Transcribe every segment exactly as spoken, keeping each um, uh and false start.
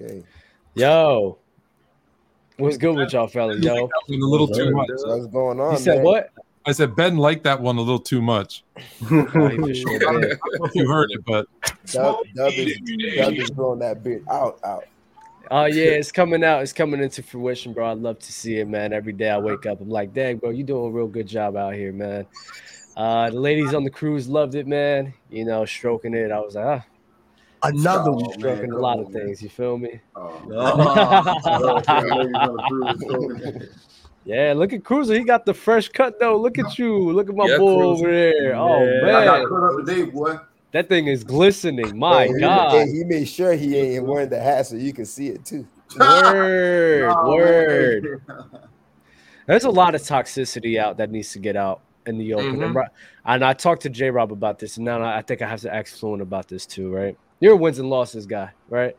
Okay. Yo, what's good with y'all fellas? Yo, a little too much. What's going on? You said man? What? I said Ben liked that one a little too much. Sure, I don't know if you heard it, but Dub, Dub is, Dub is throwing that beard out, out. Oh uh, yeah, it's coming out. It's coming into fruition, bro. I love to see it, man. Every day I wake up, I'm like, dang, bro, you doing a real good job out here, man. Uh, the ladies on the cruise loved it, man. You know, stroking it. I was like, ah. Another one, oh, stroking a lot of things. You feel me? Oh, no. Yeah, look at Cruiser. He got the fresh cut though. Look at you. Look at my yeah, boy Cruiser. Over there. Yeah. Oh man, I got cut up today, boy. That thing is glistening. My oh, God, he, he made sure he ain't wearing the hat so you can see it too. Word, oh, word. Man. There's a lot of toxicity out that needs to get out in the open. Mm-hmm. And I talked to J Rob about this, and now I think I have to ask Fluent about this too, right? You're a wins and losses guy, right?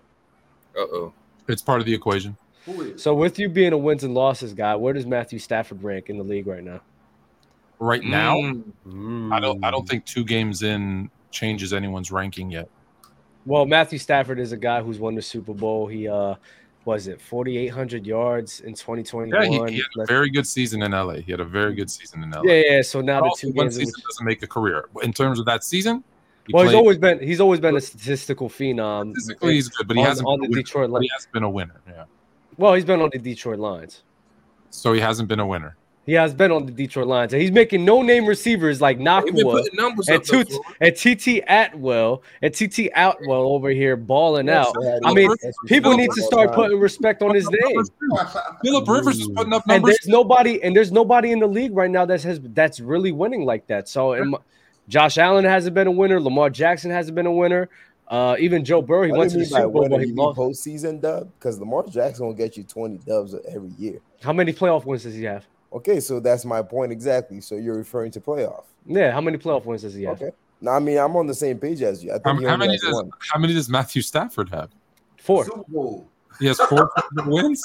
Uh oh, it's part of the equation. So with you being a wins and losses guy, where does Matthew Stafford rank in the league right now? Right now, mm. I don't. I don't think two games in changes anyone's ranking yet. Well, Matthew Stafford is a guy who's won the Super Bowl. He uh, was it forty-eight hundred yards in twenty twenty-one. Yeah, he, he had a very good season in L A. He had a very good season in L A. Yeah, yeah. So now the two one season doesn't make a career in terms of that season. He well, played. he's always been he's always been a statistical phenom. Statistically, he's good, but he on, hasn't on been the Detroit. He hasn't been a winner. Yeah. Well, he's been on the Detroit Lions. So he hasn't been a winner. He has been on the Detroit Lions. And he's making no-name receivers like Nacua and, T- and T T Atwell and T T Atwell over here balling out. Sad. I mean, people need to start putting respect on his name. Philip Rivers is putting up numbers. And there's nobody, and there's nobody in the league right now that has that's really winning like that. So and, Josh Allen hasn't been a winner. Lamar Jackson hasn't been a winner. Uh, even Joe Burrow, he what went to the Super Bowl. But he lost postseason dub because Lamar Jackson will get you twenty dubs every year. How many playoff wins does he have? Okay, so that's my point exactly. So you're referring to playoff. Yeah, how many playoff wins does he have? Okay. No, I mean I'm on the same page as you. I think um, how many does one. How many does Matthew Stafford have? Four. He has four wins.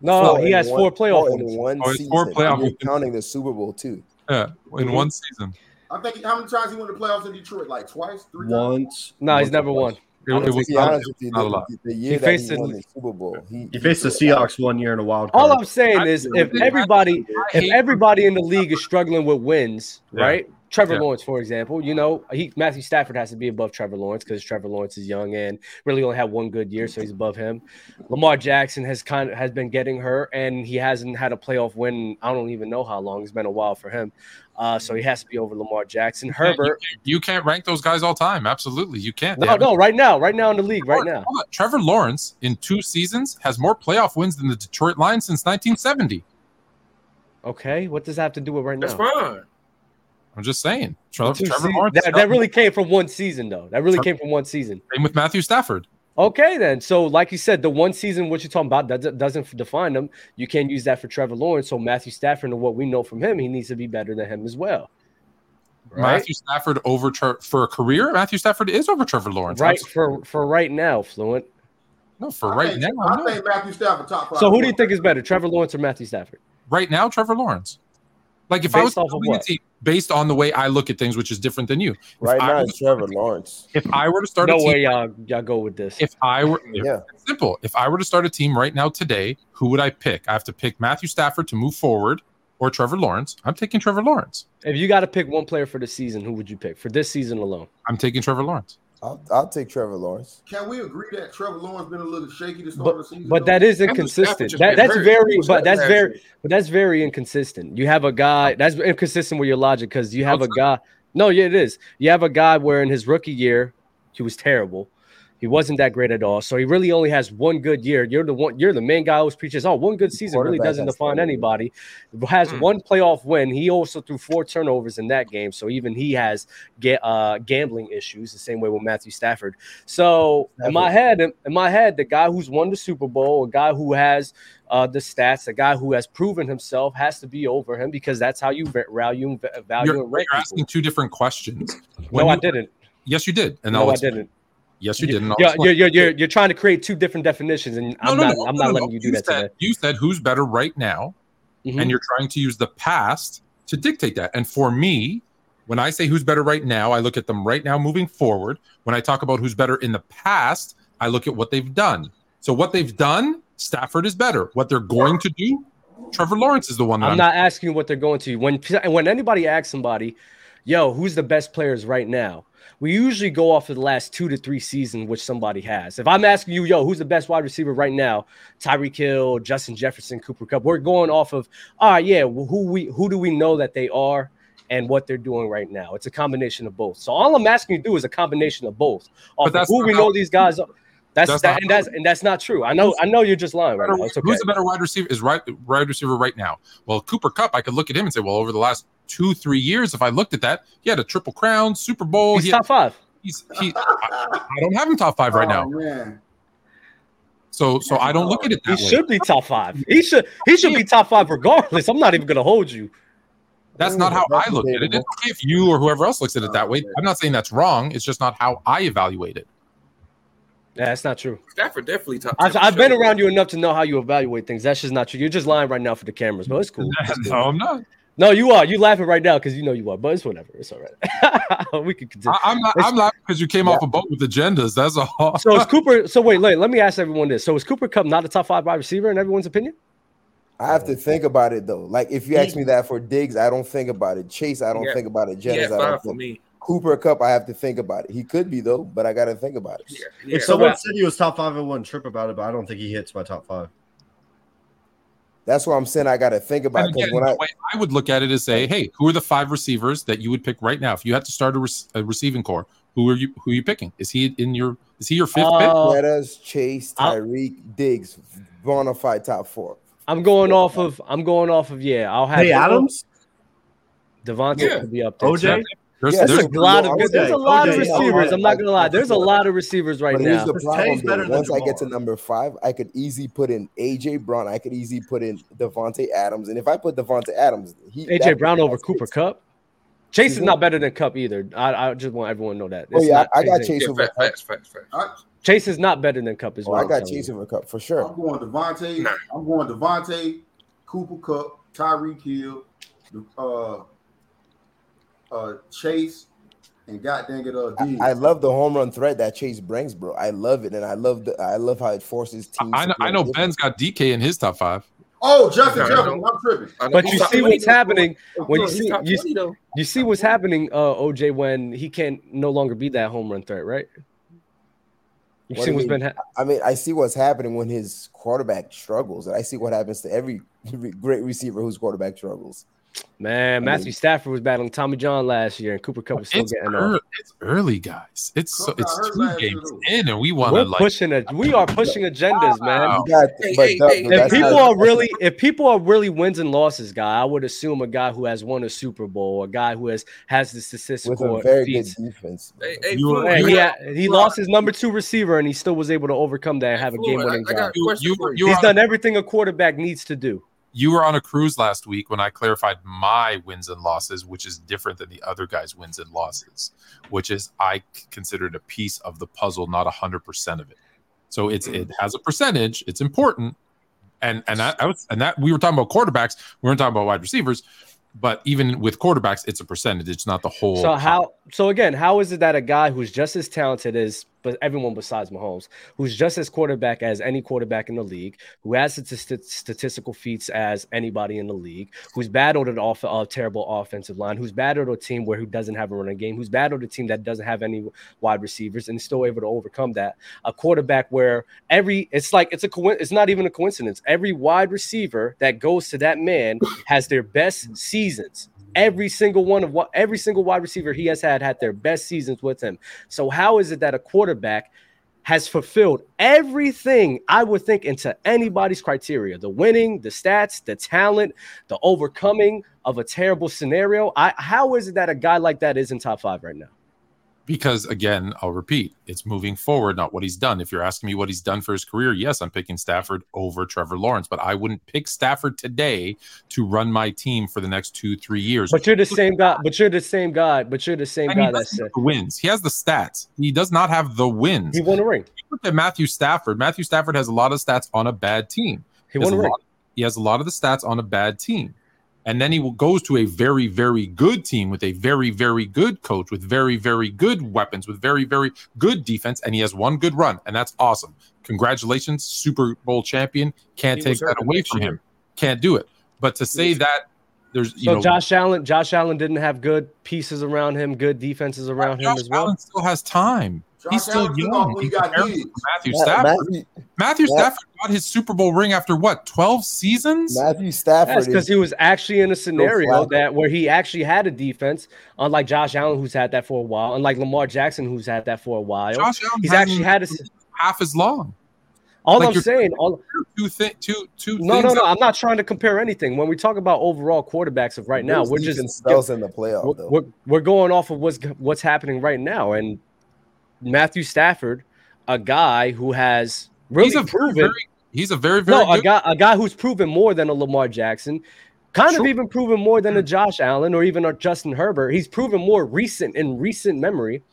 No, four he has one, four playoff four wins. In one oh, season. Four playoff wins. Counting the Super Bowl too. Yeah, in mm-hmm. one season. I think how many times he won the playoffs in Detroit? Like twice, three times? Once. No, he's never won. It, it was not, honest with you, not a lot. The year he faced that he won the Super Bowl. He, he faced he the Seahawks one year in a wild card. All I'm saying is if everybody if everybody in the league is struggling with wins, yeah. right? Trevor yeah. Lawrence, for example, you know, he, Matthew Stafford has to be above Trevor Lawrence because Trevor Lawrence is young and really only had one good year, so he's above him. Lamar Jackson has kind of has been getting hurt, and he hasn't had a playoff win. I don't even know how long. It's been a while for him, uh, so he has to be over Lamar Jackson. Herbert, you can't, you can't rank those guys all time. Absolutely, you can't. No, no, right now, right now in the league, right now. Trevor Lawrence in two seasons has more playoff wins than the Detroit Lions since nineteen seventy. Okay, what does that have to do with right now? That's fine. I'm just saying. Trevor, Trevor Lawrence. That, that really came from one season, though. That really Trevor, came from one season. Same with Matthew Stafford. Okay, then. So, like you said, the one season, what you're talking about, that doesn't define them. You can't use that for Trevor Lawrence. So, Matthew Stafford, and what we know from him, he needs to be better than him as well. Right? Matthew Stafford over Tre- for a career? Matthew Stafford is over Trevor Lawrence. Right, for, for right now, Fluent. No, for I right think, now. I no. think Matthew Stafford top five. So, who do you think is better, Trevor Lawrence or Matthew Stafford? Right now, Trevor Lawrence. Like if based I was building a team based on the way I look at things, which is different than you. If right I now, it's Trevor team, Lawrence. If I were to start no a team, no way y'all, y'all go with this. If I were, if, yeah, it's simple. If I were to start a team right now today, who would I pick? I have to pick Matthew Stafford to move forward or Trevor Lawrence. I'm taking Trevor Lawrence. If you got to pick one player for the season, who would you pick for this season alone? I'm taking Trevor Lawrence. I'll, I'll take Trevor Lawrence. Can we agree that Trevor Lawrence been a little shaky to start but, the season? But though? that is inconsistent. That, that's very, but that's very, but that's very inconsistent. You have a guy that's inconsistent with your logic because you have a guy. No, yeah, it is. You have a guy where in his rookie year he was terrible. He wasn't that great at all. So he really only has one good year. You're the one. You're the main guy who always preaches, oh, one good season really doesn't define anybody. Has one playoff win. He also threw four turnovers in that game. So even he has ga- uh, gambling issues the same way with Matthew Stafford. So in my head, in my head, the guy who's won the Super Bowl, a guy who has uh, the stats, a guy who has proven himself has to be over him because that's how you value value. You're, and rate you're asking two different questions. When no, you, I didn't. Yes, you did. And no, I didn't. Yes, you, you didn't. You're, you're, you're, you're, you're trying to create two different definitions, and no, I'm no, not, no, I'm not no, letting no. you do you that said, today. You said who's better right now, mm-hmm. and you're trying to use the past to dictate that. And for me, when I say who's better right now, I look at them right now moving forward. When I talk about who's better in the past, I look at what they've done. So what they've done, Stafford is better. What they're going to do, Trevor Lawrence is the one. That I'm, I'm not asking what they're going to do. When, when anybody asks somebody, yo, who's the best players right now? We usually go off of the last two to three seasons, which somebody has. If I'm asking you, yo, who's the best wide receiver right now? Tyreek Hill, Justin Jefferson, Cooper Kupp. We're going off of, all right, yeah, who we who do we know that they are and what they're doing right now? It's a combination of both. So all I'm asking you to do is a combination of both. Off of who we know these guys are. That's, that's that, and that's and that's not true. I know I know you're just lying right now. It's okay. Who's a better wide receiver is right wide receiver right now? Well, Cooper Kupp, I could look at him and say, well, over the last two, three years, if I looked at that, he had a triple crown, Super Bowl. He's he had, top five. He's he I, I don't have him top five right oh, now. Man. So so I don't look at it that he way. He should be top five. He should he should be top five regardless. I'm not even gonna hold you. That's Ooh, not how that's I look at it. It's okay if you or whoever else looks at it that way. I'm not saying that's wrong, it's just not how I evaluate it. Yeah, that's not true. Stafford definitely top. I've, I've been around you enough to know how you evaluate things. That's just not true. You're just lying right now for the cameras, but it's cool. It's cool. No, I'm not. No, you are. You're laughing right now because you know you are, but it's whatever. It's all right. We can continue. I, I'm, not, I'm laughing because you came yeah. off a boat with agendas. That's all. So is Cooper. So wait, wait, let me ask everyone this. So is Cooper Kupp not a top five wide receiver in everyone's opinion? I have to think about it though. Like if you ask me that for Diggs, I don't think about it. Chase, I don't yeah. think about it. Jennings, yeah, I don't for think. Me. Cooper Kupp, I have to think about it. He could be, though, but I got to think about it. Yeah, yeah. If someone said he was top five, I wouldn't trip about it, but I don't think he hits my top five. That's what I'm saying. I got to think about it. Again, when the I, way I would look at it is say, hey, who are the five receivers that you would pick right now? If you had to start a, re- a receiving core, who are you Who are you picking? Is he in your Is he your fifth uh, pick? Let us Chase, Tyreek, Diggs, bona fide top four. I'm going four, off five. of, I'm going off of, yeah, I'll have hey, Adams. Davante yeah. could be up there. O J? There's, yeah, there's, there's, a lot of, there's a lot of receivers. I'm not gonna lie. There's a lot of receivers right but now. Here's the problem, though. Once I get to number five, I could easily put in A J Brown. I could easily put in Davante Adams. And if I put Davante Adams, he, A J Brown over Cooper Kupp. Chase is not better than Kupp either. I, I just want everyone to know that. It's oh yeah, not, I, I got Chase yeah, over facts, facts, facts, facts. Chase is not better than Kupp as well. Oh, I got Chase over Kupp for sure. I'm going Davante. Nah. I'm going Davante, Cooper Kupp, Tyreek Hill, uh. Uh, Chase and God dang it, uh, D. I, I love the home run threat that Chase brings, bro. I love it, and I love the, I love how it forces teams. I, I know, I know Ben's got D K in his top five. Oh, Justin Jefferson, I'm tripping. But you see what's happening when you see you see, you see what's happening, uh, O J, when he can't no longer be that home run threat, right? You see what's been happening. I mean, I see what's happening when his quarterback struggles, and I see what happens to every great receiver whose quarterback struggles. Man, Matthew Stafford was battling Tommy John last year, and Cooper Kupp was still it's getting early, It's early, guys. It's so, it's two games in, and we want to like pushing a, we are pushing agendas, man. Got, hey, but hey, that, hey, if people not, are really if people are really wins and losses, guy, I would assume a guy who has won a Super Bowl, a guy who has has the statistical with a very good defense. Hey, hey, you, man, you, he, had, he lost his number two receiver, and he still was able to overcome that and have a game winning drive. He's done everything a quarterback needs to do. You were on a cruise last week when I clarified my wins and losses, which is different than the other guy's wins and losses, which is I considered a piece of the puzzle, not one hundred percent of it. So it's it has a percentage. It's important. And and I, I was and that we were talking about quarterbacks. We weren't talking about wide receivers. But even with quarterbacks, it's a percentage. It's not the whole. So how? So again, how is it that a guy who's just as talented as but everyone besides Mahomes, who's just as quarterback as any quarterback in the league, who has the t- statistical feats as anybody in the league, who's battled an off a terrible offensive line, who's battled a team where who doesn't have a running game, who's battled a team that doesn't have any wide receivers, and still able to overcome that. A quarterback where every it's like it's a co- it's not even a coincidence. Every wide receiver that goes to that man has their best season. Seasons. Every single one of what every single wide receiver he has had had their best seasons with him. So how is it that a quarterback has fulfilled everything I would think into anybody's criteria? The winning, the stats, the talent, the overcoming of a terrible scenario. I, how is it that a guy like that is in top five right now? Because, again, I'll repeat, it's moving forward, not what he's done. If you're asking me what he's done for his career, yes, I'm picking Stafford over Trevor Lawrence, but I wouldn't pick Stafford today to run my team for the next two, three years. But you're the same guy. But you're the same guy. But you're the same and guy that said wins. He has the stats. He does not have the wins. He won a ring. If you look at Matthew Stafford. Matthew Stafford has a lot of stats on a bad team. He won a ring. Lot, he has a lot of the stats on a bad team. And then he will, goes to a very, very good team with a very, very good coach, with very, very good weapons, with very, very good defense, and he has one good run, and that's awesome. Congratulations, Super Bowl champion. Can't take that away from him. Can't do it. But to say that there's you so know, Josh Allen, Josh Allen didn't have good pieces around him, good defenses around Josh him as well. Allen still has time. Josh He's still Allen young. He got Matthew Stafford. Matthew, Matthew Stafford got his Super Bowl ring after what, twelve seasons? Matthew Stafford, because he was actually in a scenario that where he actually had a defense, unlike Josh Allen, who's had that for a while, unlike Lamar Jackson, who's had that for a while. Josh Allen He's actually had a half as long. All like I'm saying, all two, thi- two, two no, things. No, no, no. I'm not trying to compare anything. When we talk about overall quarterbacks of right now, we're just in the playoff. We're, we're, we're going off of what's what's happening right now, and Matthew Stafford, a guy who has really he's a proven, very, he's a very, very no, good. a guy, a guy who's proven more than a Lamar Jackson, kind sure. of even proven more than a Josh Allen or even a Justin Herbert. He's proven more recent in recent memory.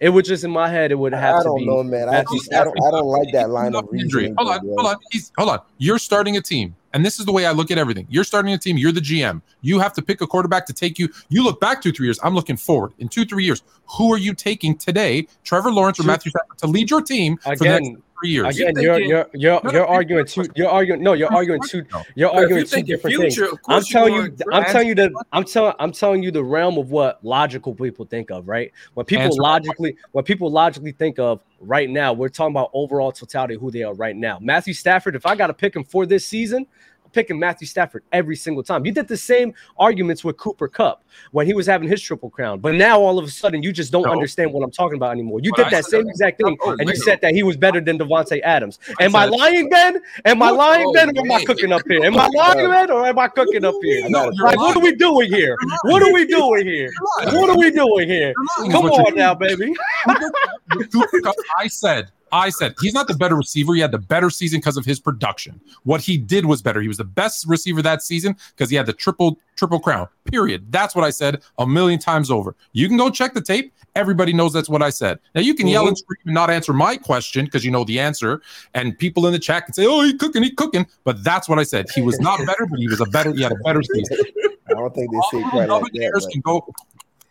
It would just in my head. It would have I to be. I don't know, man. I, just, I don't. I don't like that line of reasoning. Hold on, hold on, He's, hold on. You're starting a team, and this is the way I look at everything. You're starting a team. You're the G M. You have to pick a quarterback to take you. You look back two, three years. I'm looking forward. In two, three years, who are you taking today, Trevor Lawrence or Matthew Stafford, to lead your team again, for the next three years? Again, you're you're you're you're arguing two. You're arguing no. You're arguing two. You're arguing two different future, things. I'm telling you. I'm telling you that. I'm telling. I'm telling you the realm of what logical people think of. Right. When people logically, when people logically think of right now, we're talking about overall totality of who they are right now. Matthew Stafford. If I got to pick him for this season, picking Matthew Stafford every single time. You did the same arguments with Cooper Kupp when he was having his triple crown, but now all of a sudden you just don't no. understand what I'm talking about anymore. You but did I that same that. exact thing, oh, and you said that he was better than Davante Adams. Am I, I lying, Ben? Am I lying, oh, Ben? Or am I cooking up here? Am I lying, Ben? Or am I cooking up here? No, like, what are we doing here? What are we doing here? What are we doing here? Come on now, baby. I said. I said he's not the better receiver. He had the better season because of his production. What he did was better. He was the best receiver that season because he had the triple triple crown. Period. That's what I said a million times over. You can go check the tape. Everybody knows that's what I said. Now you can mm-hmm. yell and scream and not answer my question because you know the answer. And people in the chat can say, "Oh, he cooking, he cooking." But that's what I said. He was not better, but he was a better. He had a better season. I don't think they see quite like that. But... Can go,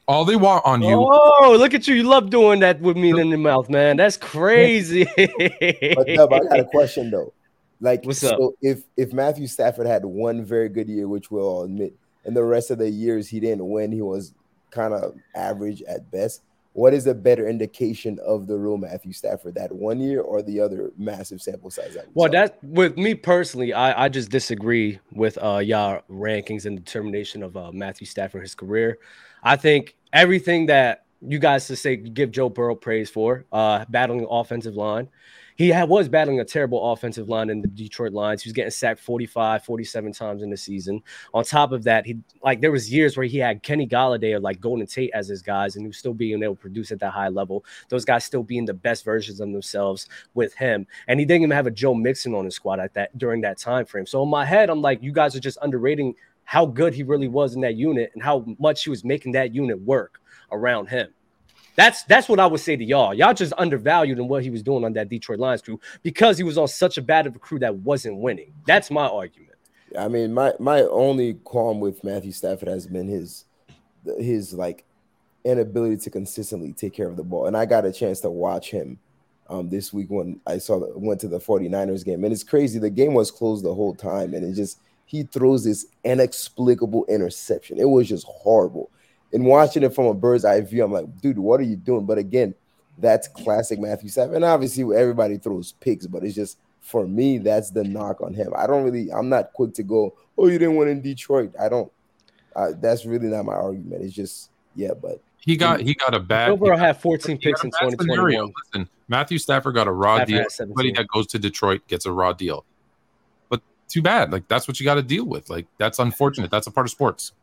all they want on you. Oh, look at you. You love doing that with me in the mouth, man. That's crazy. But no, but I got a question, though. Like, What's so up? if if Matthew Stafford had one very good year, which we'll all admit, and the rest of the years he didn't win, he was kind of average at best, what is a better indication of the real Matthew Stafford, that one year or the other massive sample size? That we well, saw? That with me personally, I, I just disagree with uh, y'all rankings and determination of uh, Matthew Stafford, his career. I think everything that you guys to say give Joe Burrow praise for, uh, battling the offensive line. He had, was battling a terrible offensive line in the Detroit Lions. He was getting sacked forty-five, forty-seven times in the season. On top of that, he like there was years where he had Kenny Galladay or like Golden Tate as his guys, and he was still being able to produce at that high level. Those guys still being the best versions of themselves with him. And he didn't even have a Joe Mixon on his squad at that during that time frame. So in my head, I'm like, you guys are just underrating how good he really was in that unit and how much he was making that unit work around him. That's that's what I would say to y'all. Y'all just undervalued in what he was doing on that Detroit Lions crew because he was on such a bad of a crew that wasn't winning. That's my argument. I mean, my my only qualm with Matthew Stafford has been his his like inability to consistently take care of the ball. And I got a chance to watch him um, this week when I saw went to the 49ers game. And it's crazy. The game was closed the whole time, and it just he throws this inexplicable interception. It was just horrible. And watching it from a bird's eye view, I'm like, dude, what are you doing? But again, that's classic Matthew Stafford. And obviously, everybody throws picks, but it's just, for me, that's the knock on him. I don't really – I'm not quick to go, oh, you didn't win in Detroit. I don't uh, – that's really not my argument. It's just, yeah, but – He got he got a bad. Joe Burrow had fourteen picks in twenty twenty-one. Listen, Matthew Stafford got a raw deal. Everybody that goes to Detroit gets a raw deal. But too bad. Like, that's what you got to deal with. Like, that's unfortunate. That's a part of sports.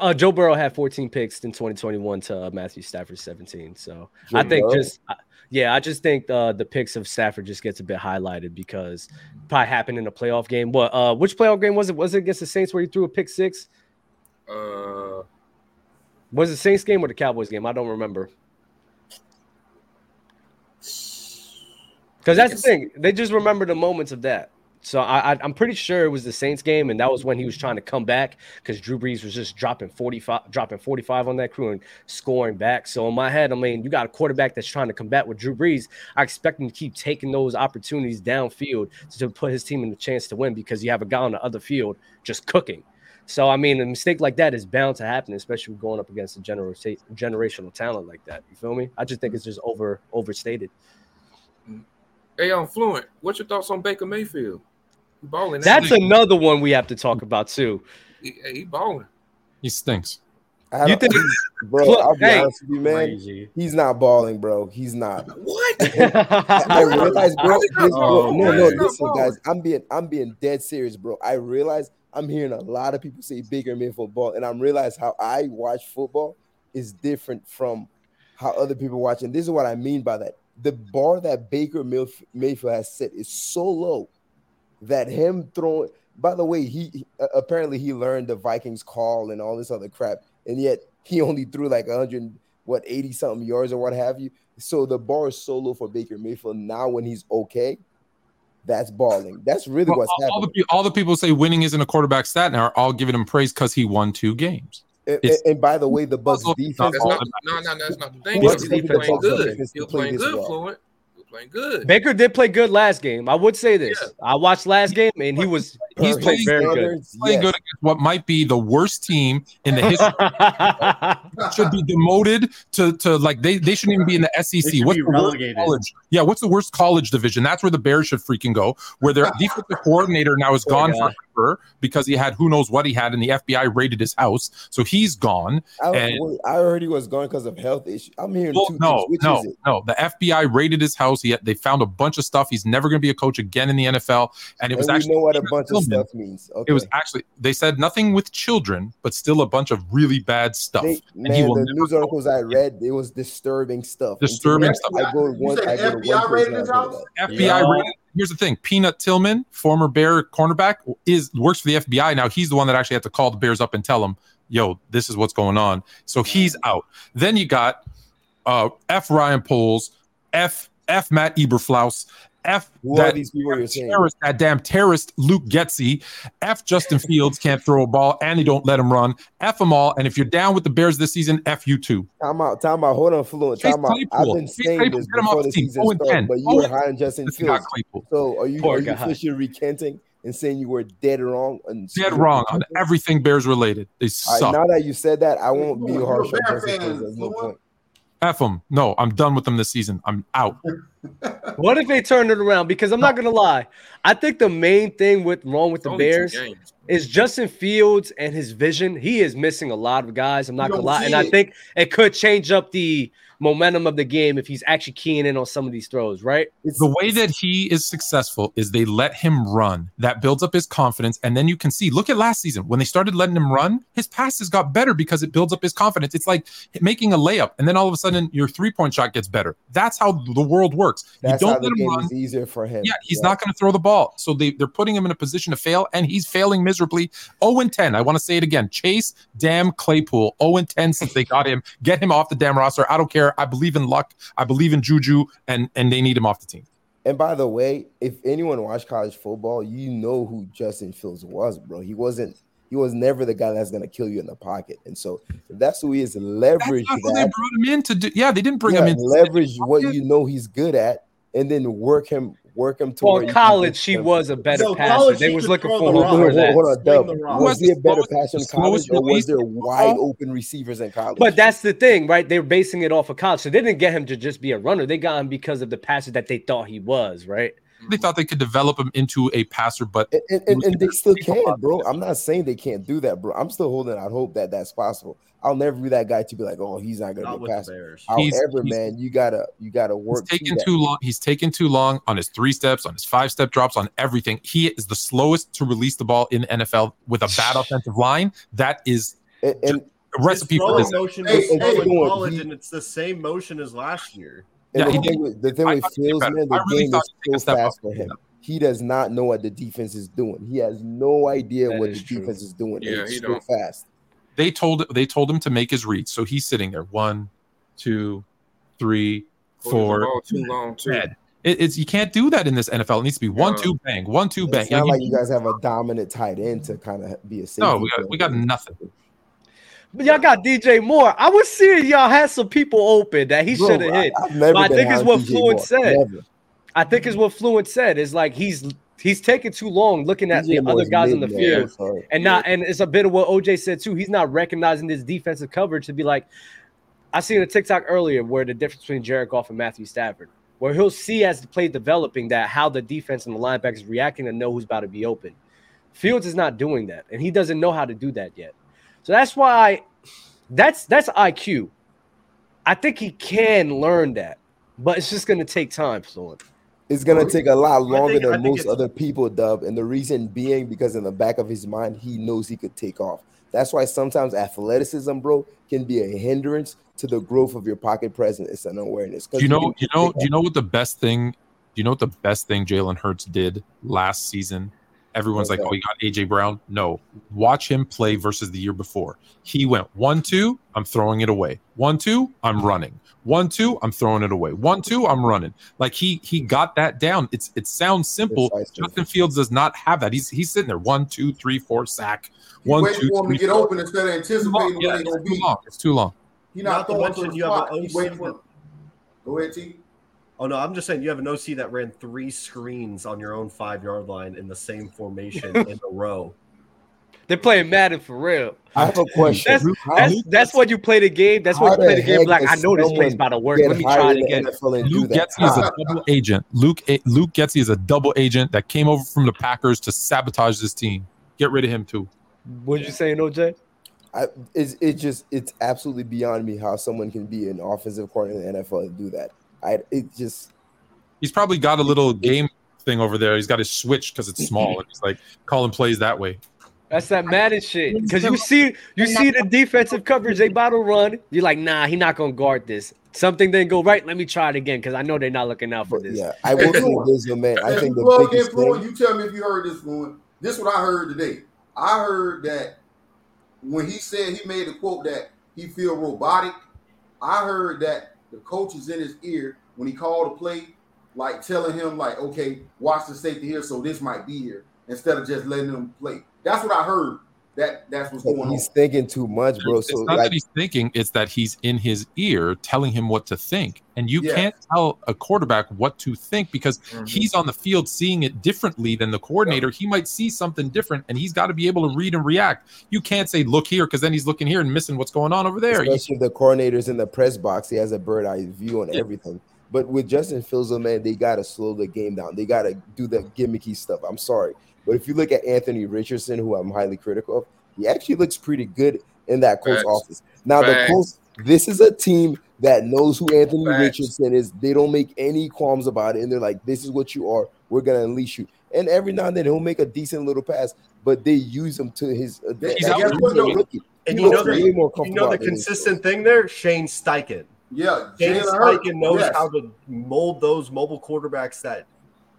Uh, Joe Burrow had fourteen picks in twenty twenty-one to uh, Matthew Stafford's seventeen. So Joe I think Burrow. just, uh, yeah, I just think uh, the picks of Stafford just gets a bit highlighted because it probably happened in a playoff game. What? Uh, which playoff game was it? Was it against the Saints where he threw a pick six? Uh, was it the Saints game or the Cowboys game? I don't remember. Because that's the thing. They just remember the moments of that. So I, I, I'm pretty sure it was the Saints game, and that was when he was trying to come back because Drew Brees was just dropping forty-five, dropping forty-five on that crew and scoring back. So in my head, I mean, you got a quarterback that's trying to combat with Drew Brees. I expect him to keep taking those opportunities downfield to put his team in the chance to win because you have a guy on the other field just cooking. So, I mean, a mistake like that is bound to happen, especially going up against a general, generational talent like that. You feel me? I just think it's just over overstated. Hey, I'm Fluent, what's your thoughts on Baker Mayfield? Balling. That's another one we have to talk about, too. He, he balling. He stinks. You think, bro? Look, I'll be hey, honest with you, man. Crazy. He's not balling, bro. He's not. What? I realize, bro. This, bro oh, no, no, listen, guys. I'm being, I'm being dead serious, bro. I realize I'm hearing a lot of people say Baker Mayfield ball, and I'm realize how I watch football is different from how other people watch. And this is what I mean by that: the bar that Baker Mayfield has set is so low that him throwing. By the way, he apparently he learned the Vikings call and all this other crap. And yet he only threw like one hundred, what, eighty something yards or what have you. So the bar is so low for Baker Mayfield now when he's okay. That's balling. That's really well, what's all happening. The, all the people say winning isn't a quarterback stat now are all giving him praise because he won two games. And, and, and by the way, the Bucs defense. Not, not, no, no, that's not the thing. He was playing good. He was playing good, Fluent. Playing good. Baker did play good last game. I would say this. Yeah. I watched last game, and he was he's played very good. He's playing yes. good against what might be the worst team in the history. Should be demoted to to like they, they shouldn't even be in the S E C. What's the worst college? Yeah, what's the worst college division? That's where the Bears should freaking go. Where their defensive coordinator now is oh, gone yeah. forever because he had who knows what he had, and the F B I raided his house, so he's gone. I, and, I heard he was gone because of health issues. I'm hearing well, two no, things. no, no. The F B I raided his house. He had, they found a bunch of stuff. He's never going to be a coach again in the N F L. And it was and actually know what a bunch of stuff means. Okay. It was actually they said nothing with children, but still a bunch of really bad stuff. They, and man, the news articles I read, it was disturbing stuff. Disturbing Until stuff. I, I go one, I go F B I raided his house. F B I yeah. raided. Here's the thing: Peanut Tillman, former Bear cornerback, is works for the F B I now. He's the one that actually had to call the Bears up and tell them, "Yo, this is what's going on." So he's out. Then you got uh, F. Ryan Poles, F. F. Matt Eberflaus, F. That, these people damn terrorist, that damn terrorist Luke Getsy, F. Justin Fields can't throw a ball and they don't let him run. F them all. And if you're down with the Bears this season, F you too. Time out. Time out. Hold on, Fluent. Time out. I've been Chase saying Claypool. This before the season started, but you oh, were high on Justin Fields. So are you, are you officially recanting and saying you were dead wrong? And dead wrong on everything Bears related. They suck. Right, now that you said that, I won't be harsh on Justin Fields. There's no point. F them. No, I'm done with them this season. I'm out. What if they turned it around? Because I'm not going to lie. I think the main thing with wrong with the Bears is Justin Fields and his vision. He is missing a lot of guys. I'm not going to lie. And I think it could change up the momentum of the game if he's actually keying in on some of these throws, right? The way that he is successful is they let him run. That builds up his confidence. And then you can see, look at last season. When they started letting him run, his passes got better because it builds up his confidence. It's like making a layup. And then all of a sudden, your three-point shot gets better. That's how the world works. That's you don't how the let him game run. Is easier for him. Yeah, he's yeah. not going to throw the ball. So they, they're putting him in a position to fail, and he's failing miserably. oh and ten. I want to say it again. Chase, damn Claypool. oh and ten since they got him. Get him off the damn roster. I don't care. I believe in luck. I believe in Juju, and, and they need him off the team. And by the way, if anyone watched college football, you know who Justin Fields was, bro. He wasn't. He was never the guy that's going to kill you in the pocket. And so if that's who he is, leverage that's that. They brought him in to do. Yeah, they didn't bring yeah, him in. Leverage what you know he's good at and then work him work him to well, where college, he was a better so passer. They was looking for the hold, hold, hold on, Dub. Was he a better passer in college or was there wide open receivers in college? But that's the thing, right? They were basing it off of college. So they didn't get him to just be a runner. They got him because of the passer that they thought he was, right? They thought they could develop him into a passer, but and, and, and they still can, bro. I'm not saying they can't do that, bro. I'm still holding out hope that that's possible. I'll never be that guy to be like, oh, he's not going to be a passer. However, he's, man, you gotta you gotta work. He's taking too long. He's taking too long on his three steps, on his five step drops, on everything. He is the slowest to release the ball in the N F L with a bad offensive line. That is. And, and a recipe for this. Motion is hey, hey, college, he, and it's the same motion as last year. And yeah, the, thing with, the thing I with Fields, man, the really game is so fast for him. Up. He does not know what the defense is doing. He has no idea that what the true. defense is doing. Yeah, it's so fast. They told they told him to make his reads, so he's sitting there. One, two, three, four. Too long, too. It, it's you can't do that in this N F L. It needs to be one, two, bang, one, two, bang. It's not like you guys have a dominant tight end to kind of be a safety. No, we got, we got nothing. But y'all got D J Moore. I was seeing y'all had some people open that he should have hit. I've never I think it's what Fluent said. Never. I think it's what Fluent said. It's like he's he's taking too long looking at D J the Moore's other guys in the field, man. and not. And it's a bit of what O J said too. He's not recognizing this defensive coverage to be like. I seen a TikTok earlier where the difference between Jared Goff and Matthew Stafford, where he'll see as the play developing that how the defense and the linebackers is reacting and know who's about to be open. Fields is not doing that, and he doesn't know how to do that yet. So that's why – that's that's I Q. I think he can learn that, but it's just going to take time, Floyd. It's going to take a lot longer think, than most other people, Dub, and the reason being because in the back of his mind, he knows he could take off. That's why sometimes athleticism, bro, can be a hindrance to the growth of your pocket presence. It's an awareness. You know, you know, do you know what the best thing? Do you know what the best thing Jalen Hurts did last season? Everyone's okay. like, "Oh, you got A J Brown." No, watch him play versus the year before. He went one, two. I'm throwing it away. One, two. I'm running. One, two. I'm throwing it away. One, two. I'm running. Like he he got that down. It's it sounds simple. Precisely. Justin Fields does not have that. He's he's sitting there one, two, three, four sack. One, wait two, for him to get open instead of anticipating yeah, where they're going to be. Long. It's too long. You're not throwing to the spot. He's waiting for him. Go ahead, T. Oh, no, I'm just saying you have an O C that ran three screens on your own five-yard line in the same formation in a row. They're playing Madden for real. I have a question. That's, that's, that's what you play the game. That's what you play the game. Like, I know this play's about to work. Let me try it again. Luke Getsy is a double agent. Luke, Luke Getsy is a double agent that came over from the Packers to sabotage this team. Get rid of him, too. What did you say, O J? I, it's it just it's absolutely beyond me how someone can be an offensive coordinator in the N F L and do that. I it just he's probably got a little game thing over there. He's got his switch because it's small and he's like calling plays that way. That's that Madden shit. Because you see you see the defensive coverage they bottle run. You're like, nah, he's not gonna guard this. Something didn't go right. Let me try it again because I know they're not looking out for this. Yeah, I will say this, man. I think the biggest thing. You tell me if you heard this one. This is what I heard today. I heard that. When he said he made the quote that he feel robotic, I heard that the coach is in his ear when he called a play, like telling him, like, okay, watch the safety here, so this might be here, instead of just letting him play. That's what I heard. That that's what's going he's on. He's thinking too much, bro. It's so not like, that he's thinking, it's that he's in his ear telling him what to think. And you yeah. can't tell a quarterback what to think because mm-hmm. he's on the field seeing it differently than the coordinator. Yeah. He might see something different, and he's got to be able to read and react. You can't say, look here, because then he's looking here and missing what's going on over there. Especially if the coordinator's in the press box. He has a bird eye view on yeah. everything. But with Justin Fields, man, they got to slow the game down. They got to do the gimmicky stuff. I'm sorry. But if you look at Anthony Richardson, who I'm highly critical of, he actually looks pretty good in that coach Facts. office. Now, Facts. the coach, this is a team that knows who Anthony Facts. Richardson is. They don't make any qualms about it. And they're like, this is what you are. We're going to unleash you. And every now and then he'll make a decent little pass, but they use him to his advantage. Uh, and you know the, you know the consistent thing there? Shane Steichen. Yeah. Shane Steichen knows yes. how to mold those mobile quarterbacks that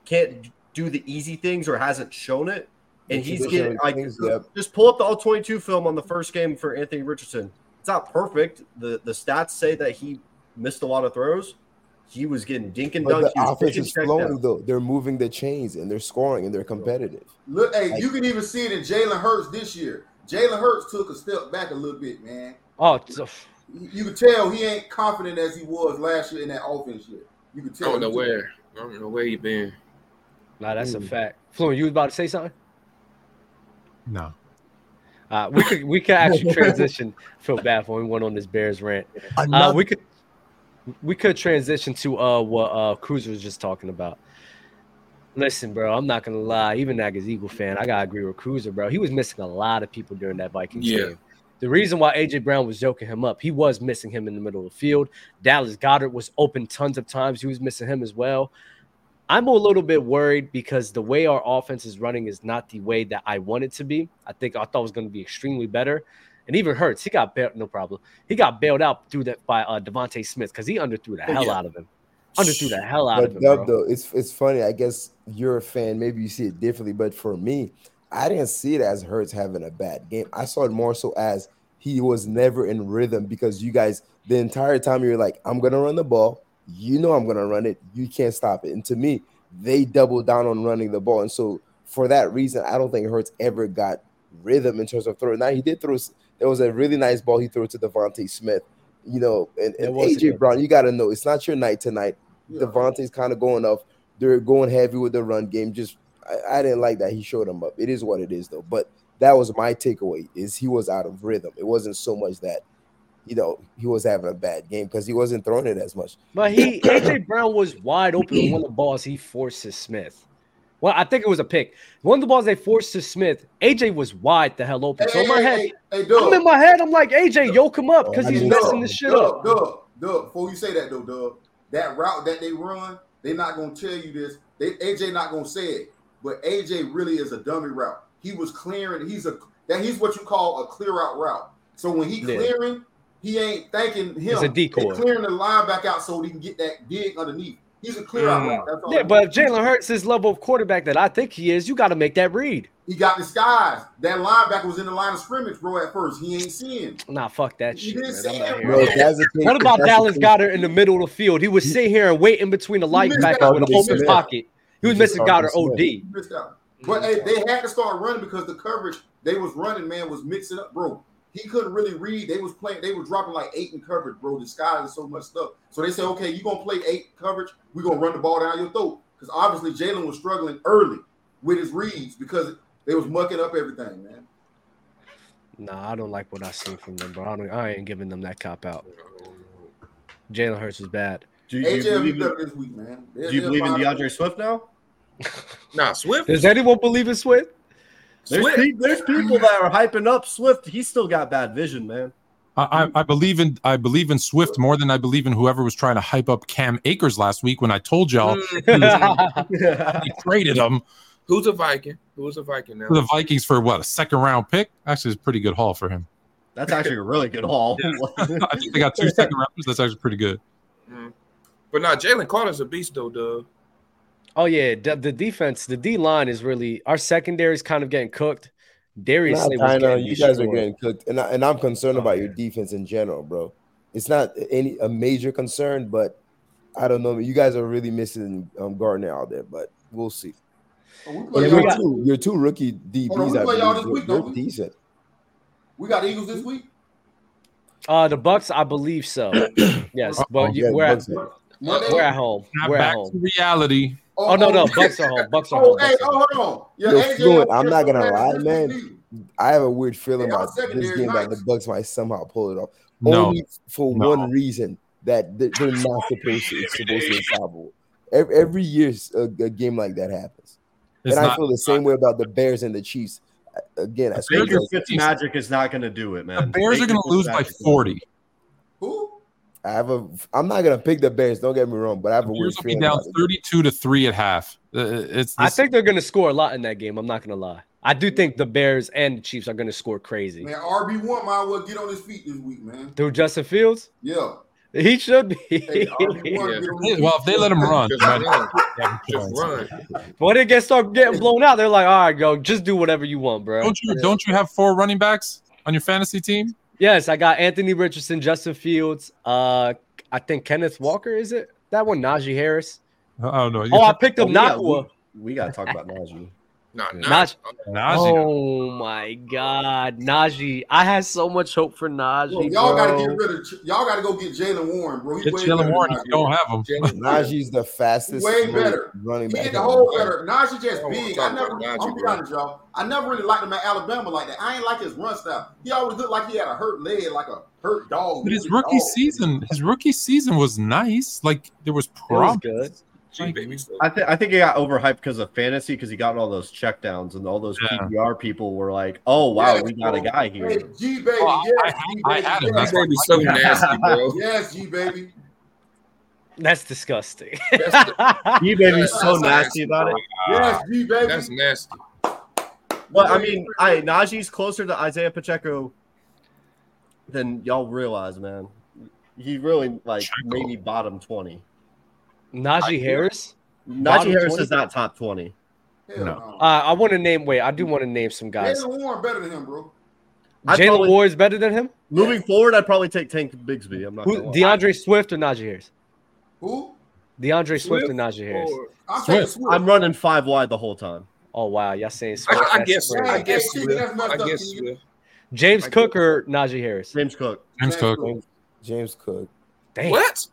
can't – do the easy things or hasn't shown it. And he's, he's getting like things, yep. just pull up the all twenty-two film on the first game for Anthony Richardson. It's not perfect. The the stats say that he missed a lot of throws. He was getting dink and dunk. The offense is flowing though. They're moving the chains and they're scoring and they're competitive. Look, hey, like, you can even see it in Jalen Hurts this year. Jalen Hurts took a step back a little bit, man. Oh, a... you can tell he ain't confident as he was last year in that offense year. You can tell. I don't know where. I don't know where he been. No, nah, that's mm. a fact. Fluent, you was about to say something? No. Uh, we could we could actually transition. I feel bad for anyone on this Bears rant. Uh, we could we could transition to uh, what uh, Cruz was just talking about. Listen, bro, I'm not gonna lie. Even as Eagle fan, I gotta agree with Cruz, bro. He was missing a lot of people during that Vikings yeah. game. The reason why A J Brown was joking him up, he was missing him in the middle of the field. Dallas Goedert was open tons of times. He was missing him as well. I'm a little bit worried because the way our offense is running is not the way that I want it to be. I think I thought it was going to be extremely better. And even Hurts, he got bailed, no problem. He got bailed out through that by uh, Devontae Smith because he underthrew the hell yeah. out of him. Underthrew the hell out but of him. Dub, bro. Though, it's it's funny. I guess you're a fan. Maybe you see it differently. But for me, I didn't see it as Hurts having a bad game. I saw it more so as he was never in rhythm because you guys, the entire time you were like, I'm going to run the ball. you know I'm going to run it. You can't stop it. And to me, they doubled down on running the ball. And so for that reason, I don't think Hurts ever got rhythm in terms of throwing. Now, he did throw – there was a really nice ball he threw to Devontae Smith. You know, and, and A J Brown, you got to know, it's not your night tonight. Yeah. Devontae's kind of going off. They're going heavy with the run game. Just I, I didn't like that he showed him up. It is what it is, though. But that was my takeaway, is he was out of rhythm. It wasn't so much that, you know, he was having a bad game because he wasn't throwing it as much. But he A J Brown was wide open on one of the balls he forced to Smith. Well, I think it was a pick. One of the balls they forced to Smith, A J was wide the hell open. Hey, so in my hey, head, hey, hey, I'm in my head, I'm like, A J, yoke him up because he's Doug, messing this shit Doug, up. Doug, Doug, before you say that, though, Doug, that route that they run, they're not going to tell you this. They, A J not going to say it, but A J really is a dummy route. He was clearing. He's a that he's what you call a clear out route. So when he clearing, yeah. he ain't thanking him. It's a decoy. They're clearing the line back out so he can get that dig underneath. He's a clear out route. That's all yeah, but if Jalen Hurts is level of quarterback that I think he is, you got to make that read. He got disguised. That linebacker was in the line of scrimmage, bro, at first. He ain't seeing. Nah, fuck that he shit. Didn't see him, bro. What about Dallas Goedert in the middle of the field? He was sitting here and waiting between the linebacker with an open pocket. He was missing Goddard O D. He missed out. But hey, they had to start running because the coverage they was running, man, was mixing up, bro. He couldn't really read. They was playing. They were dropping like eight in coverage, bro. Disguising so much stuff. So they said, okay, you gonna play eight coverage? We are gonna run the ball down your throat because obviously Jalen was struggling early with his reads because they was mucking up everything, man. Nah, I don't like what I seen from them, bro. I, don't, I ain't giving them that cop out. Jalen Hurts was bad. Do you, do you believe in, this week, man. Do you believe in DeAndre Swift now? Nah, Swift. Does anyone believe in Swift? There's, pe- there's people that are hyping up Swift. He's still got bad vision, man. I, I, I believe in I believe in Swift more than I believe in whoever was trying to hype up Cam Akers last week when I told y'all he was, he traded him. Who's a Viking? Who's a Viking now? For the Vikings for what, a second round pick? Actually, it's a pretty good haul for him. That's actually a really good haul. I think they got two second rounders. That's actually pretty good. Mm. But now nah, Jalen Carter's a beast though, Doug. Oh, yeah, the, the defense, the D-line is really – our secondary is kind of getting cooked. Darius nah, was know, You guys sure. are getting cooked, and, I, and I'm concerned oh, about man. your defense in general, bro. It's not any a major concern, but I don't know. You guys are really missing um, Gardner out there, but we'll see. Oh, we your, got, two, your two rookie D Bs are decent. We got Eagles this week? Uh, the Bucks, I believe so. Yes, oh, but yeah, we're, at, we're, we're at home. Not we're back at home. To reality. Oh, oh no, no, Bucks are home. Bucks are home. Oh, hey, oh, hold on. Yo, fluent, I'm not gonna lie, man. I have a weird feeling about this game that the Bucks might somehow pull it off. No, Only for no. one reason that they're not supposed to. It's supposed to be impossible. Every, every year, a, a game like that happens, it's and not, I feel the same not. way about the Bears and the Chiefs. Again, I Baker Fitzmagic magic is not gonna do it, man. The Bears are gonna lose by forty. Who? I have a. I'm not gonna pick the Bears. Don't get me wrong, but I have a weird feeling. They'll be down thirty-two to three at half. It's. This. I think they're gonna score a lot in that game. I'm not gonna lie. I do think the Bears and the Chiefs are gonna score crazy. Man, R B one might well get on his feet this week, man. Through Justin Fields? Yeah, he should be. Hey, yeah. Well, if they let him run, just run. When it gets start getting blown out, they're like, all right, go, just do whatever you want, bro. Don't you? Yeah. Don't you have four running backs on your fantasy team? Yes, I got Anthony Richardson, Justin Fields, uh, I think Kenneth Walker, is it? That one, Najee Harris. Oh, no. Oh, I picked up Nacua. We got to talk about Najee. Nah, yeah. Najee. Najee. Oh, my God. Najee. I had so much hope for Najee, Yo, Y'all got to get rid of – y'all got to go get Jaylen Warren, bro. He's Jaylen Warren if you don't have him. Najee's the fastest way better. running back. He did the whole better. Najee just oh, big. I never – I'm be honest, y'all. I never really liked him at Alabama like that. I ain't like his run style. He always looked like he had a hurt leg, like a hurt dog. But his rookie dog. season – his rookie season was nice. Like, there was promise. It was good. I think I think he got overhyped because of fantasy because he got all those checkdowns and all those yeah. P P R people were like, "Oh wow, yes, we got bro. a guy here." Hey, G baby, oh, yes, G I, baby, I had him. That's gonna be so nasty, bro. Yes, G baby. That's disgusting. That's the, G baby's so nasty, nasty about it. Yes, G baby. That's nasty. Well, I mean, I Najee's closer to Isaiah Pacheco than y'all realize, man. He really like Pacheco. maybe bottom twenty. Najee Harris? Najee Harris is not top twenty. Hell no. Uh, I want to name – wait, I do want to name some guys. Jaylen Warren better than him, bro. Jaylen Warren is better than him? Moving yeah. forward, I'd probably take Tank Bigsby. I'm not Who, DeAndre Swift or Najee Harris? Who? DeAndre Swift, Swift and Najee Harris. Or, Swift. Swift. I'm running five wide the whole time. Oh, wow. Y'all saying Swift. I, I guess Swift. I guess Swift. I guess Swift. James I Cook guess. or Najee Harris? James Cook. James Cook. James Cook. Dang. What?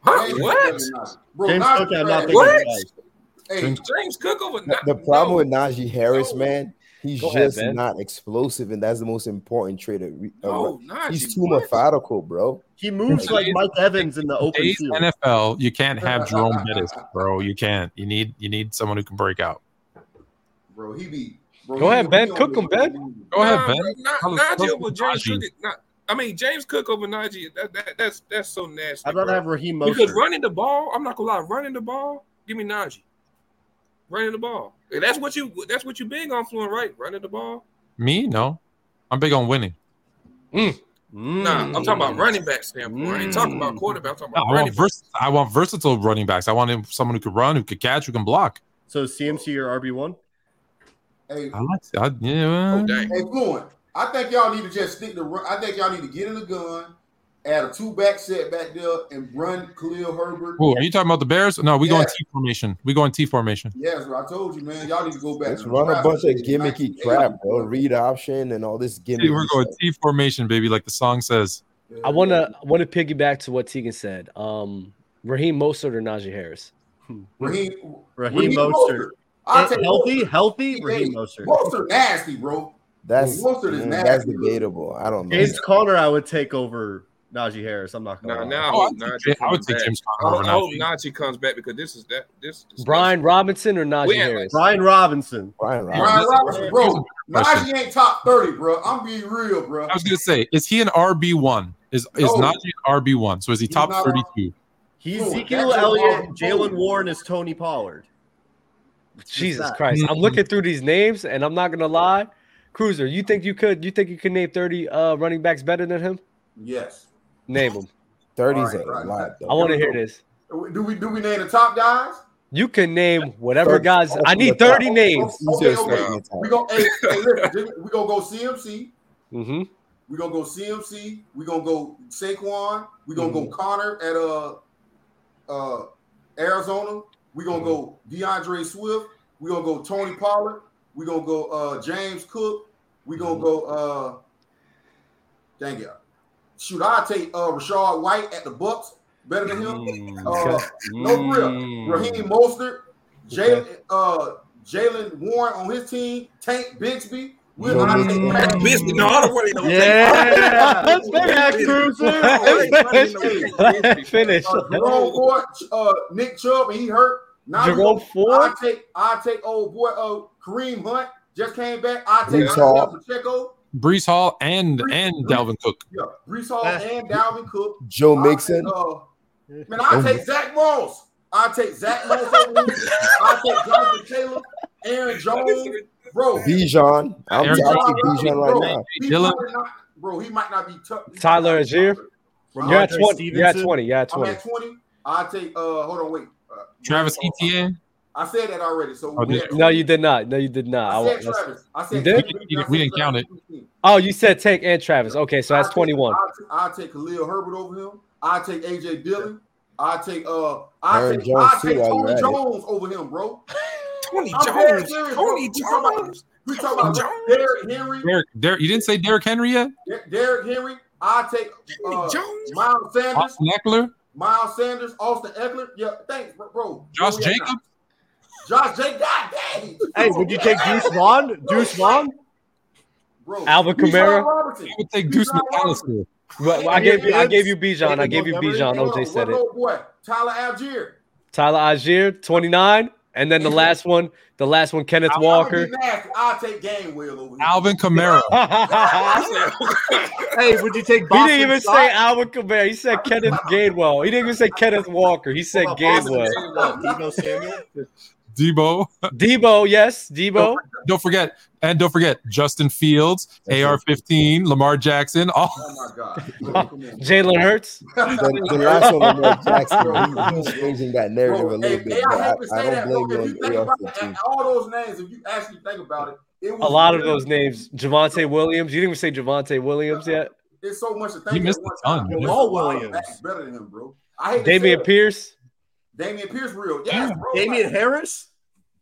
Huh? James what? Bro, James Cook, I'm not thinking what? Hey, James, James Cook over Najee. The problem no. with Najee Harris, no. man, he's Go just ahead, man. not explosive, and that's the most important trait. Of, uh, no, Najee, he's too what? methodical, bro. He moves like Mike Evans in the open A's field. N F L, you can't have Jerome Bettis, bro. You can't. You need you need someone who can break out. Bro, he be. Bro, Go he ahead, Ben. Cook him, Ben. Go nah, ahead, Ben. Not, Najee over James Cook. I mean, James Cook over Najee, that, that, that's that's so nasty. I'd rather bro. have Raheem Mostert. Because running the ball, I'm not going to lie, running the ball, give me Najee. Running the ball. That's what you That's what you big on, Fluent, right? Running the ball. Me? No. I'm big on winning. Mm. Nah, I'm talking about running back standpoint. Mm. I ain't talking about quarterback. I'm talking about no, running I want, vers- I want versatile running backs. I want someone who can run, who can catch, who can block. So C M C your R B one? Hey, I like I, yeah. oh, dang. Hey, Fluent. I think y'all need to just stick to run. I think y'all need to get in the gun, add a two-back set back there, and run Khalil Herbert. Ooh, are you talking about the Bears? No, we yeah. going T formation. We going T formation. Yes, bro, I told you, man. Y'all need to go back. Let's run a bunch of gimmicky crap, bro. Read option and all this gimmicky. Hey, we're going T formation, baby, like the song says. Yeah, I want to want to piggyback to what Tegan said. Um, Raheem Mostert or Najee Harris? Raheem Raheem, Raheem Mostert. I'll take healthy, healthy Raheem Mostert. Mostert nasty, bro. That's man, that's debatable. I don't know. James Conner, I would take over Najee Harris. I'm not gonna. Nah, now oh, I would take James Conner. I hope Najee comes back because this is that. This is Brian Robinson or Najee yeah, Harris. Brian Robinson. Brian Robinson. Brian Robinson, bro. Najee ain't top thirty, bro. I'm being real, bro. I was gonna say, is he an R B one? Is is no. Najee an R B one? So is he He's top thirty-two? He's Ezekiel Elliott, Jalen Warren is Tony Pollard. Jesus Christ! I'm looking through these names, and I'm not gonna lie. Cruiser, you think you could? You think you could name thirty uh, running backs better than him? Yes. Name them. thirties right, right. a lot. Though. I want to hear this. Do we do we name the top guys? You can name whatever thirty guys. I need thirty names. Okay, okay. We gonna hey, hey, listen, we gonna go C M C. Mm-hmm. We gonna go C M C. We gonna go Saquon. We gonna mm-hmm. go Connor at uh uh Arizona. We gonna mm-hmm. go DeAndre Swift. We gonna go Tony Pollard. We're going to go uh, James Cook. We're going to go, uh, dang it. Shoot, I'll take uh, Rashad White at the Bucks. Better than him. Mm, uh, no real. Mm. Raheem Mostert. Jalen uh, Jalen Warren on his team. Tank Bigsby. We're going to take Tank Bigsby. No, I don't want to take Let's finish. Uh, Nick Chubb, and he hurt. Now Jerome Ford. I take, I take old boy uh, Kareem Hunt just came back. I take Pacheco, Breece Hall, and Breece, and Dalvin Cook. Yeah, Breece Hall That's, and Dalvin Cook. Joe Mixon. Uh, man, I take Zach Moss. I take Zach Moss. I take Jonathan Taylor, Aaron Jones, bro. Bijan. I'm talking Bijan right now. Not, bro, he might not be tough. Tyler Algier. You're at twenty. You're at twenty. You're at twenty. I'm at twenty. I take. Uh, hold on, wait. Travis Etienne. I said that already. So oh, did, no, you did not. No, you did not. I said I, Travis. I said did? We, we didn't count it. Oh, you said Tank and Travis. Okay, so that's twenty-one. I'll take Khalil Herbert over him. I'll take A J Dillon. I'll take uh I take I take Toney Jones over him, bro. Toney Jones. Toney Jones. We talking about Derrick Henry. Derrick, Derrick, you didn't say Derrick Henry yet? Derrick Henry. I'll take uh, Miles Sanders. Austin Eckler. Miles Sanders, Austin Eckler. Yeah, thanks, bro. bro. Josh Jacobs. Now. Josh Jacobs. God dang. Hey, would you take Deuce Vaughn? Deuce Vaughn? Bro. Alvin Kamara. I would take Deuce McAllister. Well, I gave you I gave you Bijan. I gave you Bijan. O J said it. Tyler Algier. Tyler Algier, twenty-nine. And then the last one, the last one, Kenneth I'll, Walker. I'll take Gainwell over here. Alvin Kamara. Hey, would you take Boston He didn't even Scott? Say Alvin Kamara. He said Kenneth Gainwell. He didn't even say Kenneth Walker. He said Gainwell. Debo Samuel. Debo. Debo, yes. Debo. Don't forget. And don't forget, Justin Fields, A R fifteen, Lamar Jackson. Oh, oh my God. Jalen Hurts. Then, then I saw Lamar Jackson. He's changing that narrative bro, a little hey, bit. Hey, I, I, I don't blame bro, you on A R fifteen. All those names, if you actually think about it, it was a lot crazy. Of those names. Javonte Williams. You didn't even say Javonte Williams yet. It's so much to think about. He missed a ton. Jamal Williams. Better than him, bro. I hate Damian Pierce. Damian Pierce, real. Yes, bro. Damian like, Harris?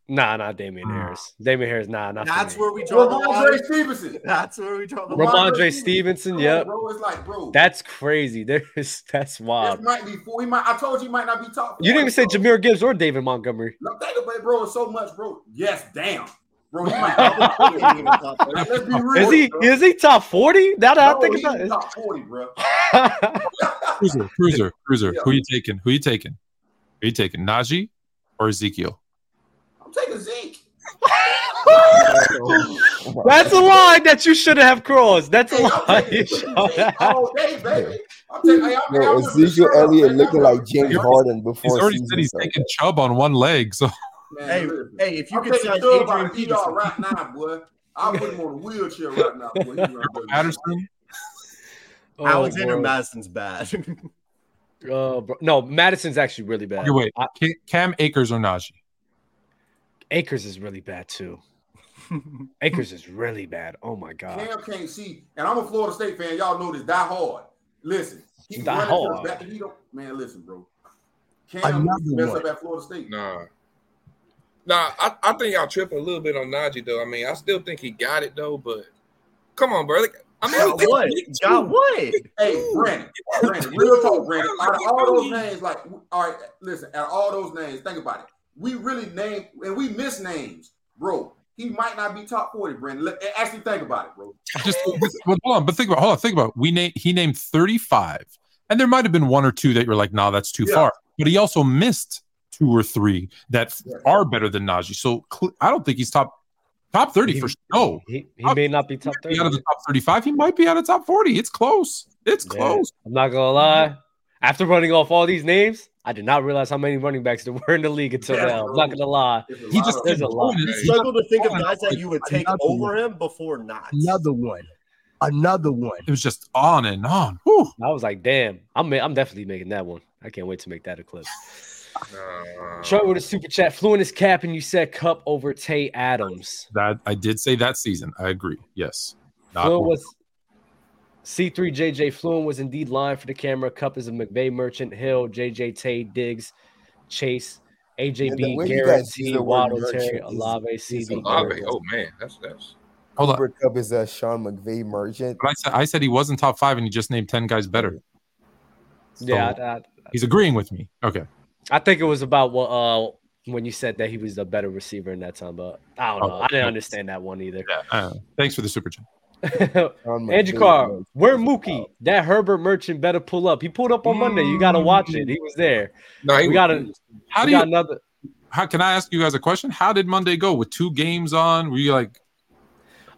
Nah, not Damian Harris. Damian Harris, nah, not That's where we draw Ramondre Stevenson. That's where we draw Ramondre Stevenson, yep. Bro, it's like, bro. That's crazy. There's, that's wild. This might be four. He might, I told you he might not be top four. You didn't even say Jahmyr Gibbs or David Montgomery. No, think about it, bro. It's so much, bro. Yes, damn. Bro, he might not be top forty. Is he, is he top forty? Now that no, I think about it. Top forty, bro. Cruiser, Cruiser, Cruiser. Yeah. Who you taking? Who you taking? Are you taking Najee or Ezekiel? Take a Zeke. That's a line that you shouldn't have crossed. That's hey, a line. Ezekiel Elliott looking like James Harden before. He's already said he's taking Chubb on one leg. So man, hey, hey, if you I'm could sign Adrian Peterson right now, boy, I'll put him on a wheelchair right now. Boy. Patterson. Oh, Alexander boy. Madison's bad. uh, bro. No, Madison's actually really bad. You're wait, I, Cam Akers or Najee? Akers is really bad, too. Akers is really bad. Oh, my God. Cam can't see. And I'm a Florida State fan. Y'all know this. Die hard. Listen. He's die hard. Back. He don't, man, listen, bro. Cam mess up at Florida State. Nah. Nah, I, I think y'all tripping a little bit on Najee, though. I mean, I still think he got it, though. But come on, bro. Like, I mean, y'all would. Y'all would. Hey, Brandon. Brandon. Real talk, Brandon. Out of all those names, like, all right, listen. Out of all those names, think about it. We really name and we miss names, bro. He might not be top forty, Brandon. Look, actually, think about it, bro. Just well, hold on, but think about hold on, think about. It. We named he named thirty-five, and there might have been one or two that you're like, no, nah, that's too yeah. far. But he also missed two or three that yeah. are better than Najee. So cl- I don't think he's top top thirty he, for sure. He, he top, may not be top thirty. Out of the top thirty-five, he might be out of top forty. It's close. It's yeah. close. I'm not gonna lie. After running off all these names. I did not realize how many running backs there were in the league until yeah, now. I'm not gonna lie. He just there's a lot. You struggle to think of guys that you would take over him before not. Another one. Another one. It was just on and on. Whew. I was like, damn, I'm I'm definitely making that one. I can't wait to make that a clip. uh, Troy with a super chat, flew in his cap, and you said Cup over Tay Adams. That I did say that season. I agree. Yes. Was C three J J Fluin was indeed lying for the camera. Cup is a McVay merchant. Hill, J J, Tay, Diggs, Chase, A J B, Garrett, T, Waddle, Terry, Olave, C D. Olave, oh man, that's that's. Hold on. Cup is a Sean McVay merchant. But I said I said he wasn't top five, and he just named ten guys better. So yeah, I, I, he's agreeing with me. Okay. I think it was about what well, uh, when you said that he was the better receiver in that time, but I don't know. Oh, I didn't understand that one either. Yeah, uh, thanks for the super chat. Andrew Carr, where Mookie? That Herbert merchant better pull up. He pulled up on Monday. You gotta watch it. He was there. No, he we gotta. How we do got you? Another. How can I ask you guys a question? How did Monday go with two games on? Were you like?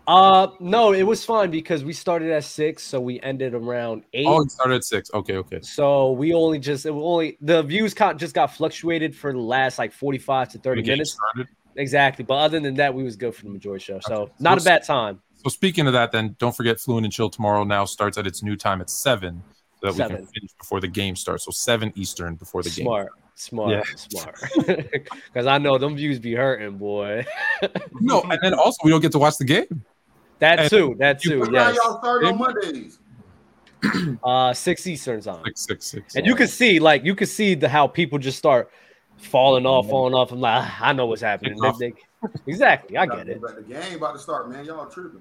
Uh, no, it was fun because we started at six, so we ended around eight. Oh, it started at six. Okay, okay. So we only just it was only the views got, just got fluctuated for the last like forty-five to thirty minutes. Started. Exactly, but other than that, we was good for the majority show. So okay. not Let's, a bad time. So speaking of that, then don't forget Fluent and Chill tomorrow now starts at its new time at seven, so that seven. we can finish before the game starts. So seven Eastern before the smart, game. Smart, smart, yeah. smart. Because I know them views be hurting, boy. No, and then also we don't get to watch the game. That and too. That too. Yes. Y'all start on Mondays. uh, six Eastern time. Six, six, six. And you can see, like, you can see the how people just start falling off, falling off. I'm like, I know what's happening. They, they, exactly, I get it. The game about to start, man. Y'all tripping.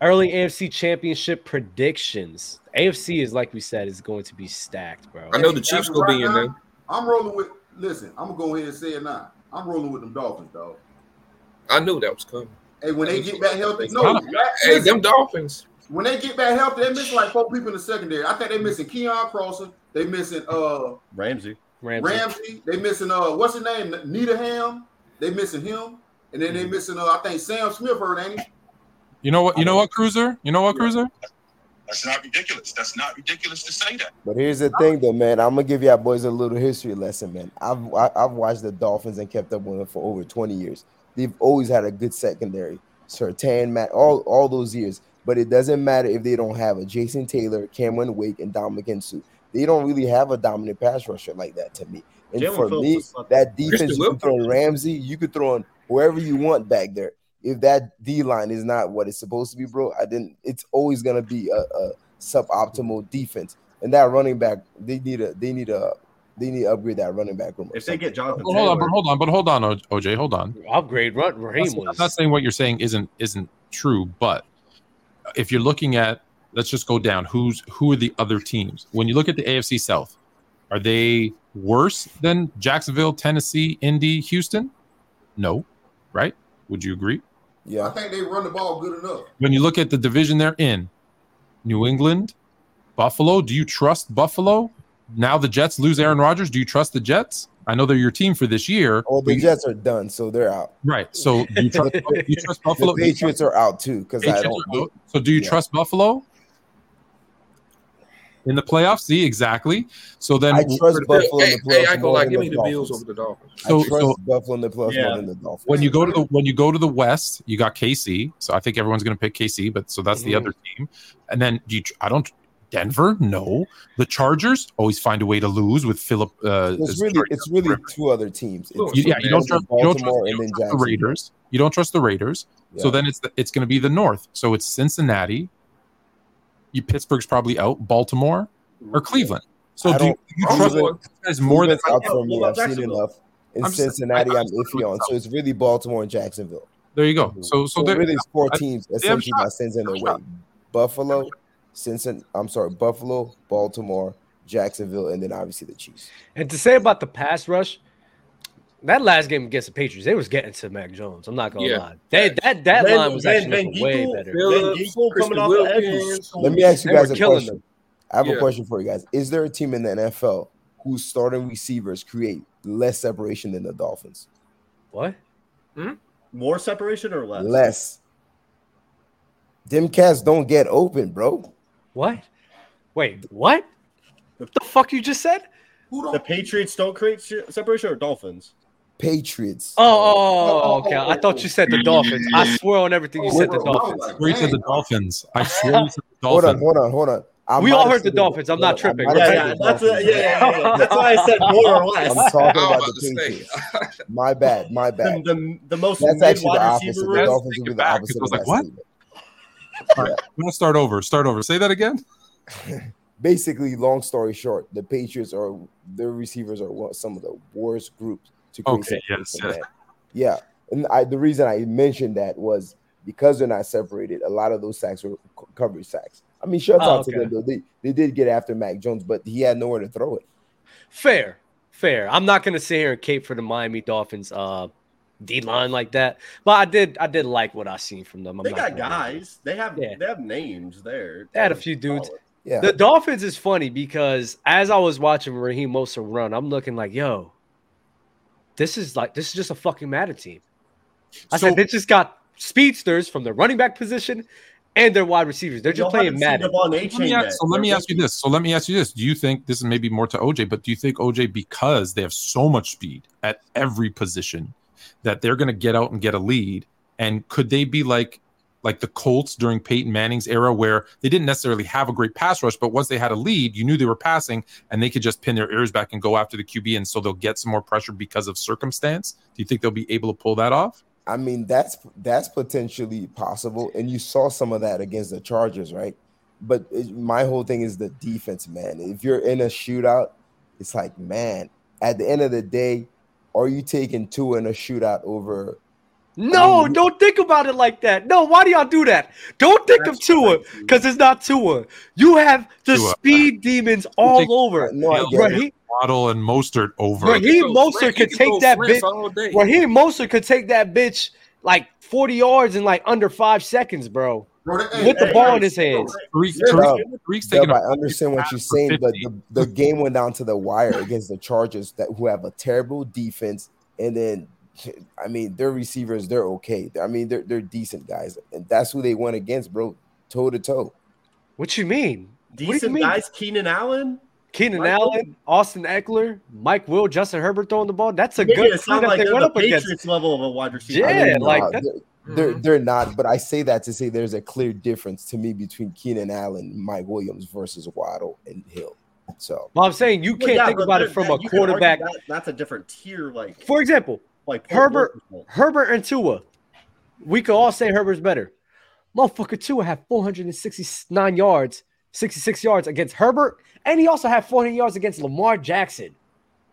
Early A F C championship predictions. A F C is, like we said, is going to be stacked, bro. I know the Chiefs will be in there. I'm rolling with – listen, I'm going to go ahead and say it now. I'm rolling with them Dolphins, dog. I knew that was coming. Hey, when they get back healthy – no. Hey, them Dolphins. When they get back healthy, they missing like four people in the secondary. I think they missing Keon Crosser. They missing uh Ramsey. Ramsey. Ramsey. They missing – uh what's his name? Needham. They missing him. And then they missing uh, – I think Sam Smith heard, ain't he? You know what? You know what, Cruiser? You know what, Cruiser? That's not ridiculous. That's not ridiculous to say that. But here's the thing, though, man. I'm gonna give y'all boys a little history lesson, man. I've I, I've watched the Dolphins and kept up with them for over twenty years. They've always had a good secondary, Surtain, Matt, all all those years. But it doesn't matter if they don't have a Jason Taylor, Cameron Wake, and Dominic Nsu. They don't really have a dominant pass rusher like that to me. And Jalen for Phillips me, that defense, you could throw Ramsey, you could throw in whoever you want back there. If that D line is not what it's supposed to be, bro, I didn't. It's always gonna be a, a suboptimal defense, and that running back they need a they need a They need to upgrade that running back room. If they get Jonathan oh, Taylor, hold on, but hold on, but hold on, O J, hold on. Upgrade run. Raheem was. I'm not saying what you're saying isn't isn't true, but if you're looking at, let's just go down. Who's who are the other teams? When you look at the A F C South, are they worse than Jacksonville, Tennessee, Indy, Houston? No, right? Would you agree? Yeah, I think they run the ball good enough. When you look at the division they're in, New England, Buffalo. Do you trust Buffalo? Now the Jets lose Aaron Rodgers. Do you trust the Jets? I know they're your team for this year. Oh, the you, Jets are done, so they're out. Right. So do you trust, you trust Buffalo? The Patriots are out too because I don't. Know. So do you yeah. trust Buffalo in the playoffs? See exactly. So then I trust Buffalo in the playoffs. Hey, I go like give me the Bills over the Dolphins. So, I trust so, Buffalo in the playoffs yeah. more than the Dolphins. When you go to the when you go to the West, you got K C. So I think everyone's going to pick K C, but so that's mm-hmm. the other team. And then do you, I don't. Denver, no. The Chargers always find a way to lose with Philip. Uh, it's really, it's really two other teams. It's you, yeah, you don't trust, you don't trust, you don't trust the Raiders. You don't trust the Raiders. Yeah. So then it's the, it's going to be the North. So it's Cincinnati. You Pittsburgh's probably out. Baltimore or Cleveland. So do you, you trust guys more than out for me? I've seen enough. In I'm Cincinnati, I'm iffy on. So it's really Baltimore and Jacksonville. There you go. So so, so there really it's four teams essentially that sends in their way. Buffalo. Cincinnati, I'm sorry, Buffalo, Baltimore, Jacksonville, and then obviously the Chiefs. And to say about the pass rush, that last game against the Patriots, they was getting to Mac Jones. I'm not gonna yeah. lie, they, that that ben, line was ben, actually ben, ben way Gito, better. Phillips, coming off Williams, Let me ask you guys a question. Them. I have yeah. a question for you guys. Is there a team in the N F L whose starting receivers create less separation than the Dolphins? What? Hmm? More separation or less? Less. Them cats don't get open, bro. What? Wait, what? What the fuck you just said? Who the Patriots don't create separation or Dolphins? Patriots. Oh, oh, oh okay. I thought you said the Dolphins. I swear on everything you said the Dolphins. I swear you said the Dolphins. I swear you said the Dolphins. Hold on, hold on, hold on. I we all heard the Dolphins. I'm not tripping. Yeah, that's a, yeah, yeah, that's why I said more or less. I'm talking about, about the Patriots. My bad, my bad. The, the, the most that's actually the opposite. The Dolphins would be the opposite. I was like, what? All right, I'm gonna start over. Start over. Say that again. Basically, long story short, the Patriots are their receivers are some of the worst groups to create. Okay, yes, yes. Yeah, and I, the reason I mentioned that was because they're not separated. A lot of those sacks were co- coverage sacks. I mean, shout out oh, okay. to them though. They they did get after Mac Jones, but he had nowhere to throw it. Fair, fair. I'm not gonna sit here and cape for the Miami Dolphins. Uh, D line like that, but I did, I did like what I seen from them. I'm they got guys. They have, yeah. they have names there. They had a few dudes. Yeah. The Dolphins is funny because as I was watching Raheem Mostert run, I'm looking like, yo, this is like this is just a fucking Madden team. I so, said they just got speedsters from the running back position and their wide receivers. They're just playing Madden. So let me, ask, so let me ask you this. So let me ask you this. Do you think this is maybe more to O J? But do you think O J because they have so much speed at every position? That they're going to get out and get a lead, and could they be like, like the Colts during Peyton Manning's era, where they didn't necessarily have a great pass rush, but once they had a lead, you knew they were passing, and they could just pin their ears back and go after the Q B, and so they'll get some more pressure because of circumstance. Do you think they'll be able to pull that off? I mean, that's that's potentially possible, and you saw some of that against the Chargers, right? But it, my whole thing is the defense, man. If you're in a shootout, it's like, man, at the end of the day. Are you taking two in a shootout over? No, I mean, don't think about it like that. No, why do y'all do that? Don't think of Tua because it's not Tua. You have the Tua. speed demons all take, over. No, I get Raheem, it. Waddle and Mostert over. Raheem Mostert could take that bitch. Raheem Mostert could take that bitch like forty yards in like under five seconds, bro. With hey, the hey, ball hey, in his hands. Tariq, Tariq, Tariq's taking I understand what you're saying, but the, the game went down to the wire against the Chargers, that who have a terrible defense, and then I mean their receivers, they're okay. I mean they're they're decent guys, and that's who they went against, bro, toe to toe. What you mean? Decent you mean? guys, Keenan Allen, Keenan Allen, Austin Eckler, Mike Will, Justin Herbert throwing the ball. That's a yeah, good. It sounds like they're the Patriots against. level of a wide receiver. Yeah, I mean, like. Nah, that- They're they're not, but I say that to say there's a clear difference to me between Keenan Allen, Mike Williams versus Waddle and Hill. So, well, I'm saying you can't well, yeah, think about it from a quarterback. That, that's a different tier. Like, for example, like Herbert, Herbert and Tua. We could all say Herbert's better. Motherfucker Tua had four hundred sixty-nine yards, sixty-six yards against Herbert, and he also had four hundred yards against Lamar Jackson.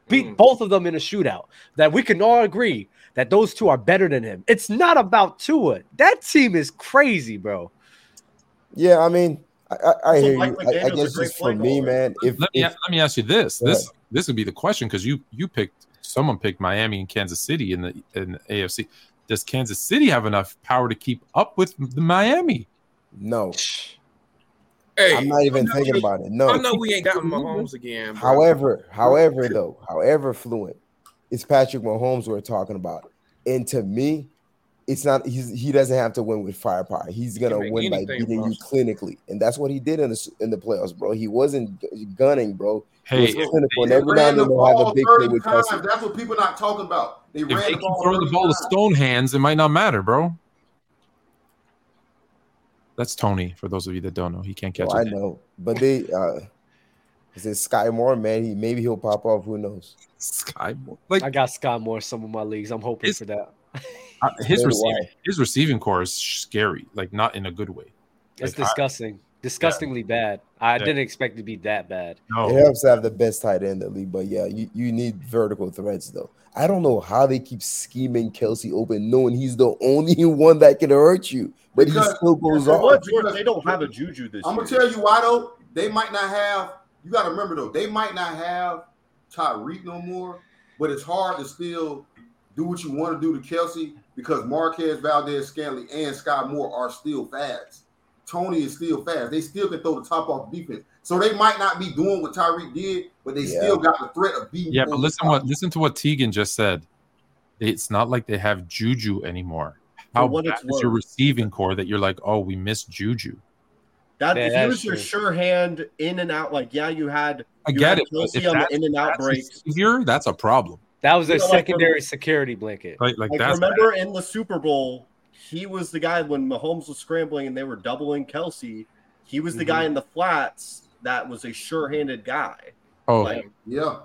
beat mm. both of them in a shootout, that we can all agree that those two are better than him. It's not about Tua. That team is crazy, bro. Yeah, I mean, I, I, I hear you. I, I guess just for me, man. If, let, me, if, let me ask you this. This this would be the question, because you you picked someone picked Miami and Kansas City in the in the A F C. Does Kansas City have enough power to keep up with the Miami? No. Hey, I'm not even thinking we, about it. No, I know we ain't got Mahomes again. Bro. However, however, though, however fluent, it's Patrick Mahomes we're talking about. And to me, it's not. He's, he doesn't have to win with firepower. He's gonna win anything, by beating bro. you clinically, and that's what he did in the in the playoffs, bro. He wasn't gunning, bro. Hey, it was clinical. And every now and then we'll have a big play with us. That's what people not talking about. They if ran they the ball can throw the ball times. to stone hands, it might not matter, bro. That's Toney, for those of you that don't know. He can't catch oh, it. I know. But they uh is it Sky Moore, man? He maybe he'll pop off. Who knows? Sky Moore. Like, I got Sky Moore in some of my leagues. I'm hoping for that. I, his receiving his receiving core is scary, like not in a good way. It's like, disgusting. I, Disgustingly yeah. bad. I yeah. didn't expect it to be that bad. No. It helps to have the best tight end in the league, but yeah, you, you need vertical threats though. I don't know how they keep scheming Kelsey open, knowing he's the only one that can hurt you, but because, he still goes off. They don't have a juju this I'm year. I'm gonna tell you why though. They might not have. You gotta remember though, they might not have Tyreek no more, but it's hard to still do what you want to do to Kelsey because Marquez, Valdez, Scantling, and Sky Moore are still fast. Toney is still fast. They still can throw the top off defense. So they might not be doing what Tyreek did, but they yeah. still got the threat of beating. Yeah, but listen what listen to what Teagan just said. It's not like they have Juju anymore. How bad is worth. your receiving core that you're like, oh, we missed Juju? That yeah, if you was true. your sure hand in and out, like yeah, you had. I you get had it. Kelsey on the in and out breaks. Here, that's a problem. That was their you know, secondary like, security blanket. Right, like, like that's remember bad. in the Super Bowl. He was the guy when Mahomes was scrambling and they were doubling Kelsey. He was the mm-hmm. guy in the flats that was a sure-handed guy. Oh, like, yeah.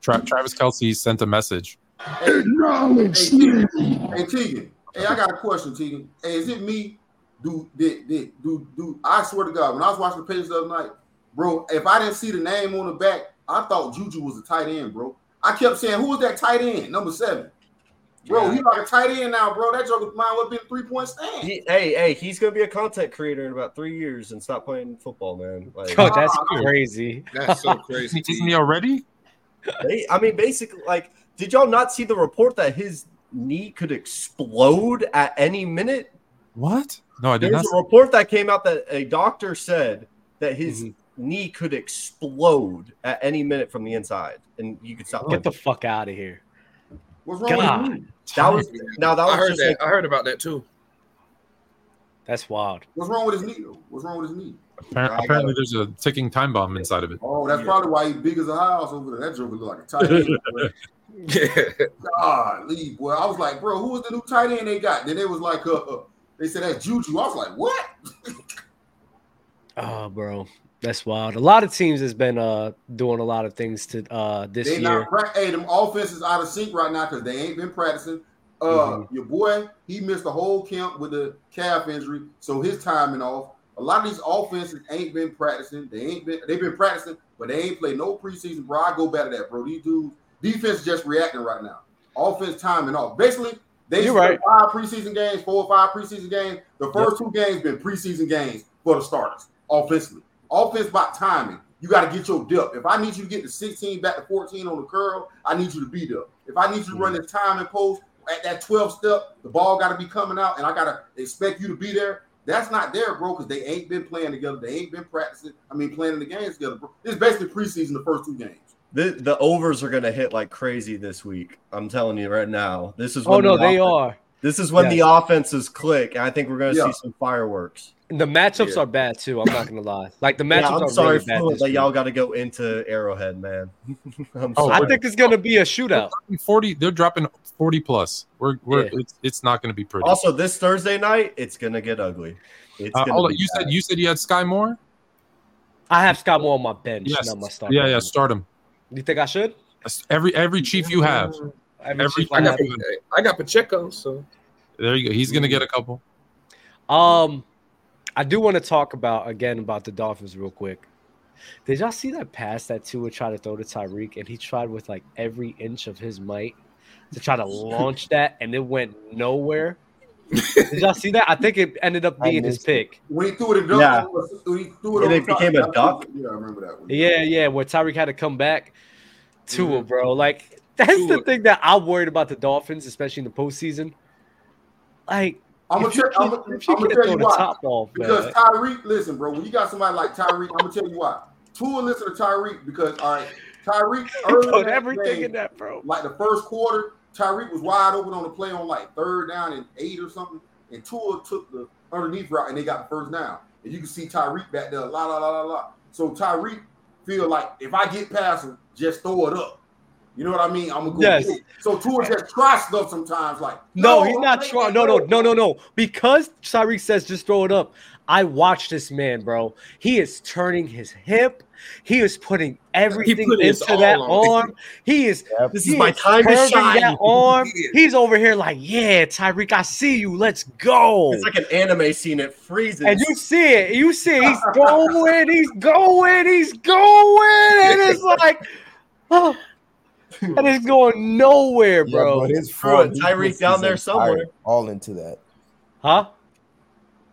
Tra- Travis Kelsey sent a message. Hey, Acknowledge me. Hey, Teagan. Hey, I got a question, Teagan. Hey, is it me? Do, did, did, do, do, I swear to God, when I was watching the Patriots the other night, bro, if I didn't see the name on the back, I thought Juju was a tight end, bro. I kept saying, who was that tight end? Number seven. Bro, he's like a tight end now, bro. That joke might well be a three-point stand. He, hey, hey, he's going to be a content creator in about three years and stop playing football, man. Like, oh, that's wow. crazy. That's so crazy. Isn't he already? They, I mean, basically, like, did y'all not see the report that his knee could explode at any minute? What? No, I did There's not. There's a report that came out that a doctor said that his mm-hmm. knee could explode at any minute from the inside, and you could stop. Get him. the fuck out of here. What's wrong God. with you? That was now that was I heard just that. Like, I heard about that too. That's wild. What's wrong with his knee? What's wrong with his knee? Apparently, apparently there's a ticking time bomb inside of it. Oh, that's yeah. probably why he's big as a house over there. That joke look like a tight end. yeah. God, leave, boy. I was like, bro, who was the new tight end they got? Then they was like, uh, uh they said that's Juju. I was like, what? oh, bro. That's wild. A lot of teams has been uh, doing a lot of things to uh, this they year. Not, hey, them offenses out of sync right now because they ain't been practicing. Uh, mm-hmm. Your boy, he missed the whole camp with the calf injury, so his timing off. A lot of these offenses ain't been practicing. They ain't been. They've been practicing, but they ain't played no preseason, bro. I go back to that, bro. These dudes, defense just reacting right now. Offense timing off. Basically, they spent right. five preseason games, four or five preseason games. The first yep. two games been preseason games for the starters offensively. Offense by timing. You got to get your depth. If I need you to get to sixteen, back to fourteen on the curl, I need you to be there. If I need you to run the time and post at that twelve step, the ball got to be coming out, and I got to expect you to be there. That's not there, bro, because they ain't been playing together. They ain't been practicing. I mean, playing in the games together, bro. It's basically preseason, the first two games. The, the overs are going to hit like crazy this week. I'm telling you right now. This is when oh, no, the they offense, are. This is when yes. the offenses click, and I think we're going to yeah. see some fireworks. The matchups yeah. are bad too. I'm not gonna lie. Like the matchups yeah, I'm are sorry really bad. That y'all got to go into Arrowhead, man. I'm oh, I think it's gonna be a shootout. They're forty. They're dropping forty plus. We're we're. Yeah. It's, it's not gonna be pretty. Also, this Thursday night, it's gonna get ugly. It's uh, gonna. Be you bad. said you said you had Sky Moore. I have Sky Moore on my bench, yes. not my starter. Yeah, yeah. Start him. You think I should? Every every chief you have. Every, every chief I, got, you have. I got Pacheco, so there you go. He's gonna get a couple. Um. I do want to talk about, again, about the Dolphins real quick. Did y'all see that pass that Tua tried to throw to Tyreek, and he tried with like every inch of his might to try to launch that, and it went nowhere? Did y'all see that? I think it ended up being his pick. When he threw it, in yeah. He threw it, and it became a duck. Yeah, I remember that one. Yeah, yeah, where Tyreek had to come back. Tua, yeah. bro, like that's Tua. The thing that I'm worried about the Dolphins, especially in the postseason. Like, I'm gonna tell, I'm gonna, I'm gonna tell you why. Top off, because Tyreek, listen, bro, when you got somebody like Tyreek, I'm gonna tell you why. Tua, listen to Tyreek because all right, Tyreek early put everything game, in that, bro. Like the first quarter, Tyreek was wide open on the play on like third down and eight or something, and Tua took the underneath route and they got the first down. And you can see Tyreek back there, la la la la la. So Tyreek feel like if I get past him, just throw it up. You know what I mean? I'm a good yes. kid. So Tua just try stuff sometimes. Like no, no he's not trying. No, no, no, no, no. Because Tyreek says just throw it up. I watch this man, bro. He is turning his hip. He is putting everything put into that arm. On. He is. Yeah, this he is my time to shine. That arm. He's over here like, yeah, Tyreek, I see you. Let's go. It's like an anime scene. It freezes, and you see it. You see it. He's going. He's going. He's going. And it's like, oh. That is going nowhere, bro. Yeah, it's fraud. Tyreek down there somewhere. All into that. Huh?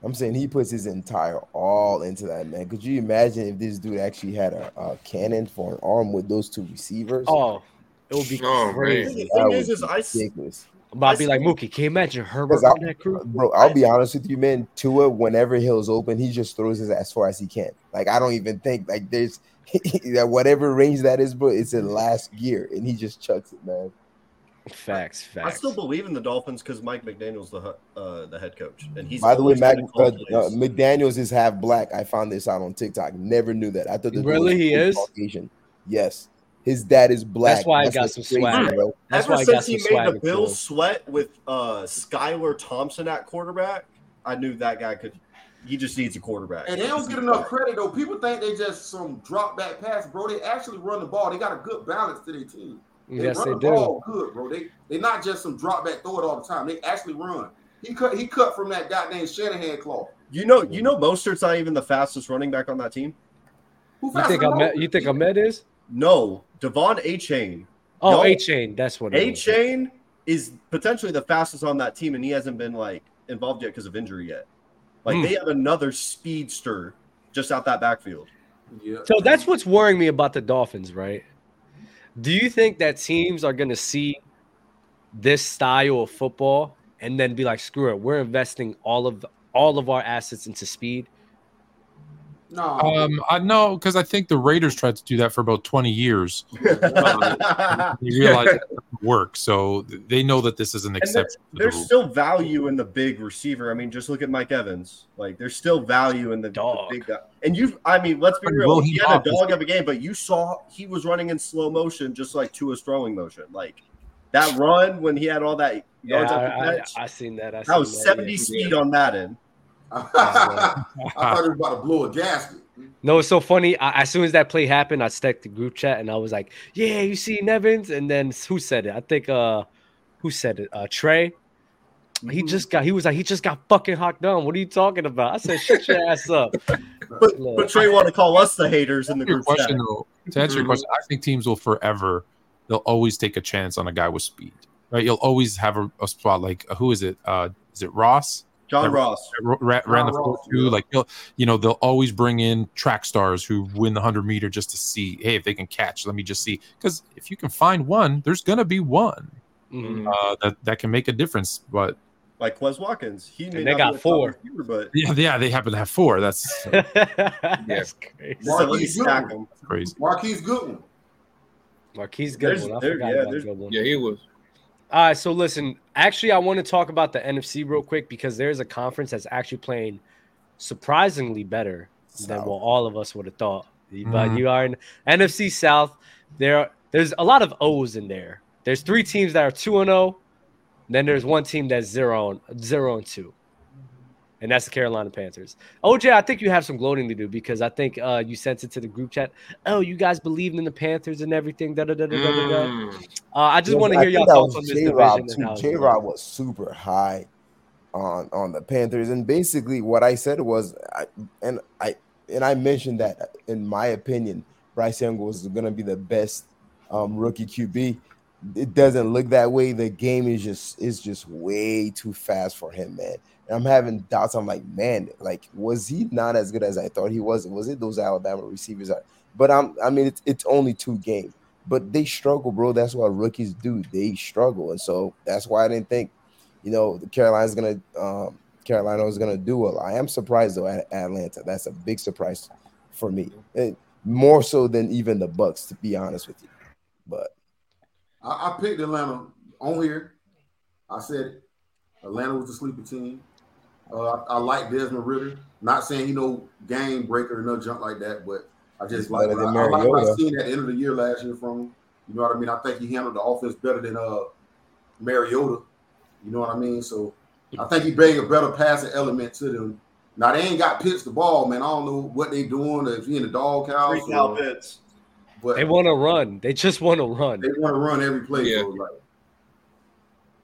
I'm saying he puts his entire all into that, man. Could you imagine if this dude actually had a, a cannon for an arm with those two receivers? Oh, it would be oh, crazy. The thing is, is I ridiculous. I'm about to be like, Mookie, can you imagine Herbert on that crew? Bro, I'll be honest with you, man. Tua, whenever Hill's open, he just throws his as far as he can. Like, I don't even think, like, there's that whatever range that is, bro, it's in last gear, and he just chucks it, man. Facts, facts. I still believe in the Dolphins because Mike McDaniel's the uh, the head coach, and he's by the way, Mac, uh, uh, McDaniel's is half black. I found this out on TikTok. Never knew that. I thought the really he is Caucasian. Yes. His dad is black. That's why I got some swag, bro. Ever since he made the Bills sweat with uh, Skylar Thompson at quarterback, I knew that guy could – he just needs a quarterback. And they don't get enough credit, though. People think they just some drop-back pass, bro. They actually run the ball. They got a good balance to their team. Yes, they do. They run the ball good, bro. They, they're not just some drop-back throw it all the time. They actually run. He cut He cut from that goddamn Shanahan claw. You know, you know Mostert's not even the fastest running back on that team? Who you think Ahmed, you think Ahmed is? No, Devon Achane. Oh, Achane, that's what it is. Achane is potentially the fastest on that team, and he hasn't been like involved yet because of injury yet. Like mm. they have another speedster just out that backfield. Yeah. So that's what's worrying me about the Dolphins, right? Do you think that teams are going to see this style of football and then be like, "Screw it, we're investing all of all of our assets into speed"? No, um, I know because I think the Raiders tried to do that for about twenty years. uh, they realized it doesn't work, so they know that this is an exception. There's the still value in the big receiver. I mean, just look at Mike Evans. Like, there's still value in the, dog. the big guy. And you, I mean, let's be real. He had a dog of a game, but you saw he was running in slow motion, just like Tua's throwing motion. Like that run when he had all that yards yeah, up the bench. I, I, I seen that. I seen that was that, seventy yeah. speed on that end. I thought he was about to blow a gasket. No, it's so funny. I, as soon as that play happened, I stacked the group chat and I was like, "Yeah, you see Nevins." And then who said it? I think uh, who said it? Uh, Trey. Mm-hmm. He just got. He was like, he just got fucking hocked on. What are you talking about? I said, shut your ass up. But, Look, but Trey wanted to call us the haters in the group chat. Though, to answer your question, I think teams will forever. They'll always take a chance on a guy with speed, right? You'll always have a, a spot like who is it? Uh, is it Ross? John Ross ran the four two. Like, you know, they'll always bring in track stars who win the hundred meter just to see, hey, if they can catch. Let me just see, because if you can find one, there's gonna be one mm. uh, that that can make a difference. But like Quez Watkins, he and they got four. Receiver, but yeah, yeah, they happen to have four. That's uh, that's crazy. Marquise Goodwin. Marquise Goodwin. Marquise Goodwin. There, yeah, Goodwin. yeah, he was. All right, so listen, actually, I want to talk about the N F C real quick because there's a conference that's actually playing surprisingly better South. than what all of us would have thought. Mm-hmm. But you are in N F C South. There, There's a lot of O's in there. There's three teams that are two and oh, then there's one team that's zero and, zero and two, and that's the Carolina Panthers. O J, I think you have some gloating to do because I think uh, you sent it to the group chat. Oh, you guys believed in the Panthers and everything. Da, da, da, da, da, da. Mm. Uh, I just yeah, want to hear y'all thoughts on this division. Too. J-Rob was super high on, on the Panthers. And basically what I said was, I, and I and I mentioned that, in my opinion, Bryce Young was going to be the best um, rookie Q B. It doesn't look that way. The game is just is just way too fast for him, man. And I'm having doubts. I'm like, man, like, was he not as good as I thought he was? Was it those Alabama receivers? But I'm, I mean, it's, it's only two games. But they struggle, bro. That's what rookies do. They struggle. And so that's why I didn't think, you know, Carolina's going to um, Carolina was going to do well. I am surprised, though, at Atlanta. That's a big surprise for me. It, more so than even the Bucks, to be honest with you. But I, I picked Atlanta on here. I said it. Atlanta was the sleeper team. Uh, I, I like Desmond Ridder. Not saying he no game breaker or no jump like that, but I just like what I, I like what I seen at the end of the year last year from him. You know what I mean? I think he handled the offense better than uh, Mariota. You know what I mean? So I think he bring a better passing element to them. Now, they ain't got Pitts the ball, man. I don't know what they doing, if he in the doghouse. Pits. But they want to run. They just want to run. They want to run every play. Yeah, though, like.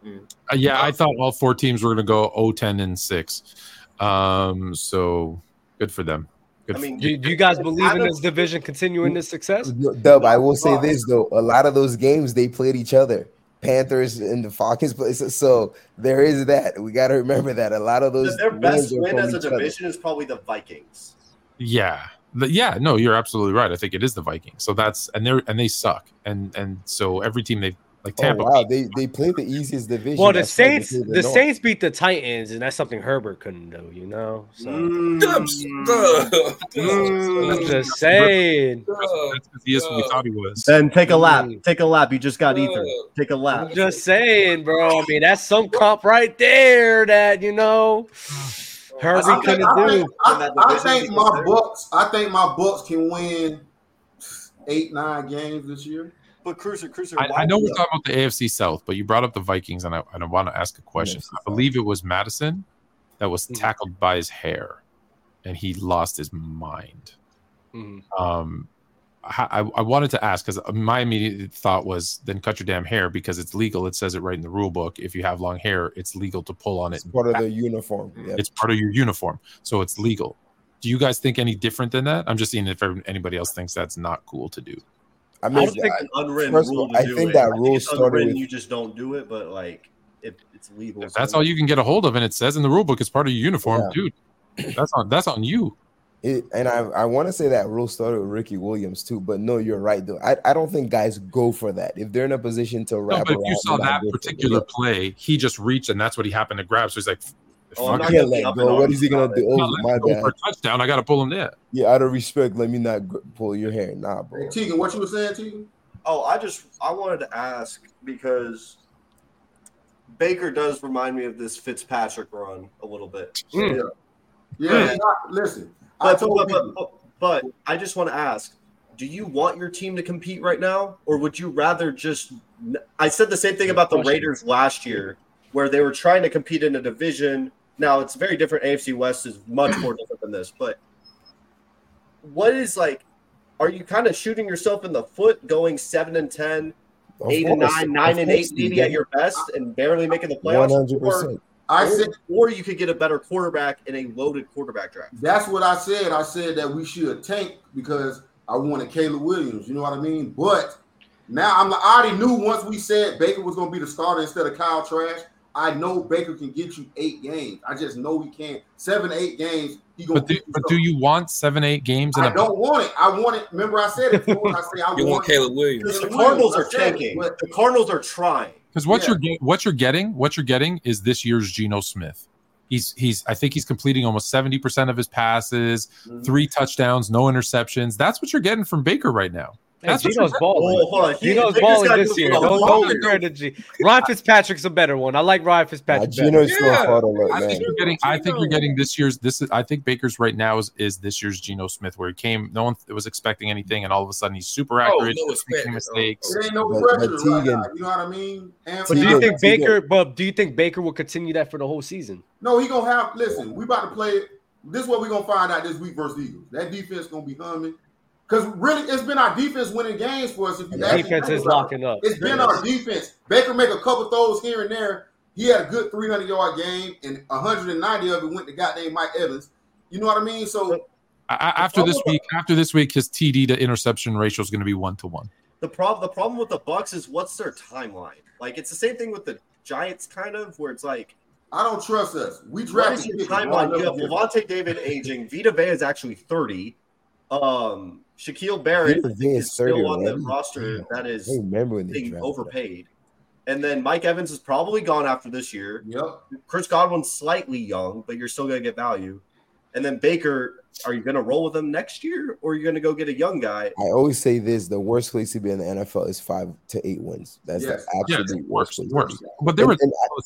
mm. uh, yeah I thought all four teams were going to go oh ten and six. Um, so good for them. Good I mean, do, do you guys believe in this division continuing this success? Dub, I will say this, though. A lot of those games, they played each other. Panthers and the Falcons play. So there is that. We got to remember that. A lot of those. Their best win as a division is probably the Vikings. Yeah. Yeah. No, you're absolutely right. I think it is the Vikings. So that's – and they and they suck. And and so every team they've – Like Tampa. Oh, wow, they they played the easiest division. Well, the Saints, the, the Saints beat the Titans, and that's something Herbert couldn't do, you know. So mm. Mm. I'm just saying. That's because he is what we thought he was. Then take a lap. Take a lap. You just got ether. Take a lap. I'm just saying, bro. I mean, that's some comp right there that you know Herbert couldn't I think, do. I, I, I think my Bucks. I think my Bucks can win eight, nine games this year. But Cruiser, Cruiser. I, I know we're talking about the A F C South, but you brought up the Vikings, and I, and I want to ask a question. I believe it was Madison that was tackled mm-hmm. by his hair, and he lost his mind. Mm-hmm. Um, I, I wanted to ask because my immediate thought was, then cut your damn hair because it's legal. It says it right in the rule book. If you have long hair, it's legal to pull on it. It's part of the uniform. Yeah. It's part of your uniform, so it's legal. Do you guys think any different than that? I'm just seeing if anybody else thinks that's not cool to do. I mean, I don't think an unwritten rule. I think that rule started with you just don't do it, but like if it's legal, if that's all you can get a hold of, and it says in the rule book it's part of your uniform, yeah. Dude. That's on that's on you. It, and I, I want to say that rule started with Ricky Williams too, but no, you're right though. I, I don't think guys go for that if they're in a position to wrap. No, but if you saw that particular play, he just reached, and that's what he happened to grab. So he's like. Oh, I'm not gonna let go. What is he gonna do? Oh, my bad. For a touchdown, I gotta pull him there. Yeah, out of respect, let me not pull your hair. Nah, bro. Hey, Tegan, what you were saying, Tegan? Oh, I just I wanted to ask because Baker does remind me of this Fitzpatrick run a little bit. Mm. Yeah, yeah. Mm. Man, I, listen, but, I told but, but, but I just want to ask: do you want your team to compete right now, or would you rather just? I said the same thing about the Raiders last year, where they were trying to compete in a division. Now, it's very different. A F C West is much more different than this. But what is, like, are you kind of shooting yourself in the foot going seven and ten, eight and nine, nine and eight, maybe at your best and barely making the playoffs? one hundred percent. Or, I said, or you could get a better quarterback in a loaded quarterback draft. That's what I said. I said that we should tank because I wanted Caleb Williams. You know what I mean? But now I'm, I already knew once we said Baker was going to be the starter instead of Kyle Trash. I know Baker can get you eight games. I just know he can. Seven, eight games. He gonna but do, but do you want seven, eight games? In I a don't play? want it. I want it. Remember I said it before. I say I you want Caleb Williams. The Cardinals are tanking. But the Cardinals are trying. Because what, yeah. you're, what you're getting what you're getting is this year's Geno Smith. He's he's. I think he's completing almost seventy percent of his passes, mm-hmm. three touchdowns, no interceptions. That's what you're getting from Baker right now. That's Gino's balling. Oh, hold on. Gino's balling this year. Don't go compare to G. Ryan Fitzpatrick's a better one. I like Ryan Fitzpatrick. Nah, Gino's still yeah. hard alert, man. I think you're getting. I think you're getting this year's. This is. I think Baker's right now is, is this year's Geno Smith, where he came. No one was expecting anything, and all of a sudden he's super accurate. Oh, no making mistakes. There ain't no pressure right now. You know what I mean? And but do you think Baker? But do you think Baker will continue that for the whole season? No, he gonna have. Listen, we about to play. This is what we gonna find out this week versus Eagles. That defense gonna be humming. Because really, it's been our defense winning games for us. If you yeah, defense is locking up. It's been our defense. Baker make a couple throws here and there. He had a good three hundred yard game, and one hundred ninety of it went to goddamn Mike Evans. You know what I mean? So After this week, after this week, his T D to interception ratio is going to be one to one. The problem, the problem with the Bucs is what's their timeline? Like, it's the same thing with the Giants, kind of, where it's like, I don't trust us. We drafted your timeline. You have Levante David aging. Vita Vea is actually thirty. Um, Shaquille Barrett is still on the roster. That is being overpaid. And then Mike Evans is probably gone after this year. Yep. Chris Godwin's slightly young, but you're still going to get value. And then Baker, are you going to roll with him next year, or are you going to go get a young guy? I always say this: the worst place to be in the N F L is five to eight wins. That's yes. the absolute yes, worst. Place worst. To be. But there was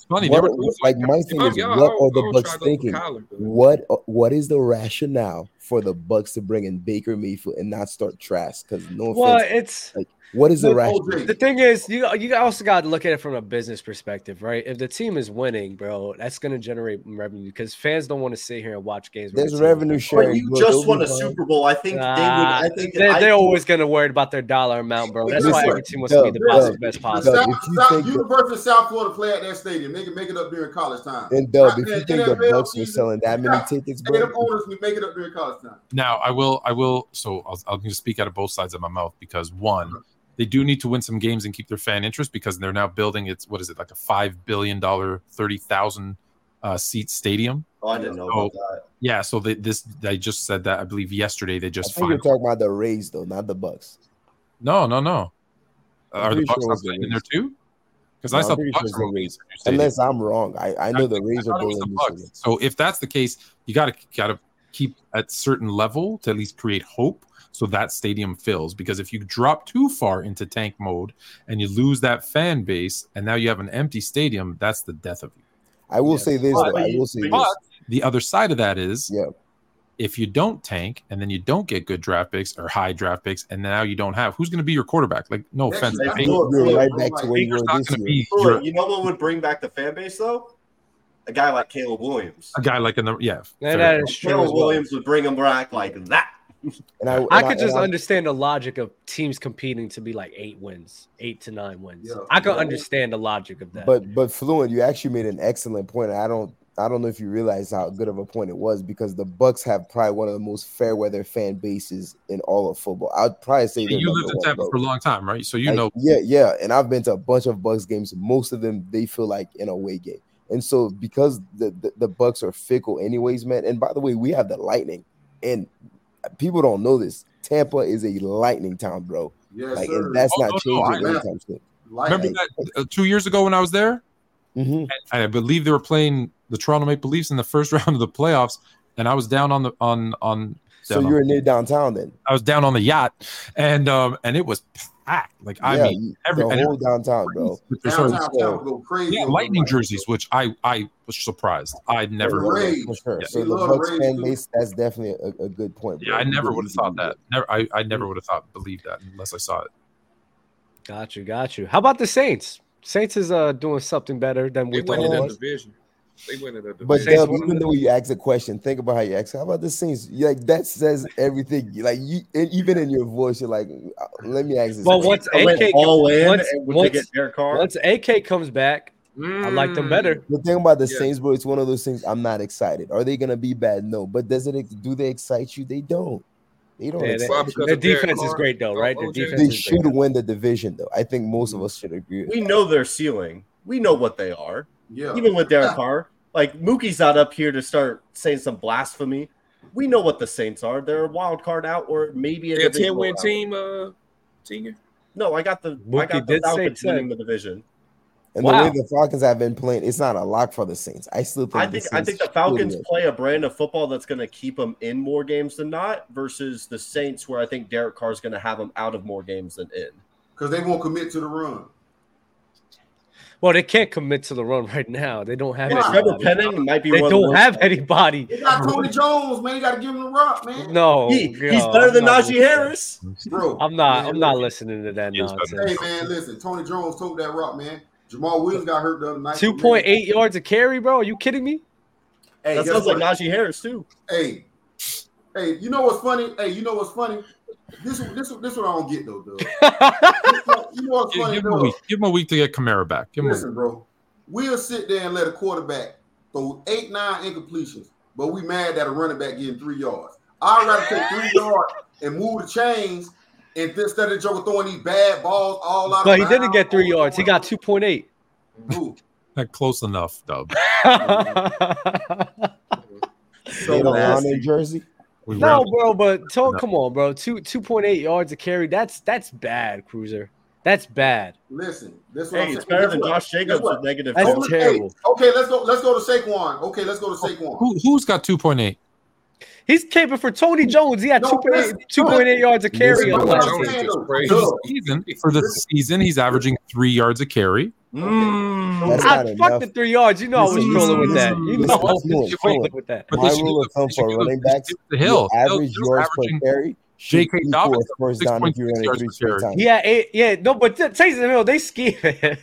funny. What, there were, like my thing is, oh, what oh, are the oh, Bucks thinking? Collar, what What is the rationale for the Bucks to bring in Baker Mayfield and not start Trask? Because no offense, well, it's like, what is the rationale? The thing is, you you also got to look at it from a business perspective, right? If the team is winning, bro, that's going to generate revenue, because fans don't want to sit here and watch games. There's the revenue share. But you just won a Super Bowl. I think nah, they would. I think they're, they're I, always going to worry about their dollar amount, bro. That's why every team wants no, to be the no, best no, possible. No, South, South, University of South Florida play at that stadium. They can make it up during college time. And Dub, if you think the Bucks were selling that many tickets, bro, them owners we make it up during college time. Now, I will, I will. So I'll, I'm going to speak out of both sides of my mouth, because one, they do need to win some games and keep their fan interest, because they're now building. It's what is it like a five billion dollar, thirty thousand. Uh, seat stadium. Oh, I didn't know so, about that. Yeah, so they, this they just said that I believe yesterday they just. I think you're talking about the Rays though, not the Bucks. No, no, no. Uh, are the Bucks sure not the in there too? Because no, I saw the Bucks sure Rays. Unless I'm wrong, I, I know I, the Rays are going. So if that's the case, you gotta gotta keep at certain level to at least create hope, so that stadium fills. Because if you drop too far into tank mode and you lose that fan base, and now you have an empty stadium, that's the death of you. I will yeah, say this. But, I will say but this. The other side of that is, yeah. if you don't tank and then you don't get good draft picks or high draft picks, and now you don't have who's going to be your quarterback. Like, no that's offense, that's you're right back to where you were this year. Your, you know what would bring back the fan base though? A guy like Caleb Williams. A guy like in the yeah. yeah that is true. Caleb Williams would bring him back like that. And I, and I could I, just I, understand the logic of teams competing to be like eight wins, eight to nine wins. Yeah, I could yeah. understand the logic of that. But but Fluent, you actually made an excellent point. I don't I don't know if you realize how good of a point it was, because the Bucks have probably one of the most fair weather fan bases in all of football. I'd probably say yeah, you lived in Tampa for a long time, right? So you like, know, yeah, yeah. And I've been to a bunch of Bucks games. Most of them they feel like an away game, and so because the the, the Bucks are fickle, anyways, man. And by the way, we have the Lightning and. People don't know this. Tampa is a lightning town, bro. Yes, like, and that's oh, not no, changing no, anytime soon. Remember like, that uh, two years ago when I was there? Mm-hmm. I, I believe they were playing the Toronto Maple Leafs in the first round of the playoffs, and I was down on the on on. So you were near downtown then? I was down on the yacht, and um and it was packed. Like I yeah, mean, every the whole downtown, bro. Downtown go crazy. Yeah, lightning jerseys, which I I was surprised. I never for sure. Yeah. So the Bucks fan base, that's definitely a, a good point. Bro. Yeah, I never would have thought that. Never, I I never would have thought believed that unless I saw it. Got you, got you. How about the Saints? Saints is uh doing something better than we thought. They went in that division. They win it. But Dub, even though you ask a question, think about how you ask. How about the Saints? Like that says everything. Like you, even in your voice, you're like, "Let me ask this." But once A K all in, once, and once, get their car? Once A K comes back, mm. I like them better. The thing about the yeah. Saints, bro, it's one of those things. I'm not excited. Are they gonna be bad? No. But does it? Do they excite you? They don't. They don't. Yeah, they, their defense is great, though, right? Their defense. They should win the division, though. I think most of us should agree. We know their ceiling. We know what they are. Yeah. Even with Derek Carr, like Mookie's not up here to start saying some blasphemy. We know what the Saints are. They're a wild card out, or maybe a ten-win team. Uh, senior. No, I got the Mookie I got the Falcons winning the division. And wow. the way the Falcons have been playing, it's not a lock for the Saints. I still think I think the I think the Falcons play a brand of football that's going to keep them in more games than not, versus the Saints, where I think Derek Carr is going to have them out of more games than in, because they won't commit to the run. Well, they can't commit to the run right now. They don't have yeah, Trevor Penning might be. They one don't have anybody. They got Toney Jones, man. You got to give him the rock, man. No, he, yo, he's better I'm than Najee Harris, bro. I'm not. Man, I'm not listening to that nonsense. Hey, man, listen. Toney Jones took that rock, man. Jamal Williams got hurt the other night. Two point eight yards a carry, bro. Are you kidding me? Hey, that sounds like Najee Harris too. Hey, hey, you know what's funny? Hey, you know what's funny? This this this what I don't get though, dude. You know what's funny? Give him a week. Give him a week to get Kamara back. Give Listen, him bro, we'll sit there and let a quarterback throw eight, nine incompletions, but we mad that a running back getting three yards. I'd rather take three yards and move the chains and instead of Joker throwing these bad balls all out. No, of he didn't get three yards. He got two point eight. Not close enough, though. So on in Jersey. We no, bro, but tell, come on, bro. Two two point eight yards a carry. That's that's bad, Cruiser. That's bad. Listen, this hey, it's better than Josh Jacobs with negative. That's oh, terrible. Hey, okay, let's go. Let's go to Saquon. Okay, let's go to Saquon. Who, who's got two point eight? He's capable for Toney Jones. He had no, two point eight yards a carry. On last season. For the season, he's averaging three yards a carry. Mm. I fucked the three yards. You know I was rolling with that. You know I was rolling with that. My rule of thumb for running backs, the average yards per carry. J K Dobbins, six point six yards per carry. Yeah, it, yeah, no, but t- Taysom Hill, they scheme it.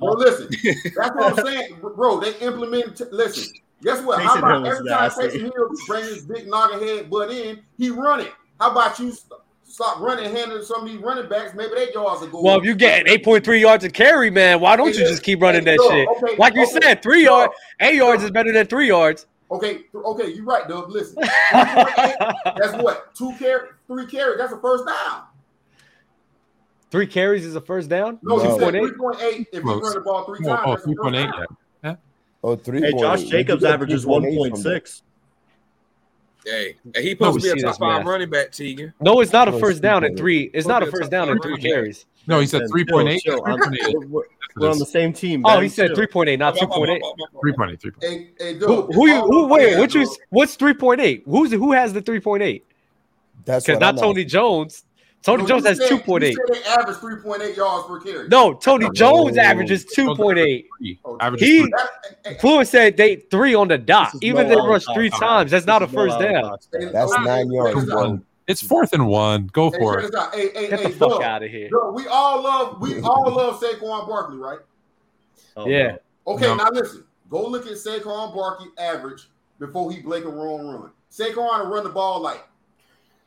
Well, listen, that's what I'm saying, bro. They implement. T- listen, guess what? How about every time Taysom Hill brings his big knockerhead butt in, he run it. How about you st- stop running, handing some of these running backs? Maybe they yards will go. Well, if you get eight point three yards to carry, man, why don't you just keep running that shit? Okay, like you okay, said, three no, yards, eight no. yards is better than three yards. Okay, okay, you're right, Dub. Listen, that's what two carry, three carries. That's a first down. Three carries is a first down. No, you said three point eight. If you run the ball three times, oh, three point eight. Yeah. Oh, three. Hey, Josh Jacobs averages one point six. Hey, he supposed to be a top five running back, Tegan. No, it's not a first down at three. It's not a first down at three carries. No, he said three point eight. We're on the same team. Man. Oh, he said three point eight, not two point eight. Three point eight. Three point eight. Hey, hey, who, who you? Who? Wait, which is what's three point eight? Who's who has the three point eight? That's because not Toney Jones. Toney no, Jones has two point eight. They average three point eight yards per carry. No, Toney Jones averages two point eight. He Fluid said they three on the dot. Even if they rush three times, that's not a first down. That's nine yards. It's fourth and one. Go hey, for it. Hey, hey, Get hey, the fuck bro, out of here. Bro, we all love we all love Saquon Barkley, right? Oh, yeah. Okay, no. Now listen. Go look at Saquon Barkley average before he blink a wrong run. Saquon run the ball like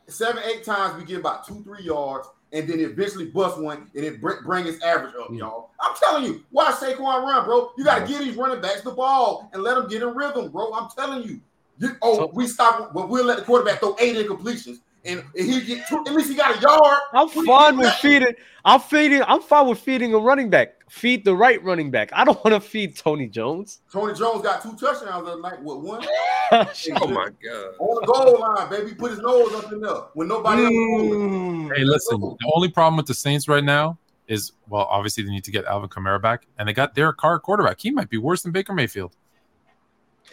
seven, eight times. We get about two, three yards, and then eventually bust one, and it bring his average up, y'all. I'm telling you, watch Saquon run, bro. You got to give these running backs the ball and let them get in rhythm, bro. I'm telling you. you oh, so, we stop. But we'll let the quarterback throw eight incompletions. And he get two, at least he got a yard. I'm fine with feeding. I'm feeding. I'm fine with feeding a running back. Feed the right running back. I don't want to feed Toney Jones. Toney Jones got two touchdowns the other night. What one? Oh my god! On the goal line, baby, put his nose up and up when nobody mm. else. Hey, listen. The only problem with the Saints right now is, well, obviously they need to get Alvin Kamara back, and they got Derek Carr quarterback. He might be worse than Baker Mayfield.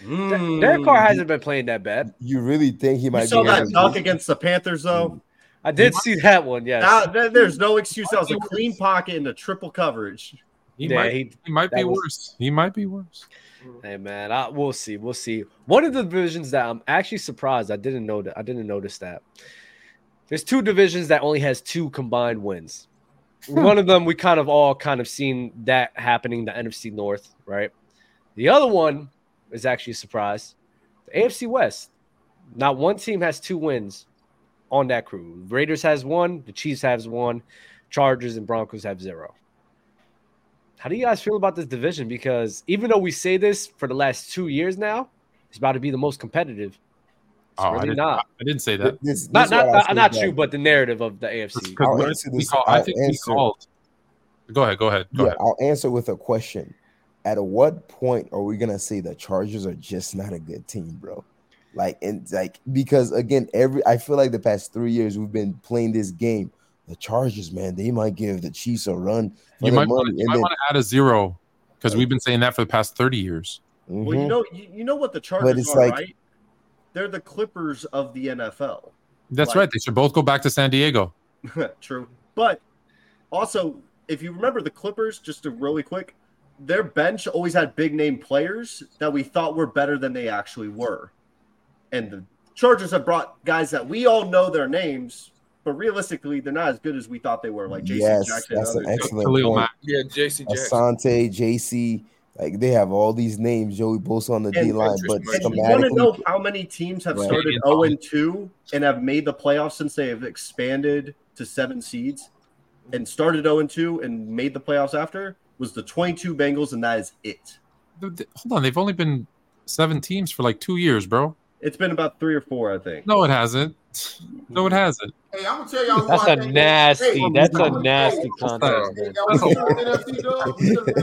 Mm. Derek Carr hasn't been playing that bad. You really think he might? You saw be that dunk against the Panthers, though. Mm. I did he see might. That one. Yes. Now, there's no excuse. That was a clean pocket and a triple coverage. He yeah, might. He, he might be was, worse. He might be worse. Hey man, I, we'll see. We'll see. One of the divisions that I'm actually surprised I didn't know that I didn't notice that. There's two divisions that only has two combined wins. One of them we kind of all kind of seen that happening. The N F C North, right? The other one is actually a surprise. The A F C West, not one team has two wins on that crew. Raiders has one, the Chiefs has one, Chargers and Broncos have zero. How do you guys feel about this division? Because even though we say this for the last two years now, it's about to be the most competitive. It's oh, really I didn't, not. I didn't say that. This, this not not, not, not you, but the narrative of the A F C. We call, I think we called. Go ahead, go ahead. Go yeah, ahead. I'll answer with a question. At what point are we gonna say the Chargers are just not a good team, bro? Like and like because again, every I feel like the past three years we've been playing this game. The Chargers, man, they might give the Chiefs a run. You might want to add a zero because like, we've been saying that for the past thirty years. Mm-hmm. Well, you know, you, you know what the Chargers are, like, right? They're the Clippers of the N F L. That's like, right. They should both go back to San Diego. True, but also if you remember the Clippers, just to really quick. Their bench always had big name players that we thought were better than they actually were. And the Chargers have brought guys that we all know their names, but realistically, they're not as good as we thought they were. Like J C yes, Jackson. That's an excellent Khalil point. Yeah, J C Jackson. Asante, J C. Like they have all these names, Joey Bosa on the D line. But you want to know how many teams have right. started oh and two and have made the playoffs since they have expanded to seven seeds and started oh and two and made the playoffs after? Was the twenty-two Bengals, and that is it. Hold on, they've only been seven teams for like two years, bro. It's been about three or four, I think. No, it hasn't. No, it hasn't. Hey, I'm gonna tell y'all. Who that's I a think nasty. Hey, that's a nasty contest.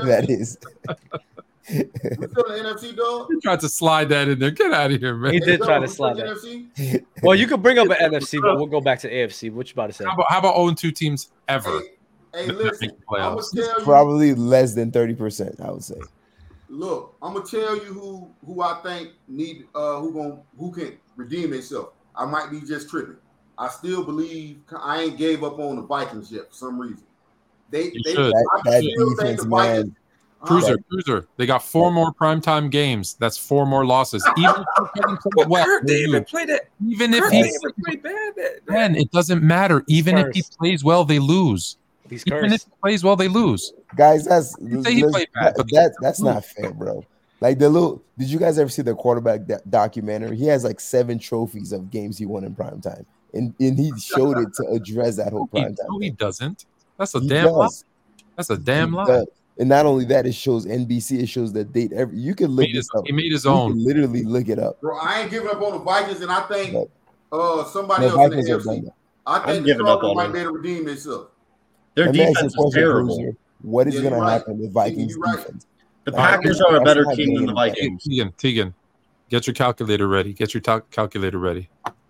That is. We still in the N F C, dog? You tried to slide that in there. Get out of here, man. He did hey, try to slide that. Well, you could bring up an N F C, but we'll go back to A F C. What you about to say? How about, how about oh and two teams ever? Hey, hey listen. I would tell you, probably less than thirty percent, I would say. Look, I'm going to tell you who, who I think need uh, who gonna, who can redeem themselves. I might be just tripping. I still believe I ain't gave up on the Vikings yet for some reason. They, you they should. That, I that still defense, think the Vikings. Man. Cruiser, Cruiser. They got four more primetime games. That's four more losses. Even if well, David played it. Even if he played bad, man, it doesn't matter. Even if he plays well, they lose. He's even cursed. If he plays well, they lose. Guys, that's say he played bad, that, that, that's not fair, bro. Like the little. Did you guys ever see the quarterback d- documentary? He has like seven trophies of games he won in primetime, and and he showed it to address that whole primetime. No, he doesn't. That's a he damn does. lie. That's a damn he lie. Does. And not only that, it shows N B C. It shows the date. Every you can look this up. He made his own. You can literally look it up. Bro, I ain't giving up on the Vikings, and I think uh, somebody no, else Vikings in the N F C. I think the Vikings might be able to redeem themselves. Their and defense is terrible. Cruiser, what is yeah, going right. to happen with Vikings right. defense? The Packers are a better team than the Vikings. Tegan, Tegan, get your calculator ready. Get your t- calculator ready.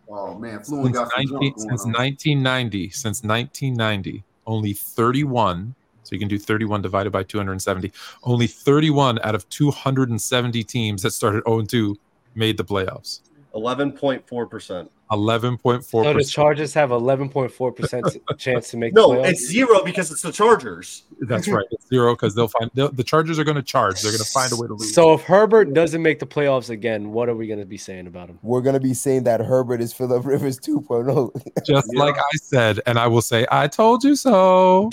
Oh man, Fluent got some junk going on. Since nineteen ninety, since nineteen ninety, only thirty-one. So you can do thirty-one divided by two hundred seventy. Only thirty-one out of two hundred seventy teams that started oh and two made the playoffs. eleven point four percent. eleven point four percent. So the Chargers have eleven point four percent chance to make the no, playoffs? No, it's zero because it's the Chargers. That's right. It's zero because they'll find they'll, the Chargers are going to charge. They're going to find a way to lose. So if Herbert doesn't make the playoffs again, what are we going to be saying about him? We're going to be saying that Herbert is Phillip Rivers two point oh. Just yeah. like I said, and I will say, I told you so.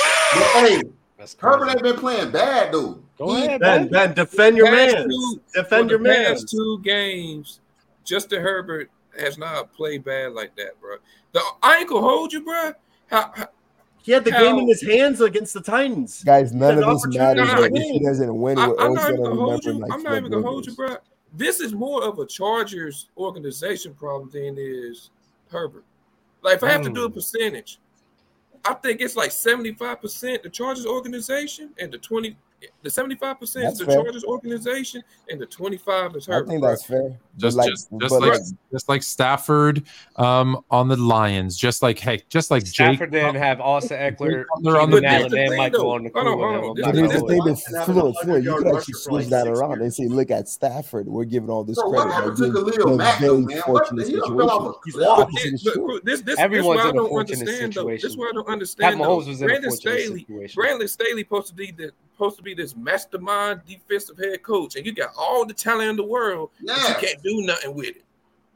Hey, Herbert ain't been playing bad, dude. Go he, ahead, Ben, ben defend your man. Defend your man. Two games. Justin Herbert has not played bad like that, bro. The ankle hold you, bro. How, how, he had the how, game in his hands against the Titans. Guys, none of this matters. If he doesn't win, I, I'm not even going to hold you. Like I'm not even going to hold you, bro. This is more of a Chargers organization problem than is Herbert. Like, if I have mm. to do a percentage, I think it's like seventy-five percent the Chargers organization and the twenty. The seventy-five percent is the Chargers organization, and the twenty-five is Herbert. I think that's fair. Just, like, just, just like, like, just like Stafford um, on the Lions. Just like, hey, just like Stafford didn't have Austin Eckler, they're on the Allen and Michael on the crew. There's a thing that's floor, floor. You could actually switch that around. They say, look at Stafford. We're giving all this credit. Everyone's in a fortunate situation. That's why I don't understand. Mahomes was in a fortunate situation. Brandon Staley supposed to be the supposed to be this mastermind defensive head coach, and you got all the talent in the world, yeah. but you can't do nothing with it.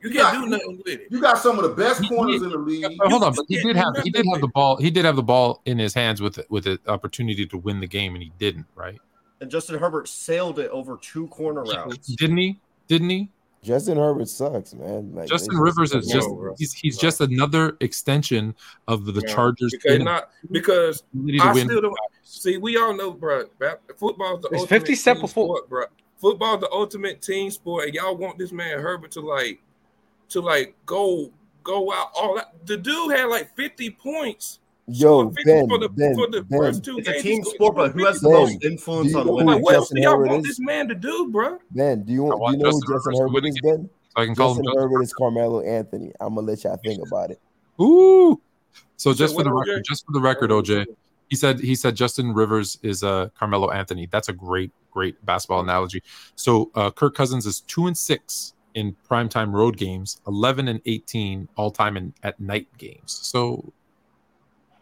You, you can't got, do nothing with it. You got some of the best corners in the league. Yeah, hold on, but he did have he did have the ball. He did have the ball in his hands with with an opportunity to win the game, and he didn't, right? And Justin Herbert sailed it over two corner routes, didn't he? Didn't he? Justin Herbert sucks, man. Like, Justin Rivers is just – he's, he's just another extension of the, the yeah, Chargers. Because, not, because I still don't – see, we all know, bro, football is the it's ultimate fifty team sport, sport, bro. Football is the ultimate team sport, and y'all want this man Herbert to, like, to like go go out all that. The dude had, like, fifty points. Yo, Ben, for the, Ben, for the Ben. First two it's games, a team sport, but who has the Ben, most influence on winning? Like, what else do y'all want this man to do, bro? Ben, do you want, want do you know Justin who Justin Herbert is, Ben? So I can call Justin him Herbert is Carmelo Anthony. I'm going to let y'all think about it. Ooh. So just so for the record, just for the record, O J, he said he said Justin Rivers is uh, Carmelo Anthony. That's a great, great basketball analogy. So uh, Kirk Cousins is two and six in primetime road games, eleven and eighteen all time in at night games. So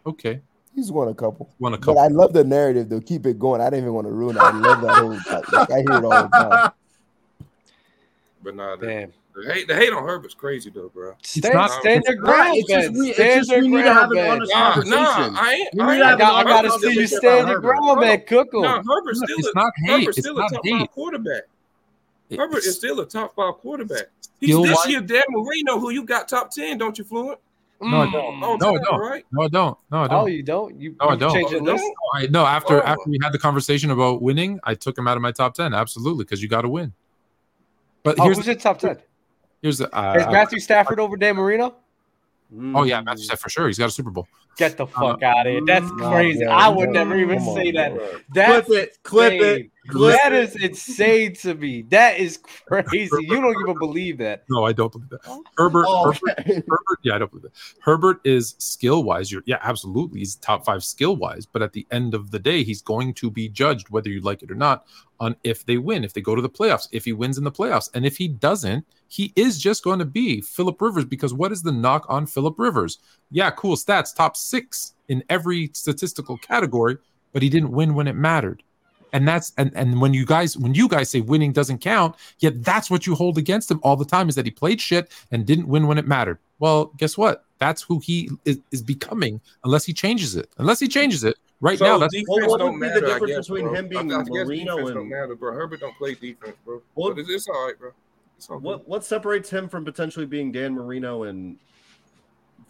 okay. He's won a couple. Won a couple. But I love the narrative, though. Keep it going. I didn't even want to ruin it. I love that whole like, like, I hear it all the time. But nah, the, the, hate, the hate on Herbert's crazy, though, bro. Stand, not, stand your ground, it's Ben. Just, we, stand your ground, Ben. Nah, nah, I ain't. I, ain't, I, got, I gotta see you stand your ground, man. Cook him. Nah, Herbert's still it's a, not hate. Herbert's still it's a top hate. Five quarterback. It's, Herbert is still a top five quarterback. He's this year, Dan Marino, who you got top ten, don't you, Fluent? No, I don't. No, I don't. Right? No, I don't. No, I don't. Oh, you don't? You, no, you I don't. Change your list? No, I, no after, oh. after we had the conversation about winning, I took him out of my top ten. Absolutely, because you got to win. But oh, here's who's your top ten? Here's the uh, is Matthew Stafford over Dan Marino? Oh yeah, Matthew Stafford for sure. He's got a Super Bowl. Get the fuck uh, out of here. That's crazy. I would never even say that. That's clip it, clip it, clip that is insane to me. That is crazy. You don't even believe that. No, I don't believe that. Herbert, oh, Herbert, okay. Herbert, yeah, I don't believe that. Herbert is skill wise. You're yeah, absolutely. He's top five skill wise. But at the end of the day, he's going to be judged, whether you like it or not, on if they win, if they go to the playoffs, if he wins in the playoffs, and if he doesn't, he is just going to be Phillip Rivers. Because what is the knock on Phillip Rivers? Yeah, cool stats, top six in every statistical category, but he didn't win when it mattered. And that's and and when you guys when you guys say winning doesn't count, yet that's what you hold against him all the time, is that he played shit and didn't win when it mattered. Well, guess what? That's who he is, is becoming unless he changes it. Unless he changes it. Right so now, that's well, what would be matter, the difference guess, between bro. him being I, I Marino and don't matter, bro. Herbert don't play defense, bro. What, it's, it's all right, bro. It's all what good. What separates him from potentially being Dan Marino and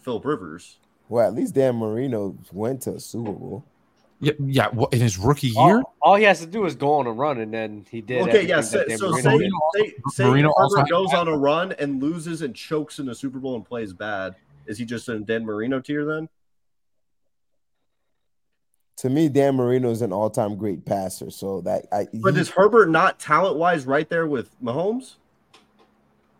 Phillip Rivers? Well, at least Dan Marino went to a Super Bowl. Yeah, yeah. Well, in his rookie year, all, all he has to do is go on a run, and then he did. Okay, yeah. So, so Marino say, also, say Marino Herbert goes on a run and loses and chokes in the Super Bowl and plays bad. Is he just in Dan Marino tier then? To me, Dan Marino is an all-time great passer. So that I. He, but is Herbert not talent-wise right there with Mahomes?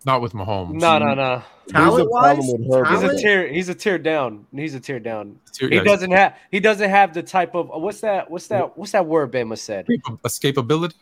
Not with Mahomes. No, no, no. Talent-wise, he's a tear. He's a tear down. He's a tear down. Tear, he yeah, doesn't have. He doesn't have the type of what's that? What's that? What's that word Bama said? Escapability.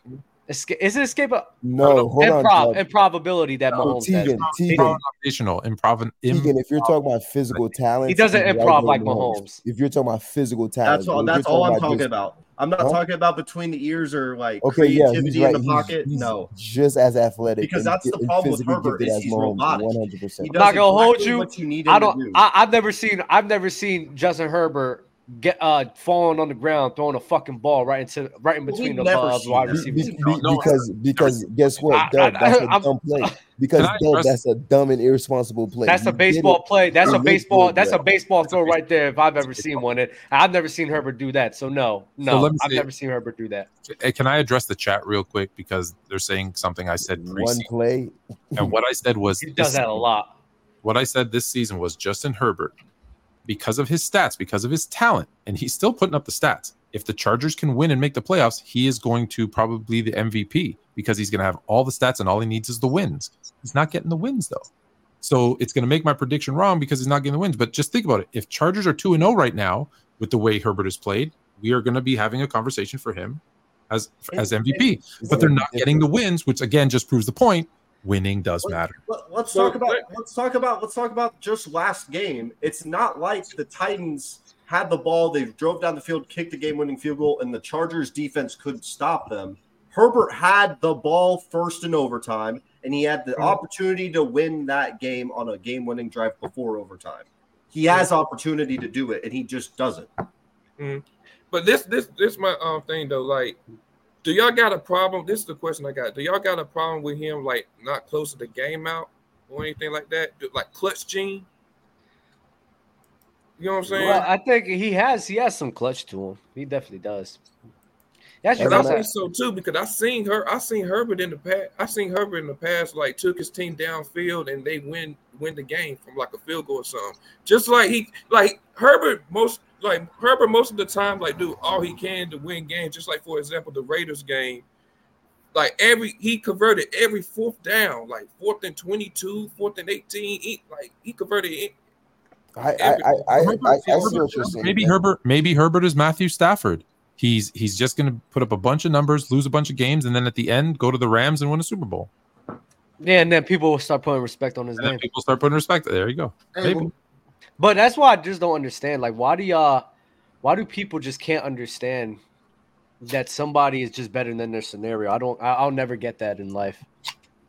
Esca- is it escape? No, hold improv, on. Improbability that no, Mahomes Tegan, has. Tegan. Improvisational. Improv. Tegan, if you're talking about physical talent, he doesn't improv like Mahomes. Mahomes. If you're talking about physical talent, that's all. That's all I'm talking just, about. I'm not huh? talking about between the ears or like okay, creativity yeah, right. in the he's, pocket. He's no, just as athletic because and, that's the problem with Herbert is he's robotic. one hundred percent. I'm not gonna hold you. you I don't. I, I've never seen. I've never seen Justin Herbert Get uh falling on the ground, throwing a fucking ball right into right in between the balls, wide receivers. Be, be, because because guess what, I, Doug, I, I, that's a I'm, dumb play. Because Doug, that's a dumb and irresponsible play. That's you a baseball play. That's a baseball. That's a baseball throw right there. If I've ever seen one, and I've never seen Herbert do that. So no, no, so I've say, never seen Herbert do that. Can I address the chat real quick because they're saying something I said pre-season. One play, and what I said was he does that a lot. What I said this season was Justin Herbert, because of his stats, because of his talent, and he's still putting up the stats. If the Chargers can win and make the playoffs, he is going to probably be the M V P because he's going to have all the stats and all he needs is the wins. He's not getting the wins, though. So it's going to make my prediction wrong because he's not getting the wins. But just think about it. If Chargers are two and oh right now with the way Herbert has played, we are going to be having a conversation for him as, as M V P. But they're not getting the wins, which, again, just proves the point. Winning does matter. Let's talk about let's talk about let's talk about just last game. It's not like the Titans had the ball, they drove down the field, kicked the game-winning field goal, and the Chargers defense couldn't stop them. Herbert had the ball first in overtime, and he had the opportunity to win that game on a game-winning drive before overtime. He has opportunity to do it, and he just doesn't. Mm-hmm. But this this this my um thing though, like. Do y'all got a problem? This is the question I got. Do y'all got a problem with him, like, not closing the game out or anything like that? Do, like, clutch gene? You know what I'm saying? Well, I think he has he has some clutch to him. He definitely does. That's I think so, too, because I seen her. I seen Herbert in the past. I seen Herbert in the past, like, took his team downfield and they win win the game from, like, a field goal or something. Just like he – like, Herbert most – Like Herbert, most of the time, like do all he can to win games. Just like for example, the Raiders game, like every he converted every fourth down, like fourth and twenty-two, fourth and eighteen. He, like he converted. It. I every, I I, Herbert, I, I, I Herbert, Herbert, maybe that. Herbert maybe Herbert is Matthew Stafford. He's he's just going to put up a bunch of numbers, lose a bunch of games, and then at the end go to the Rams and win a Super Bowl. Yeah, and then people will start putting respect on his and name. Then people start putting respect. There you go. Maybe. Hey, But that's why I just don't understand. Like, why do y'all, why do people just can't understand that somebody is just better than their scenario? I don't. I'll never get that in life.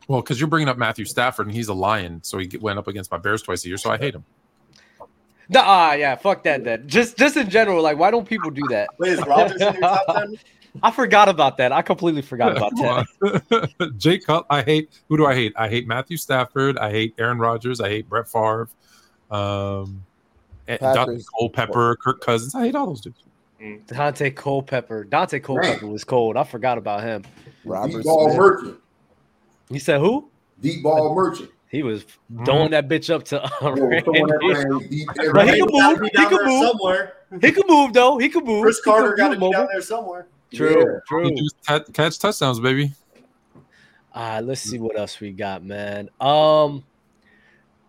Well, because you're bringing up Matthew Stafford, and he's a Lion, so he went up against my Bears twice a year, so I hate him. No, ah, yeah, fuck that. Then just, just in general, like, why don't people do that? Wait, is Rodgers in your top ten? I forgot about that. I completely forgot about that. Jake, I hate. Who do I hate? I hate Matthew Stafford. I hate Aaron Rodgers. I hate Brett Favre. Um, Dante Culpepper, Kirk Cousins. I hate all those dudes. Dante Culpepper. Dante Culpepper was cold. I forgot about him. Robert Deep Ball Smith. Merchant. You said who? Deep Ball Merchant. He was throwing mm. that bitch up to uh, Randy. But he could move. He could move somewhere. He could move though. He could move. Chris Carter got to be down there somewhere. True, yeah. true. Catch touchdowns, baby. All right, let's see what else we got, man. Um,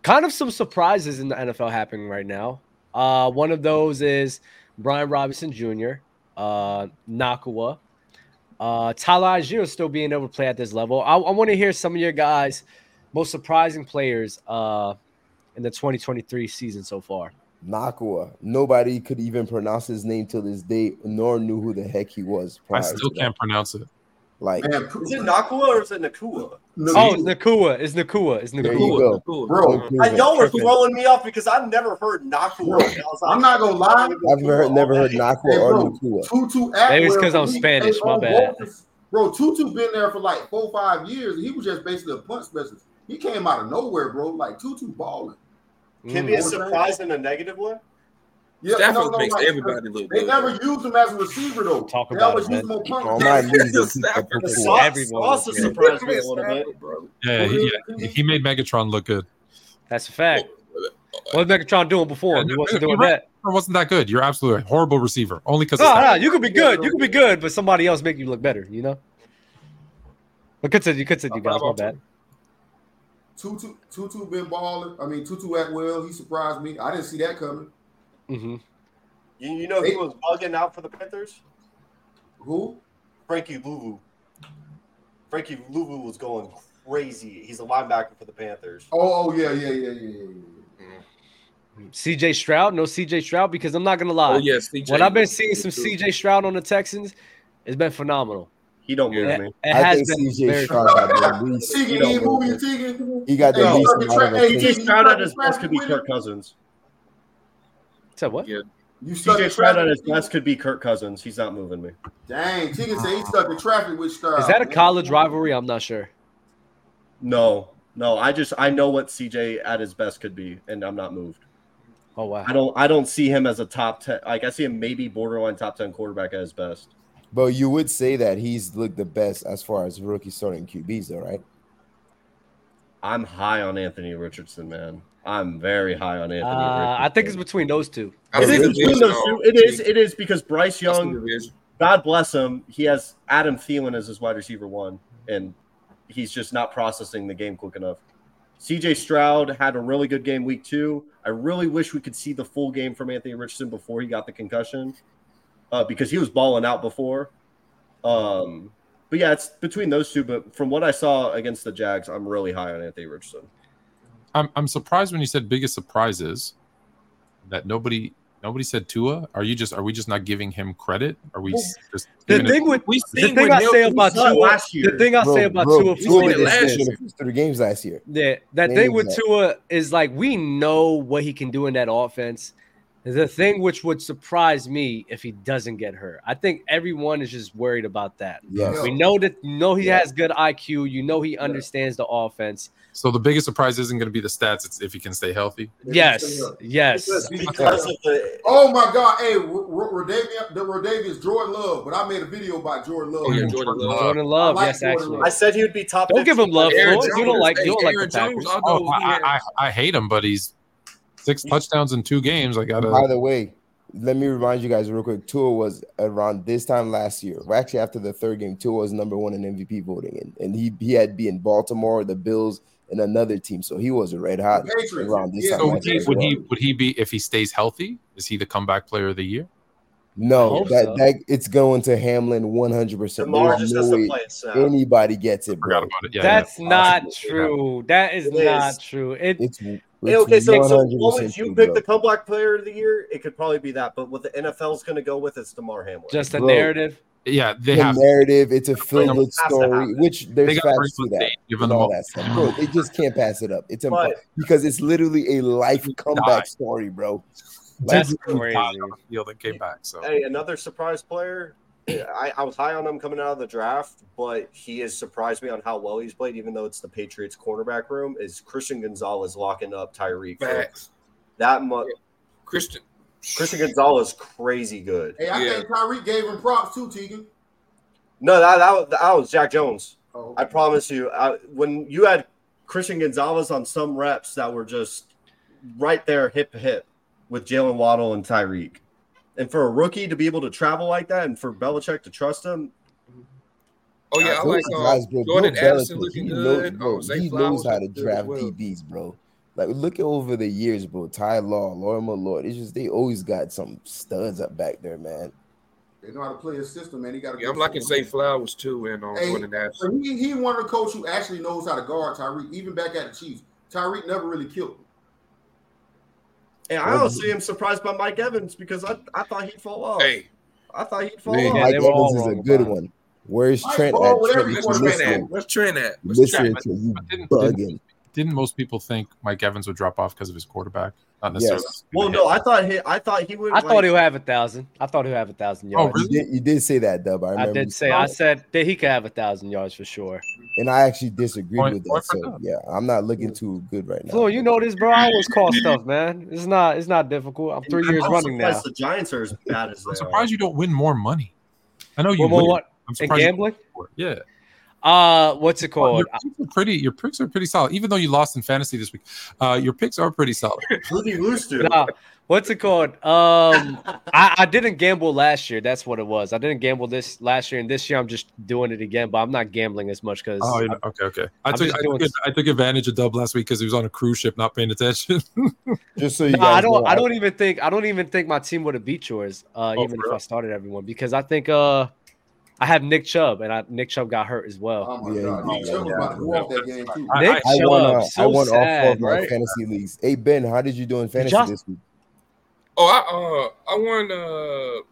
kind of some surprises in the N F L happening right now. Uh, one of those is Brian Robinson Junior, uh, Nacua, uh, Tyler Allgeier still being able to play at this level. I, I want to hear some of your guys' most surprising players uh, in the twenty twenty-three season so far. Nacua. Nobody could even pronounce his name till this day, nor knew who the heck he was. I still can't pronounce it. Like, man, is it Nacua or is it Nacua? Nacua. Oh, it's Nacua. It's Nacua. It's Nacua. There you go. Nacua. Bro, Nacua. I know we're throwing me off because I've never heard Nacua. Like, I'm not going to lie. I've never, never heard Nacua hey, or Nacua. Tutu Maybe it's because I'm Spanish. My bad. Bro, Tutu been there for like four, five years. And he was just basically a punt specialist. He came out of nowhere, bro. Like, Tutu balling. Can be a surprise in a negative way? Yeah, Stafford no, no, makes like, everybody look they good. They never use him as a receiver, though. Talk they about always use him on punt. Sauce is surprising a little bit, bro. Yeah, he, yeah, he made Megatron look good. That's a fact. What was Megatron doing before? Yeah, he wasn't doing right. that. He wasn't that good. You're absolutely right. Horrible receiver. Only because no, no, you could be good. You could be good, but somebody else make you look better, you know? But continue, continue, guys. My bad. Tutu, Tutu been balling. I mean, Tutu Atwell, he surprised me. I didn't see that coming. Mm-hmm. You, you know they, who was bugging out for the Panthers? Who? Frankie Louvu. Frankie Louvu was going crazy. He's a linebacker for the Panthers. Oh, yeah, yeah, yeah, yeah, yeah. Mm. C J Stroud? No C J Stroud? Because I'm not going to lie. Oh, yeah, C J. When I've been seeing some C J Stroud on the Texans, it's been phenomenal. He don't move, yeah, man. It has I think C J Stroud had the least. He got the least amount of attention. C J Stroud at his best could be Kirk Cousins. Said what? Yeah. You C J Stroud at his best could be Kirk Cousins. He's not moving me. Dang, Tegan said he stuck in traffic with Stroud. Is that a college rivalry? I'm not sure. No, no. I just I know what C J at his best could be, and I'm not moved. Oh wow. I don't I don't see him as a top ten. Like I see him maybe borderline top ten quarterback at his best. But you would say that he's looked the best as far as rookie starting Q Bs, though, right? I'm high on Anthony Richardson, man. I'm very high on Anthony uh, Richardson. I think it's between those two. It is between those two. It is, it is because Bryce Young, God bless him, he has Adam Thielen as his wide receiver one, and he's just not processing the game quick enough. C J Stroud had a really good game week two. I really wish we could see the full game from Anthony Richardson before he got the concussion. Uh, because he was balling out before. Um, but, yeah, it's between those two. But from what I saw against the Jags, I'm really high on Anthony Richardson. I'm I'm surprised when you said biggest surprises that nobody nobody said Tua. Are you just are we just not giving him credit? Are we well, just the thing with we the thing I say about Tua last year? The thing I say about Tua three games last year. Yeah, that thing with Tua is like we know what he can do in that offense. The thing which would surprise me if he doesn't get hurt. I think everyone is just worried about that. Yes. We know that you know he yeah. has good I Q. You know he yeah. understands the offense. So the biggest surprise isn't going to be the stats. It's if he can stay healthy. Yes, stay healthy. yes. Because, because of the oh, my God. Hey, Rodavius, Jordan Love. But I made a video about Jordan Love. Oh, yeah, Jordan Love. Jordan Love, like yes, Jordan actually. Love. I said he would be top Don't give him love. Aaron Jones, you don't like, you don't like the Packers. Jones, oh, I, I, I hate him, but he's – Six touchdowns in two games. I gotta. By the way, let me remind you guys real quick. Tua was around this time last year. Well, actually, after the third game, Tua was number one in M V P voting, and, and he he had been in Baltimore, the Bills, and another team. So he was a red hot around this yeah. time. So last year would well. he would he be if he stays healthy? Is he the comeback player of the year? No, that, so. that it's going to Hamlin one hundred percent. Lamar just has to play it, so. Anybody gets it, bro. About it. Yeah, That's yeah. not Absolutely. true. That is it not is. true. It, it's It's okay, so if so you pick the comeback player of the year, it could probably be that. But what the N F L's going to go with is Ja'Marr Hamlin. Just a bro, narrative? Yeah, they the have narrative. It's a filled story, which there's facts to that. And all that stuff. Bro, they just can't pass it up. It's but, because it's literally a life comeback die. story, bro. That's crazy. That came back, so. Hey, another surprise player. I, I was high on him coming out of the draft, but he has surprised me on how well he's played, even though it's the Patriots cornerback room, is Christian Gonzalez locking up Tyreek. That much. Christian Christian Gonzalez crazy good. Hey, I yeah. think Tyreek gave him props too, Tegan. No, that, that, that was Jack Jones. Oh, okay. I promise you. I, when you had Christian Gonzalez on some reps that were just right there hip to hip with Jaylen Waddle and Tyreek. And for a rookie to be able to travel like that and for Belichick to trust him. Oh, yeah. I, I like uh, Jordan Bill Addison Belichick, looking good. Knows, oh, he knows how to draft well. P Bs, bro. Like, look over the years, bro. Ty Law, Lorimer Lord. It's just they always got some studs up back there, man. They know how to play his system, man. He got to. Yeah, I'm liking Zay Flowers too, and on Jordan Addison. He he wanted a coach who actually knows how to guard Tyreek, even back at the Chiefs. Tyreek never really killed him. And I don't see him surprised by Mike Evans because I, I thought he'd fall off. Hey, I thought he'd fall man, off. Mike Evans is a good about. one. Where's Mike Trent ball, at? Trent, where's Trent at? Where's Trent at? Where's Trent at? You bugging. Didn't most people think Mike Evans would drop off because of his quarterback? Not necessarily. Yes. Well, no, I thought he, I thought he would. I like, thought he would have a thousand. I thought he would have a thousand yards. Oh, really? you, did, you did say that, Dub. I, remember I did say. I it. said that he could have a thousand yards for sure. And I actually disagreed point, with that. So yeah, I'm not looking too good right now. Flo, you know this, bro. I always call stuff, man. It's not. It's not difficult. I'm three I'm years running now. The Giants are as bad as. I'm surprised you don't win more money. I know you. Well, what? I'm surprised. In gambling? Yeah. Uh, what's it called? Your picks are pretty. Your picks are pretty solid, even though you lost in fantasy this week. Uh, your picks are pretty solid. Who do you lose to? Nah, what's it called? Um, I, I didn't gamble last year. That's what it was. I didn't gamble this last year, and this year I'm just doing it again. But I'm not gambling as much because. Oh, yeah. okay, okay. I took, I, took, I took advantage of Dub last week because he was on a cruise ship, not paying attention. Just so you. No, guys I don't. Know. I don't even think. I don't even think my team would have beat yours, uh, oh, even if real? I started everyone, because I think. Uh, I have Nick Chubb, and I, Nick Chubb got hurt as well. Oh, my yeah, God. Nick Chubb was about to go off that game, too. I, Nick I, Chubb, I won, uh, so I won sad, all four of my right? fantasy leagues. Hey, Ben, how did you do in fantasy Just, this week? Oh, I uh, I won uh,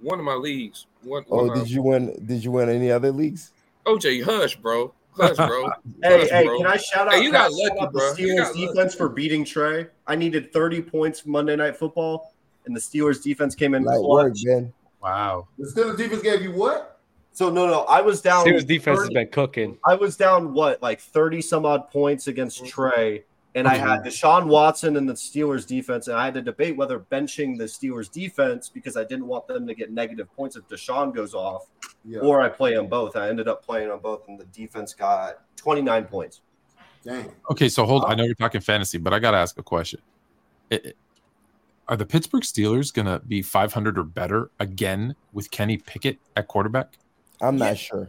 one of my leagues. One, oh, one did you win Did you win any other leagues? O J, hush, bro. Hush, bro. hey, hush, hey, bro. Can I shout out, hey, you got lucky, out the Steelers defense lucky. for beating Trey? I needed thirty points Monday Night Football, and the Steelers defense came in. Night work, Ben. Wow. The Steelers defense gave you what? So, no, no, I was down. His defense has been cooking. I was down, what, like thirty-some-odd points against Trey, and I had Deshaun Watson and the Steelers' defense, and I had to debate whether benching the Steelers' defense because I didn't want them to get negative points if Deshaun goes off, yeah. or I play them both. I ended up playing them both, and the defense got twenty-nine points. Dang. Okay, so hold on. I know you're talking fantasy, but I got to ask a question. It, it, are the Pittsburgh Steelers going to be five hundred or better again with Kenny Pickett at quarterback? I'm not sure.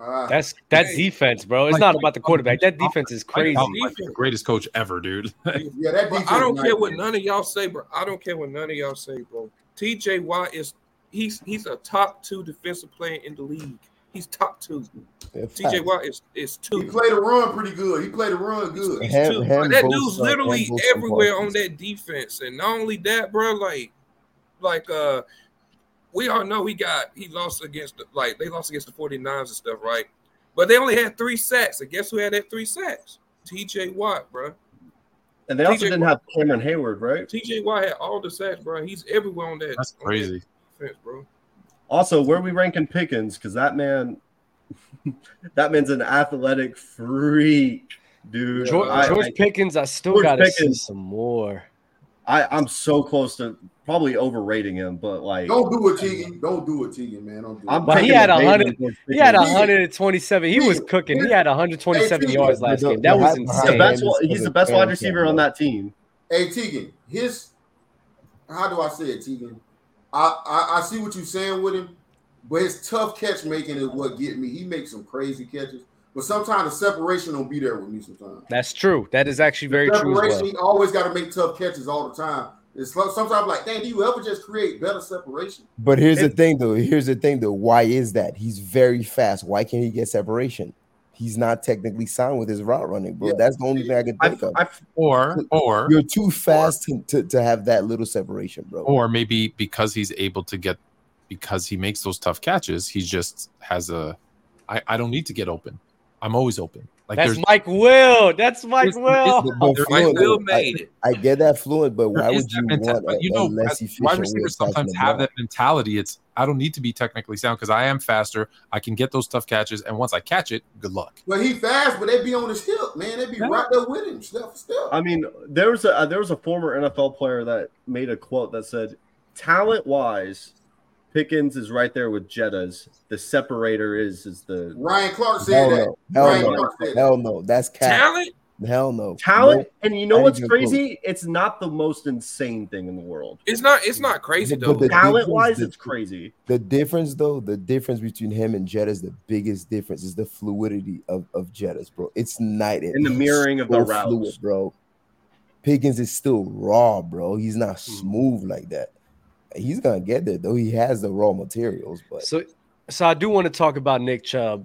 Uh, that's that hey, defense, bro. It's like, not about the quarterback. That defense is crazy. I'm like the greatest coach ever, dude. yeah, that defense I don't care nice, what man. none of y'all say, bro. I don't care what none of y'all say, bro. T J Watt is he's he's a top two defensive player in the league. He's top two. T J Watt is is two. He played a run pretty good. He played a run good. Ham, two. Ham, that dude's literally everywhere on that defense, and not only that, bro. Like, like uh. We all know he got he lost against the, like they lost against the 49ers and stuff, right? But they only had three sacks. And guess who had that three sacks? T J Watt, bro. And they also didn't Watt, have Cameron Hayward, right? T J Watt had all the sacks, bro. He's everywhere on that. That's crazy, that defense, bro. Also, where are we ranking Pickens? Because that man, that man's an athletic freak, dude. George, I, George I, Pickens, I still got to see some more. I, I'm so close to probably overrating him, but like, don't do it, Tegan. Don't do it, Tegan, man. Don't do it. But he had a hundred. He had one hundred twenty-seven. He was cooking. He had one hundred twenty-seven yards last game. That was insane. He's the best wide receiver on that team. Hey, Tegan. His. How do I say it, Tegan? I, I I see what you're saying with him, but his tough catch making is what get me. He makes some crazy catches. But sometimes the separation don't be there with me sometimes. That's true. That is actually very the true. Separation, well. always got to make tough catches all the time. It's sometimes I'm like, dang, do you ever just create better separation? But here's and, the thing, though. Here's the thing, though. Why is that? He's very fast. Why can't he get separation? He's not technically sound with his route running, bro. Yeah. That's the only thing I can think I, of. I, or, or you're too fast or, to, to have that little separation, bro. Or maybe because he's able to get, because he makes those tough catches, he just has a, I, I don't need to get open. I'm always open. Like That's Mike Will. That's Mike Will. Mike Will made it. I get that fluent, but why would you want a, you know, a less efficient? Wide receivers sometimes have that mentality. It's, I don't need to be technically sound because I am faster. I can get those tough catches, and once I catch it, good luck. Well, he fast, but they be on the stilt, man. They be yeah. right there with him, step for step. I mean, there was a there was a former N F L player that made a quote that said, "Talent-wise, Pickens is right there with Jetta's. The separator is is the Ryan Clark said hell that. No. Hell, Ryan no. Clark said hell no. That's cat. Talent? Hell no. Talent, nope. And you know what's crazy? Close. It's not the most insane thing in the world. It's not. It's not crazy though. Talent wise, the, it's crazy. The difference though, the difference between him and Jetta is the biggest difference. Is the fluidity of of Jetta's, bro. It's night and, and the mirroring so of the routes, fluid, bro. Pickens is still raw, bro. He's not smooth like that. He's gonna get there though. He has the raw materials, but so so I do want to talk about Nick Chubb.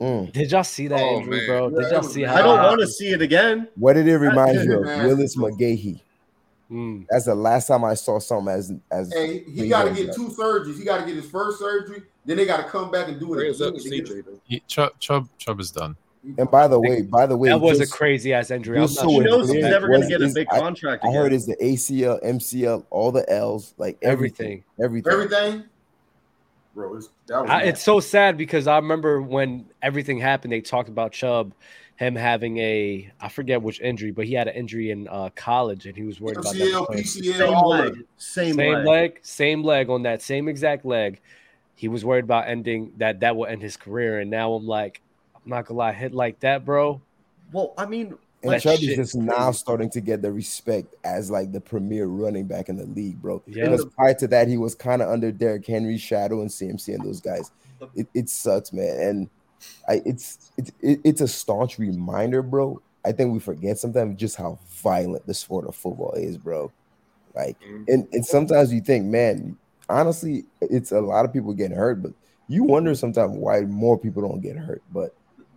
Mm. Did y'all see that oh, injury, man. bro? Did y'all see how I don't want to see it again. What did it remind you of? Man. Willis McGahee. Mm. That's the last time I saw something as as hey, he got to get two surgeries. He got to get his first surgery, then they got to come back and do it. Chubb, Chubb, Chubb is done. And by the way, by the way, that was just a crazy ass injury. I'm not sure. He knows he's never going to get a big I, contract. I again. heard it's the A C L, M C L, all the L's, like everything, everything, everything. everything? Bro, it's, that was I, it's so sad because I remember when everything happened, they talked about Chubb, him having a I forget which injury, but he had an injury in uh, college and he was worried M C L, about that. P C L, same all leg, same, same leg. leg, same leg on that same exact leg. He was worried about ending that. That will end his career, and now I'm like. I'm not gonna lie, hit like that, bro. Well, I mean, and Chubb is just now starting to get the respect as like the premier running back in the league, bro. Yeah. Because prior to that, he was kind of under Derrick Henry's shadow and C M C and those guys. It, it sucks, man. And I, it's it's it's a staunch reminder, bro. I think we forget sometimes just how violent the sport of football is, bro. Like, and and sometimes you think, man, honestly, it's a lot of people getting hurt, but you wonder sometimes why more people don't get hurt, but.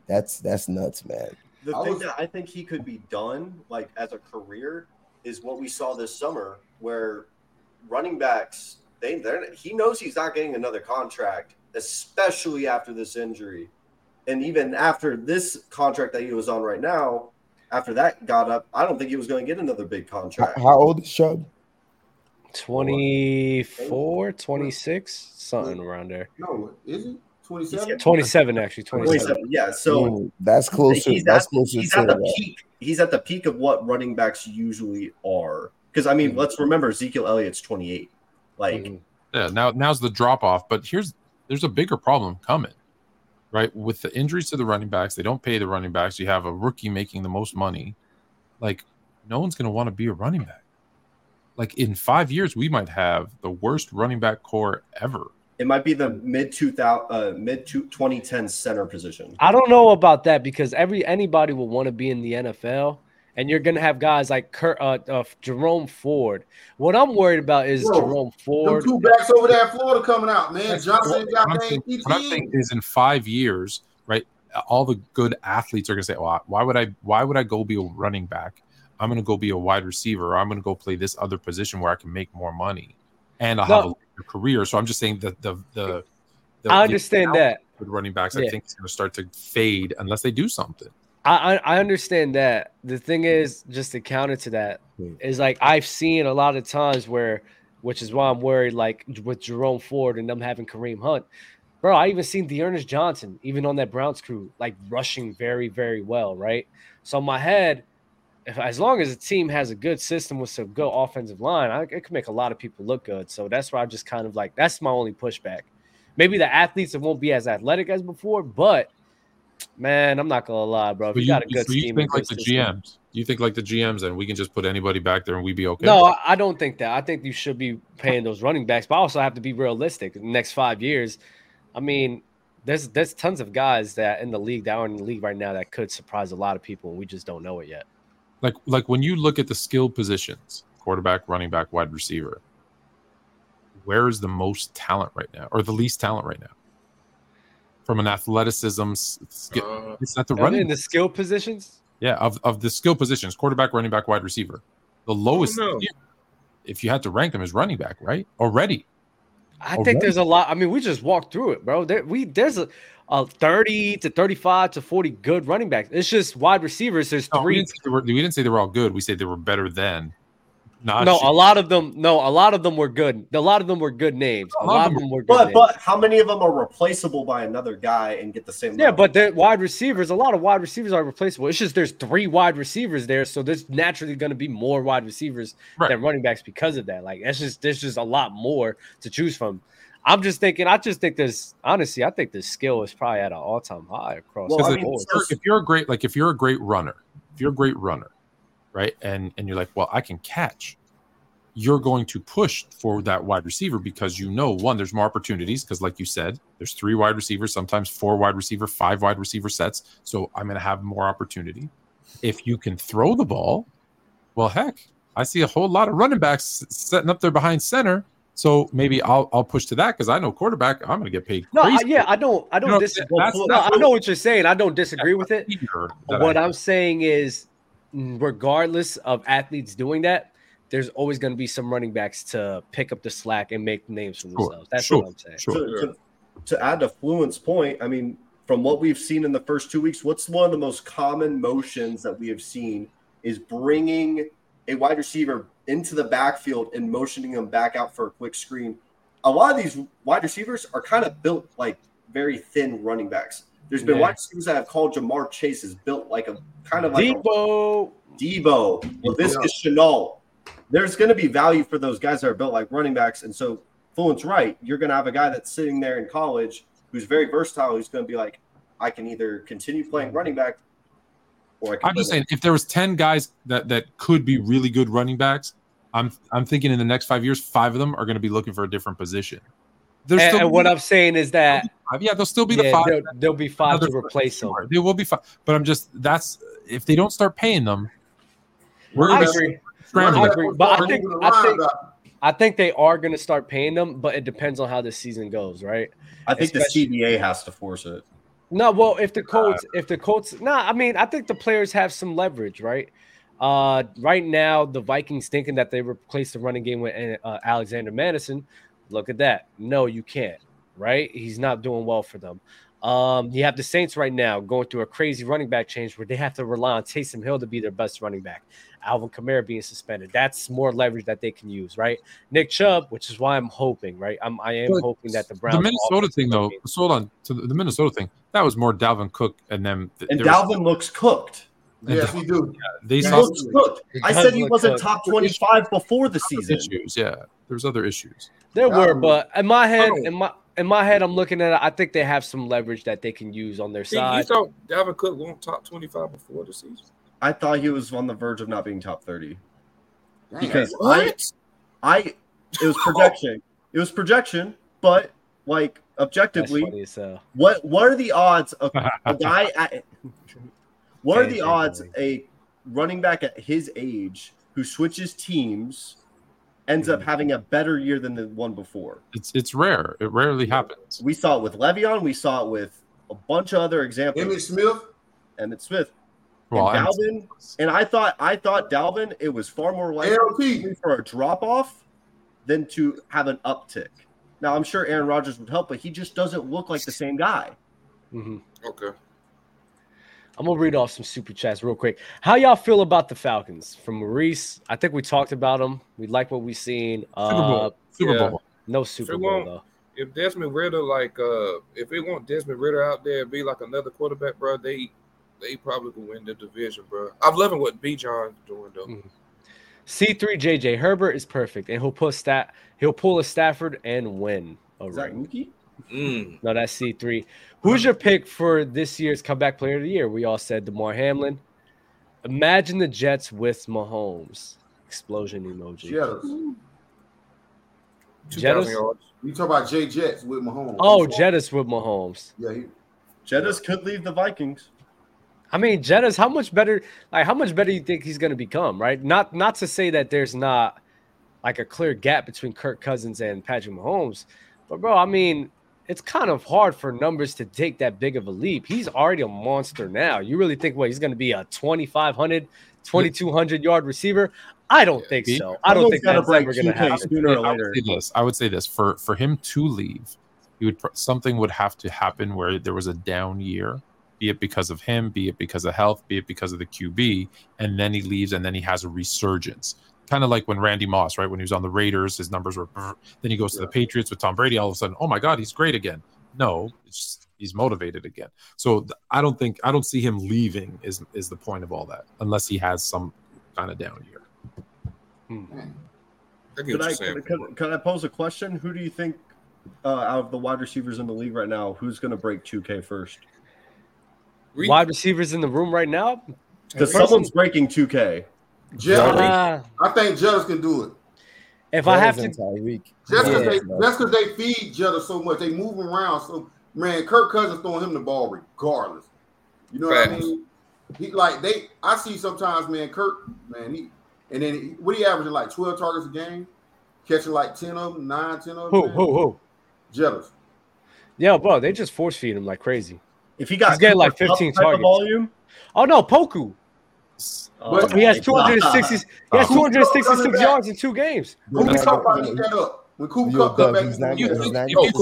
That's that's nuts, man. The thing that I think he could be done, like as a career, is what we saw this summer, where running backs they they're he knows he's not getting another contract, especially after this injury, and even after this contract that he was on right now. After that got up, I don't think he was going to get another big contract. How, how old is Chubb? twenty-four, twenty-six, something around there. No, is it? twenty-seven? twenty-seven, actually. twenty-seven. twenty-seven. Yeah, so Ooh, that's closer. He's that's at, closer he's at the that. peak. He's at the peak of what running backs usually are. Because, I mean, mm-hmm. let's remember Ezekiel Elliott's twenty-eight. Like, mm-hmm. yeah, now now's the drop off. But here's there's a bigger problem coming, right? With the injuries to the running backs, they don't pay the running backs. You have a rookie making the most money. Like, no one's going to want to be a running back. Like, in five years, we might have the worst running back core ever. It might be the mid two thousand, uh, mid twenty ten center position. I don't know about that because every anybody will want to be in the N F L, and you're gonna have guys like Kurt, uh, uh, Jerome Ford. What I'm worried about is Bro, Jerome Ford. Two backs over there, in Florida coming out, man. Johnson, what I think is in five years, right? All the good athletes are gonna say, "Well, why would I? Why would I go be a running back? I'm gonna go be a wide receiver. Or I'm gonna go play this other position where I can make more money." And I'll no. have a longer career. So I'm just saying that the the, the I understand the that with running backs, yeah. I think it's going to start to fade unless they do something. I, I I understand that. The thing is, just to counter to that, is like I've seen a lot of times where, which is why I'm worried, like with Jerome Ford and them having Kareem Hunt, bro. I even seen Dearness Johnson, even on that Browns crew, like rushing very very well, right? So in my head. If, as long as the team has a good system with some good offensive line, I, it can make a lot of people look good. So that's where I just kind of like, that's my only pushback. Maybe the athletes, it won't be as athletic as before, but man, I'm not going to lie, bro. If you, you got a good so scheme. You think like the system, G Ms. You think like the G Ms and we can just put anybody back there and we'd be okay? No, I don't think that. I think you should be paying those running backs, but I also have to be realistic. In the next five years, I mean, there's, there's tons of guys that in the league that are in the league right now that could surprise a lot of people. We just don't know it yet. Like, like when you look at the skill positions, quarterback, running back, wide receiver, where is the most talent right now, or the least talent right now? From an athleticism, skill, uh, it's not the running. In the skill positions? Yeah, of, of the skill positions, quarterback, running back, wide receiver. The lowest, oh, no. year, if you had to rank them, is running back, right? Already. I Already. think there's a lot. I mean, we just walked through it, bro. There, we there's a, a thirty to thirty-five to forty good running backs. It's just wide receivers. There's no, three. We didn't, were, we didn't say they were all good. We said they were better than. Najee. No, a lot of them. No, a lot of them were good. A lot of them were good names. A, a lot, lot of them, them were good. But names. but how many of them are replaceable by another guy and get the same? Yeah, level? But wide receivers. A lot of wide receivers are replaceable. It's just there's three wide receivers there, so there's naturally going to be more wide receivers right. than running backs because of that. Like that's just there's just a lot more to choose from. I'm just thinking. I just think there's honestly. I think the skill is probably at an all-time high across. Well, the I mean, board. If you're a great, like if you're a great runner. If you're a great runner, right? And and you're like, well, I can catch. You're going to push for that wide receiver because you know, one, there's more opportunities because, like you said, there's three wide receivers, sometimes four wide receiver, five wide receiver sets. So I'm going to have more opportunity. If you can throw the ball, well, heck, I see a whole lot of running backs setting up their behind center. So maybe I'll I'll push to that because I know quarterback, I'm going to get paid. No, I, yeah, I don't I don't you know, disagree. Well, no, I know what you're saying. I don't disagree with it. What I'm saying is, regardless of athletes doing that, there's always going to be some running backs to pick up the slack and make names for themselves. Sure, That's sure, what I'm saying. Sure. To, to, to add to Fluent's point, I mean, from what we've seen in the first two weeks, what's one of the most common motions that we have seen is bringing a wide receiver into the backfield and motioning them back out for a quick screen. A lot of these wide receivers are kind of built like very thin running backs. There's been yeah. wide receivers that have called Ja'Marr Chase is built like a kind of like Debo, a, Debo, LaVisca Chenault. There's going to be value for those guys that are built like running backs. And so Fulham's right. You're going to have a guy that's sitting there in college who's very versatile, who's going to be like, I can either continue playing running back or I can. I'm just saying, if there was ten guys that, that could be really good running backs, I'm I'm thinking in the next five years, five of them are going to be looking for a different position. There's and, still and what I'm saying is that – yeah, there'll still be yeah, the five. There'll, there'll be five to replace them. They will be five. But I'm just – that's – if they don't start paying them, we're going to – I agree, but I think I think I think they are going to start paying them, but it depends on how the season goes, right? I think Especially, the C B A has to force it. No, well, if the Colts, if the Colts, no, nah, I mean, I think the players have some leverage, right? Uh, right now, the Vikings thinking that they replaced the running game with uh, Alexander Madison. Look at that. No, you can't, right? He's not doing well for them. Um, you have the Saints right now going through a crazy running back change where they have to rely on Taysom Hill to be their best running back. Alvin Kamara being suspended. That's more leverage that they can use, right? Nick Chubb, which is why I'm hoping, right? I'm, I am but hoping that the Browns. The Minnesota thing, though, so hold on to the Minnesota thing. That was more Dalvin Cook and them. Th- and Dalvin was, looks cooked. Yes, we do. Yeah, they yeah, saw looks cooked. I said he wasn't cooked. Top twenty-five before the season. Issues, yeah. There's other issues. There um, were, but in my head, in my in my head, I'm looking at it. I think they have some leverage that they can use on their See, side. You thought Dalvin Cook won't top twenty-five before the season? I thought he was on the verge of not being top thirty. Because what? I, I, it was projection. It was projection, but like objectively, funny, so. what what are the odds of a guy? At, what are the odds a running back at his age who switches teams ends up having a better year than the one before? It's it's rare. It rarely happens. We saw it with Le'Veon. We saw it with a bunch of other examples. Emmitt Smith. Emmitt Smith. Well, and Dalvin, and I thought I thought Dalvin, it was far more likely for a drop-off than to have an uptick. Now, I'm sure Aaron Rodgers would help, but he just doesn't look like the same guy. Mm-hmm. Okay. I'm going to read off some super chats real quick. How y'all feel about the Falcons? From Maurice, I think we talked about them. We like what we've seen. Super Bowl. Uh, super yeah. Bowl. No Super if Bowl, though. If Desmond Ritter, like, uh, if they want Desmond Ritter out there and be like another quarterback, bro, they – they probably could win the division, bro. I'm loving what Bijan's doing, though. Mm-hmm. C three J J Herbert is perfect, and he'll pull stat. He'll pull a Stafford and win. A is ring. That mm. No, that's C three. Who's your pick for this year's comeback player of the year? We all said DeMar Hamlin. Imagine the Jets with Mahomes. Explosion emoji. Jettis. Jettis? You talk about Jay Jets with Mahomes. Oh, Jettis with Mahomes. Yeah, he, Jettis could leave the Vikings. I mean, Jettis, how much better? Like, how much better do you think he's going to become? Right? Not, not to say that there's not like a clear gap between Kirk Cousins and Patrick Mahomes, but bro, I mean, it's kind of hard for numbers to take that big of a leap. He's already a monster now. You really think, well, he's going to be a twenty-five hundred, twenty-two hundred yard receiver? I don't yeah, think he, so. I don't think that's ever going to happen. Sooner or later. I would say this. I would say this for for him to leave, he would something would have to happen where there was a down year. Be it because of him, be it because of health, be it because of the Q B, and then he leaves and then he has a resurgence. Kind of like when Randy Moss, right? When he was on the Raiders, his numbers were, then he goes yeah. to the Patriots with Tom Brady. All of a sudden, oh my God, he's great again. No, it's just, he's motivated again. So I don't think, I don't see him leaving is, is the point of all that, unless he has some kind of down year. Hmm. I could, I, could, could I pose a question? Who do you think uh, out of the wide receivers in the league right now, who's going to break two K first? Wide receivers in the room right now, Because someone's breaking two K. Jeff, uh, I think Jettas can do it. If Jettas I have to, just because yeah, they, they feed Jettas so much, they move around. So man, Kirk Cousins throwing him the ball regardless. You know right. what I mean? He like they. I see sometimes, man. Kirk, man. He and then he, what he averaging like twelve targets a game, catching like ten of them, nine, ten of them. Who, man. who, who? Jettas. Yeah, bro. They just force feed him like crazy. If he got he's getting like fifteen targets. Volume. Oh no, Poku. Oh, he has two hundred sixty. He has two hundred sixty-six yards in two games. When we talk about getting that up, when Cooper Kupp comes back, you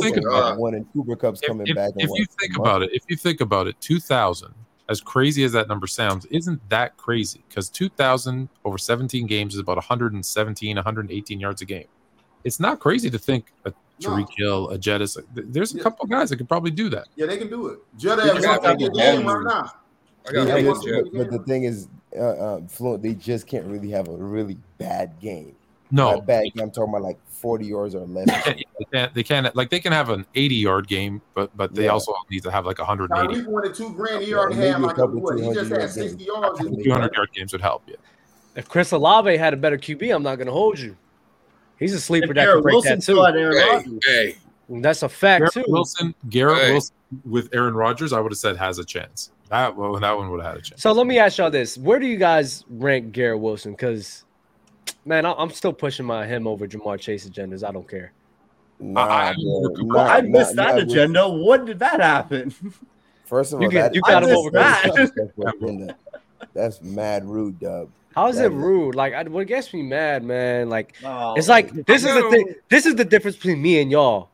think about it. When Cooper Kupp's coming back, if you think about it, if you think about it, two thousand. As crazy as that number sounds, isn't that crazy? Because two thousand over seventeen games is about one hundred seventeen, one hundred eighteen yards a game. It's not crazy to think a Tyreek Hill, a Jettas. There's a yeah. couple guys that could probably do that. Yeah, they can do it. Jettas, I got the game right now. I got yeah, but, but the thing is, uh, uh, Flo, they just can't really have a really bad game. No, Not bad game, I'm talking about like forty yards or less. They can't. They can't. Like they can have an eighty-yard game, but but they yeah. also need to have like one hundred eighty. Tyreek wanted two grand. He already yeah, had like a what? He just had sixty yards. two hundred-yard games would help. Yeah. If Chris Olave had a better Q B, I'm not going to hold you. He's a sleeper that can break that too. Aaron hey, hey. That's a fact Garrett too. Wilson, Garrett hey. Wilson with Aaron Rodgers, I would have said has a chance. That well, that one would have had a chance. So let me ask y'all this: where do you guys rank Garrett Wilson? Because man, I'm still pushing my him over Ja'Marr Chase agendas. I don't care. Nah, I, nah, I missed nah, that nah, agenda. Nah. When did that happen? First of all, you, can, that, you got I him over that. That's mad rude, Dub. How is that it rude? Like, I, what gets me mad, man? Like, oh, it's like this is the thing. This is the difference between me and y'all.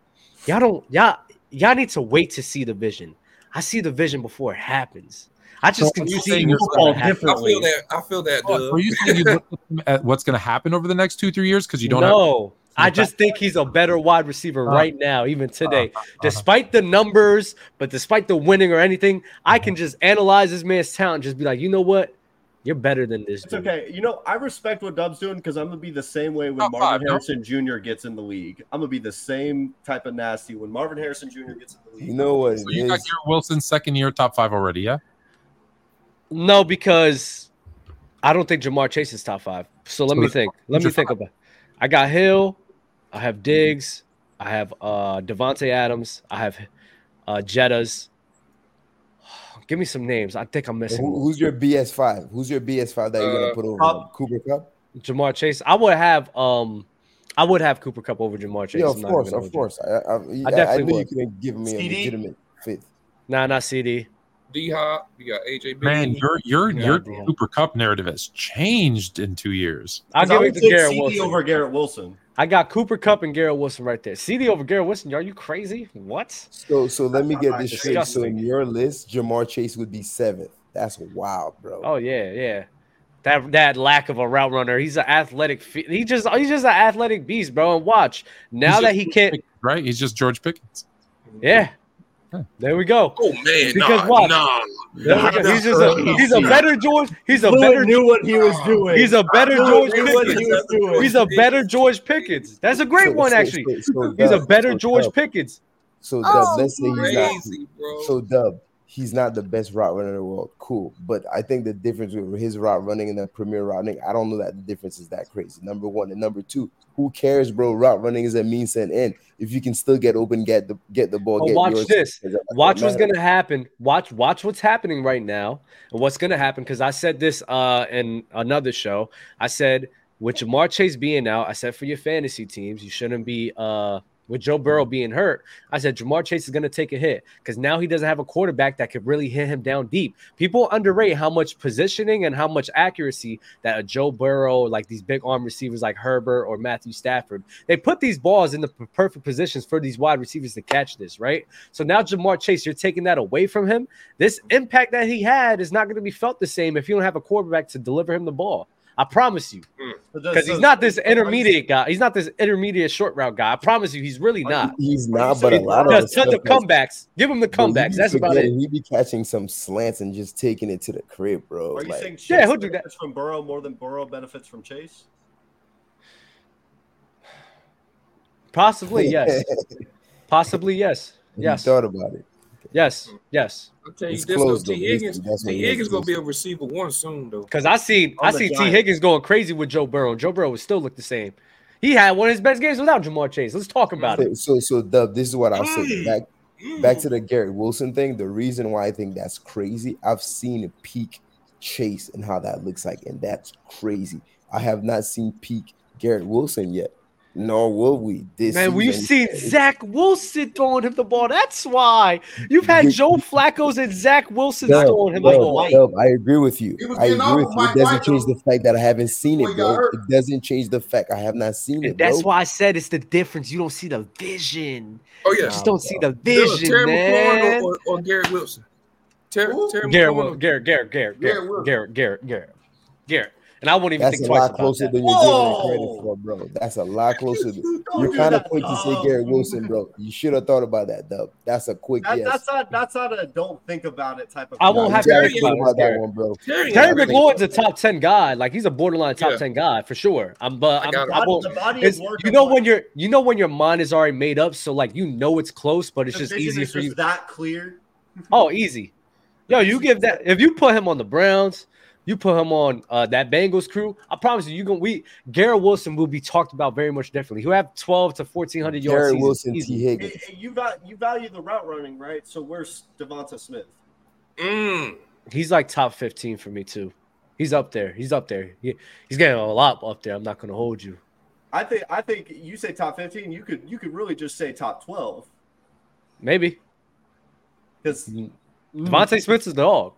Y'all don't. Y'all y'all need to wait to see the vision. I see the vision before it happens. I just so can see football differently. I feel that. I feel that. Dude. Are you saying you look at what's going to happen over the next two, three years? Because you don't know. No, have- I just think he's a better wide receiver uh-huh. right now, even today, uh-huh. despite the numbers, but despite the winning or anything, I can just analyze this man's talent. Just be like, you know what? You're better than this. It's dude. Okay. You know, I respect what Dub's doing because I'm going to be the same way when oh, Marvin God, Harrison no. Junior gets in the league. I'm going to be the same type of nasty when Marvin Harrison Junior gets in the league. You know what? So you got Garrett Wilson's second year top five already, yeah? No, because I don't think Ja'Marr Chase is top five. So let so me think. Let me think five? about it. I got Hill. I have Diggs. I have uh, Davante Adams. I have uh, Jettas. Give me some names. I think I'm missing. Who, who's your B S five? Who's your B S five that you're uh, gonna put over Cup. Cooper Kupp? Ja'Marr Chase. I would have. Um, I would have Cooper Kupp over Ja'Marr Chase. Yeah, of I'm course, of course. I, I, I, I definitely I knew you couldn't give me C D? a legitimate fifth. Nah, not C D. D Hop. You got A J. Man, B. your your yeah, your yeah. Cooper Kupp narrative has changed in two years. I'll give it to Garrett C D Wilson over Garrett Wilson. I got Cooper Kupp and Garrett Wilson right there. C D over Garrett Wilson. Are you crazy? What? So, so let me get this straight. So, in your list, Ja'Marr Chase would be seventh. That's wild, bro. Oh yeah, yeah. That that lack of a route runner. He's an athletic. He just he's just an athletic beast, bro. And watch now that he can't. Right? He's just George Pickens. Yeah. There we go. Oh man, because nah, what? Nah, nah, he's just a, he's a better George. He's a Lou better knew what he was doing. He's a better Lou George Pickens. He was doing. He's a better George Pickens. That's a great so, one, so, actually. So, so he's Dub, a better so George Dub. Pickens. So Dub, oh, let's say he's crazy, not. Bro. So Dub, he's not the best route runner in the world. Cool, but I think the difference with his route running and the premier route running, I don't know that the difference is that crazy. Number one and number two. Who cares, bro? Route running is a means to an end. If you can still get open, get the get the ball. Oh, get watch yours. this. Watch what's gonna happen. Watch watch what's happening right now and what's gonna happen. Because I said this uh, in another show. I said with Ja'Marr Chase being out, I said for your fantasy teams, you shouldn't be uh, with Joe Burrow being hurt. I said Ja'Marr Chase is gonna take a hit because now he doesn't have a quarterback that could really hit him down deep. People underrate how much positioning and how much accuracy that a Joe Burrow, like these big arm receivers like Herbert or Matthew Stafford, they put these balls in the perfect positions for these wide receivers to catch this, right? So now Ja'Marr Chase, you're taking that away from him. This impact that he had is not gonna be felt the same if you don't have a quarterback to deliver him the ball. I promise you, because he's not this intermediate guy. He's not this intermediate short route guy. I promise you, he's really not. He's not, but a lot of tons of comebacks. Give him the comebacks. That's about it. He be catching some slants and just taking it to the crib, bro. Are you saying Chase yeah, he'll do that. Benefits from Burrow more than Burrow benefits from Chase? Possibly yes. Possibly yes. Yes. You thought about it. Yes, yes. I'll tell you it's this though, T. Higgins, T. Higgins gonna be a receiver one soon though. Because I see, I see T. Higgins going crazy with Joe Burrow. Joe Burrow would still look the same. He had one of his best games without Ja'Marr Chase. Let's talk about it. So, so the, this is what I'll say. Back, back to the Garrett Wilson thing. The reason why I think that's crazy, I've seen a peak Chase and how that looks like, and that's crazy. I have not seen peak Garrett Wilson yet. Nor will we this man. Season. We've seen Zach Wilson throwing him the ball. That's why you've had Joe Flacco's and Zach Wilson's Dub, throwing him Dub, like Dub, I agree with you. I agree with you. It doesn't change the fact that I haven't seen it, bro. It doesn't change the fact I have not seen it. And that's bro. why I said it's the difference. You don't see the vision. Oh yeah, you just don't see the vision, Terry man. McLaurin or, or Garrett Wilson. Terry, Terry Garrett, Garrett, Garrett, Garrett, Garrett, Garrett, Garrett, Garrett, Garrett. And I won't even That's think twice about that. That's a lot closer than you're giving it credit for, bro. That's a lot closer. You're kind of quick to say Garrett Wilson, bro. You should have thought about that, though. That's a quick that, yes. That's not, that's not a don't think about it type of I won't no, have to think about that one, bro. Terry McLaurin's a top ten guy. Like, he's a borderline top yeah. ten guy for sure. I'm, but I'm, I won't. You know when your you know when your mind is already made up, so like you know it's close, but it's the just easy for you. That clear? Oh, easy. Yo, you give that if you put him on the Browns. You put him on uh, that Bengals crew. I promise you, you can. We Garrett Wilson will be talked about very much differently. He'll have twelve to fourteen hundred yards. Garrett Wilson, T. Higgins. Hey, hey, you got you value the route running, right? So where's Devonta Smith? Mm. He's like top fifteen for me too. He's up there. He's up there. He, he's getting a lot up there. I'm not going to hold you. I think. I think you say top fifteen. You could. You could really just say top twelve. Maybe. Because mm. Devonta Smith is the dog.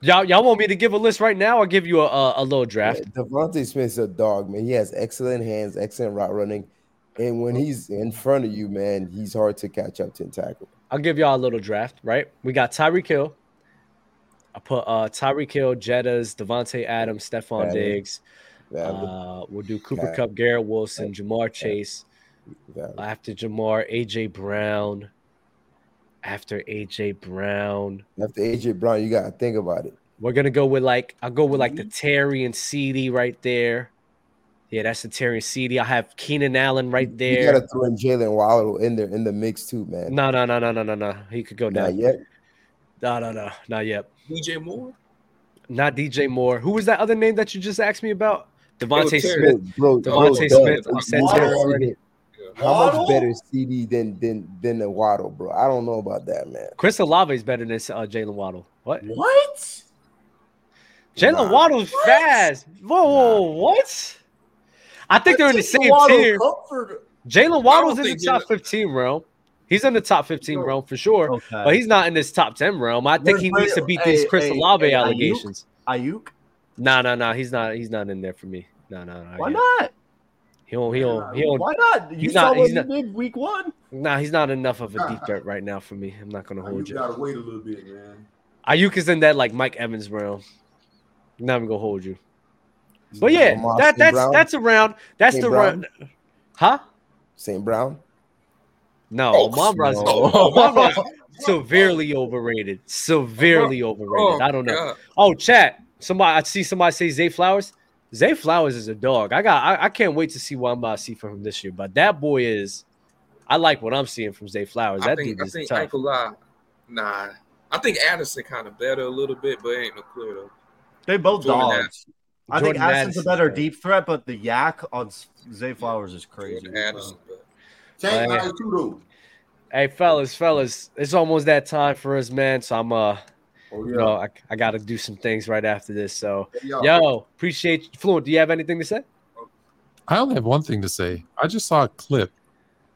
Y'all, y'all want me to give a list right now? I'll give you a, a, a little draft. Yeah, Devontae Smith's a dog, man. He has excellent hands, excellent route running. And when he's in front of you, man, he's hard to catch up to and tackle. I'll give y'all a little draft, right? We got Tyreek Hill. I put uh, Tyreek Hill, Jettas, Davante Adams, Stefon Diggs. Uh, we'll do Cooper Kupp, Garrett Wilson, Ja'Marr Chase. After Ja'Marr, A J Brown. After A J Brown, after A J Brown, you gotta think about it. We're gonna go with like I'll go with like the Terry and CeeDee right there. Yeah, that's the Terry and CeeDee. I have Keenan Allen right there. You gotta throw in Jaylen Waddle in there in the mix too, man. No, no, no, no, no, no, no. He could go down. Not yet. No, no, no, not yet. D J Moore. Not D J Moore. Who was that other name that you just asked me about? Devontae Smith. Bro, Devontae Smith. I said Terry already. How Waddle? Much better C D than than than the Waddle, bro? I don't know about that, man. Chris Olave is better than uh, Jaylen Waddle. What? What? Jaylen nah. Waddle's what? Fast. Whoa, nah. What? I think but they're in the same Waddle tier. Comfort. Jaylen Waddle's in the top Jaylen. fifteen realm. He's in the top fifteen no. realm for sure, okay. But he's not in this top ten realm. I think Where's he needs Waddle? To beat these hey, Chris hey, Olave hey, allegations. Ayuk? No, no, no. He's not. He's not in there for me. No, no, no. Why yeah. not? He don't, he don't, he don't, Why not? You he's saw not, what he's not, he did week one. Nah, he's not enough of a deep threat right now for me. I'm not going to hold Ayuk you. You got to wait a little bit, man. Ayuk is in that, like, Mike Evans realm. Not even going to hold you. But, yeah, that, that's Brown? That's around. That's Saint the round. Huh? Saint Brown? No, Mom Brown's no. severely overrated. Severely oh, overrated. Oh, I don't know. God. Oh, chat. Somebody, I see somebody say Zay Flowers. Zay Flowers is a dog. I got. I, I can't wait to see what I'm about to see from him this year. But that boy is. I like what I'm seeing from Zay Flowers. That I think, dude is I think tough. Uncle Lai, nah, I think Addison kind of better a little bit, but it ain't no clear though. They both Jordan dogs. Addison. I think Addison's Addison, a better man. Deep threat, but the yak on Zay Flowers is crazy. Addison, same uh, too, hey fellas, fellas, it's almost that time for us, man. So I'm uh. Oh, yeah. You know, I, I got to do some things right after this. So, hey, yo, yo appreciate you. Fluent, do you have anything to say? I only have one thing to say. I just saw a clip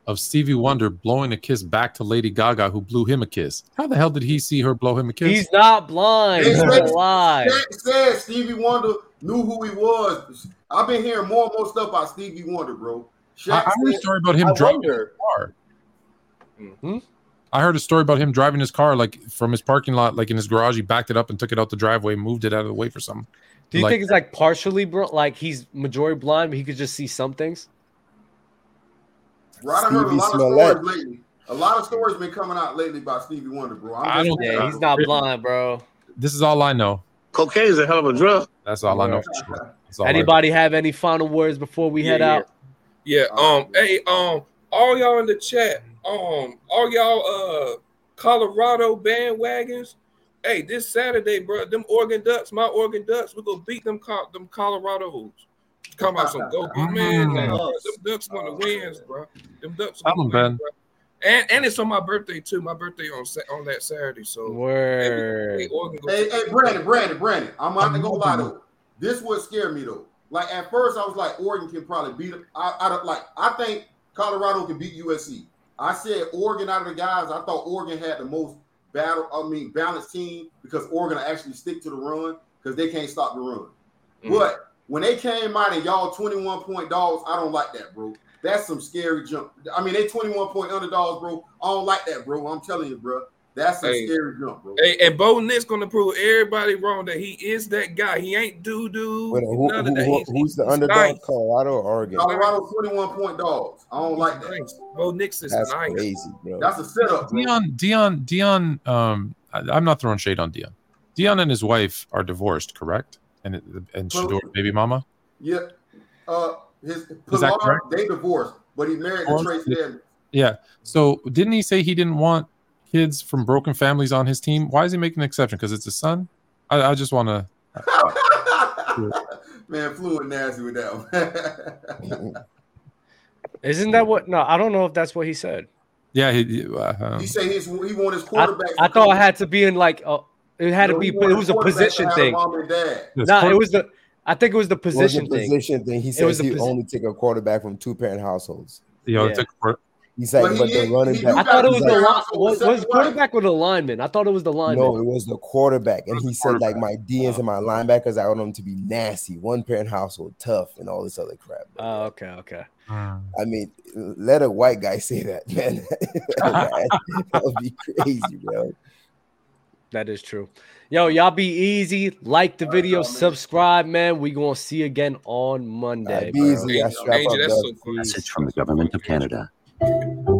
of Stevie Wonder blowing a kiss back to Lady Gaga, who blew him a kiss. How the hell did he see her blow him a kiss? He's not blind. He's alive. Said Stevie Wonder knew who he was. I've been hearing more and more stuff about Stevie Wonder, bro. Shaq I, I heard a story about him I driving wonder. His car. Mm-hmm. I heard a story about him driving his car like from his parking lot, like in his garage. He backed it up and took it out the driveway, moved it out of the way for something. Do you like, think it's like partially, bro? Like he's majority blind, but he could just see some things. Bro, I heard a lot of stories lately. A lot of stories been coming out lately about Stevie Wonder, bro. I'm I don't. Yeah, he's not blind, bro. This is all I know. Cocaine is a hell of a drug. That's all yeah. I know for sure. That's all Anybody I know. Have any final words before we yeah, head yeah. out? Yeah. Um. Hey. Um. All y'all in the chat. Um, all y'all uh Colorado bandwagons. Hey, this Saturday, bro, them Oregon Ducks, my Oregon Ducks, we're going to beat them them Coloradoes. Come out some go, man. Like, bro, them Ducks going to win, bro. Them Ducks going to win, bro. And, and it's on my birthday, too. My birthday on on that Saturday. So, word. Hey, hey, hey, Brandon, Brandon, Brandon. I'm not going to go lie, though. This would scare me, though. Like, at first, I was like, Oregon can probably beat them. I, I, like, I think Colorado can beat U S C. I said Oregon out of the guys. I thought Oregon had the most battle, I mean, balanced team because Oregon actually stick to the run because they can't stop the run. Mm-hmm. But when they came out and y'all twenty-one point dogs, I don't like that, bro. That's some scary jump. I mean, they twenty-one point underdogs, bro. I don't like that, bro. I'm telling you, bro. That's a hey, scary jump, bro. Hey, and Bo Nick's going to prove everybody wrong that he is that guy. He ain't doo-doo. Wait, who, who, who, who's the underdog, nice. Colorado or Oregon? Colorado twenty-one point dogs. I don't like that. Bo Nick's is That's nice. Crazy, bro. That's a setup, bro. Dion, Dion, Dion, um, I, I'm not throwing shade on Dion. Dion and his wife are divorced, correct? And and Shador, baby mama? Yeah. Uh, his Pilar, they divorced, but he married to Tracy Edmonds. Yeah. So didn't he say he didn't want kids from broken families on his team? Why is he making an exception? Because it's his son? I, I just want to. Man, fluent nasty with that. Isn't that what? No, I don't know if that's what he said. Yeah, he. Uh, he said his, he wanted his quarterback. I, I thought it had to be in like a, it had you know, to be. It was a position thing. No, it was the. I think it was the position it was thing. Position thing. He says he only take a quarterback from two parent households. He only yeah. took. He's like, but, but the running back. I thought it was the like, was, was quarterback or the lineman. I thought it was the lineman. No, it was the quarterback. And he said, like, my D Ns and my linebackers, I want them to be nasty, one parent household, tough, and all this other crap. Bro. Oh, okay, okay. I mean, let a white guy say that, man. That would be crazy, bro. That is true. Yo, y'all be easy. Like the all video, right, subscribe, man. We gonna see you again on Monday. Right, be bro. Easy. Angel, that's, so cool. Message from the government of Canada. Thank you.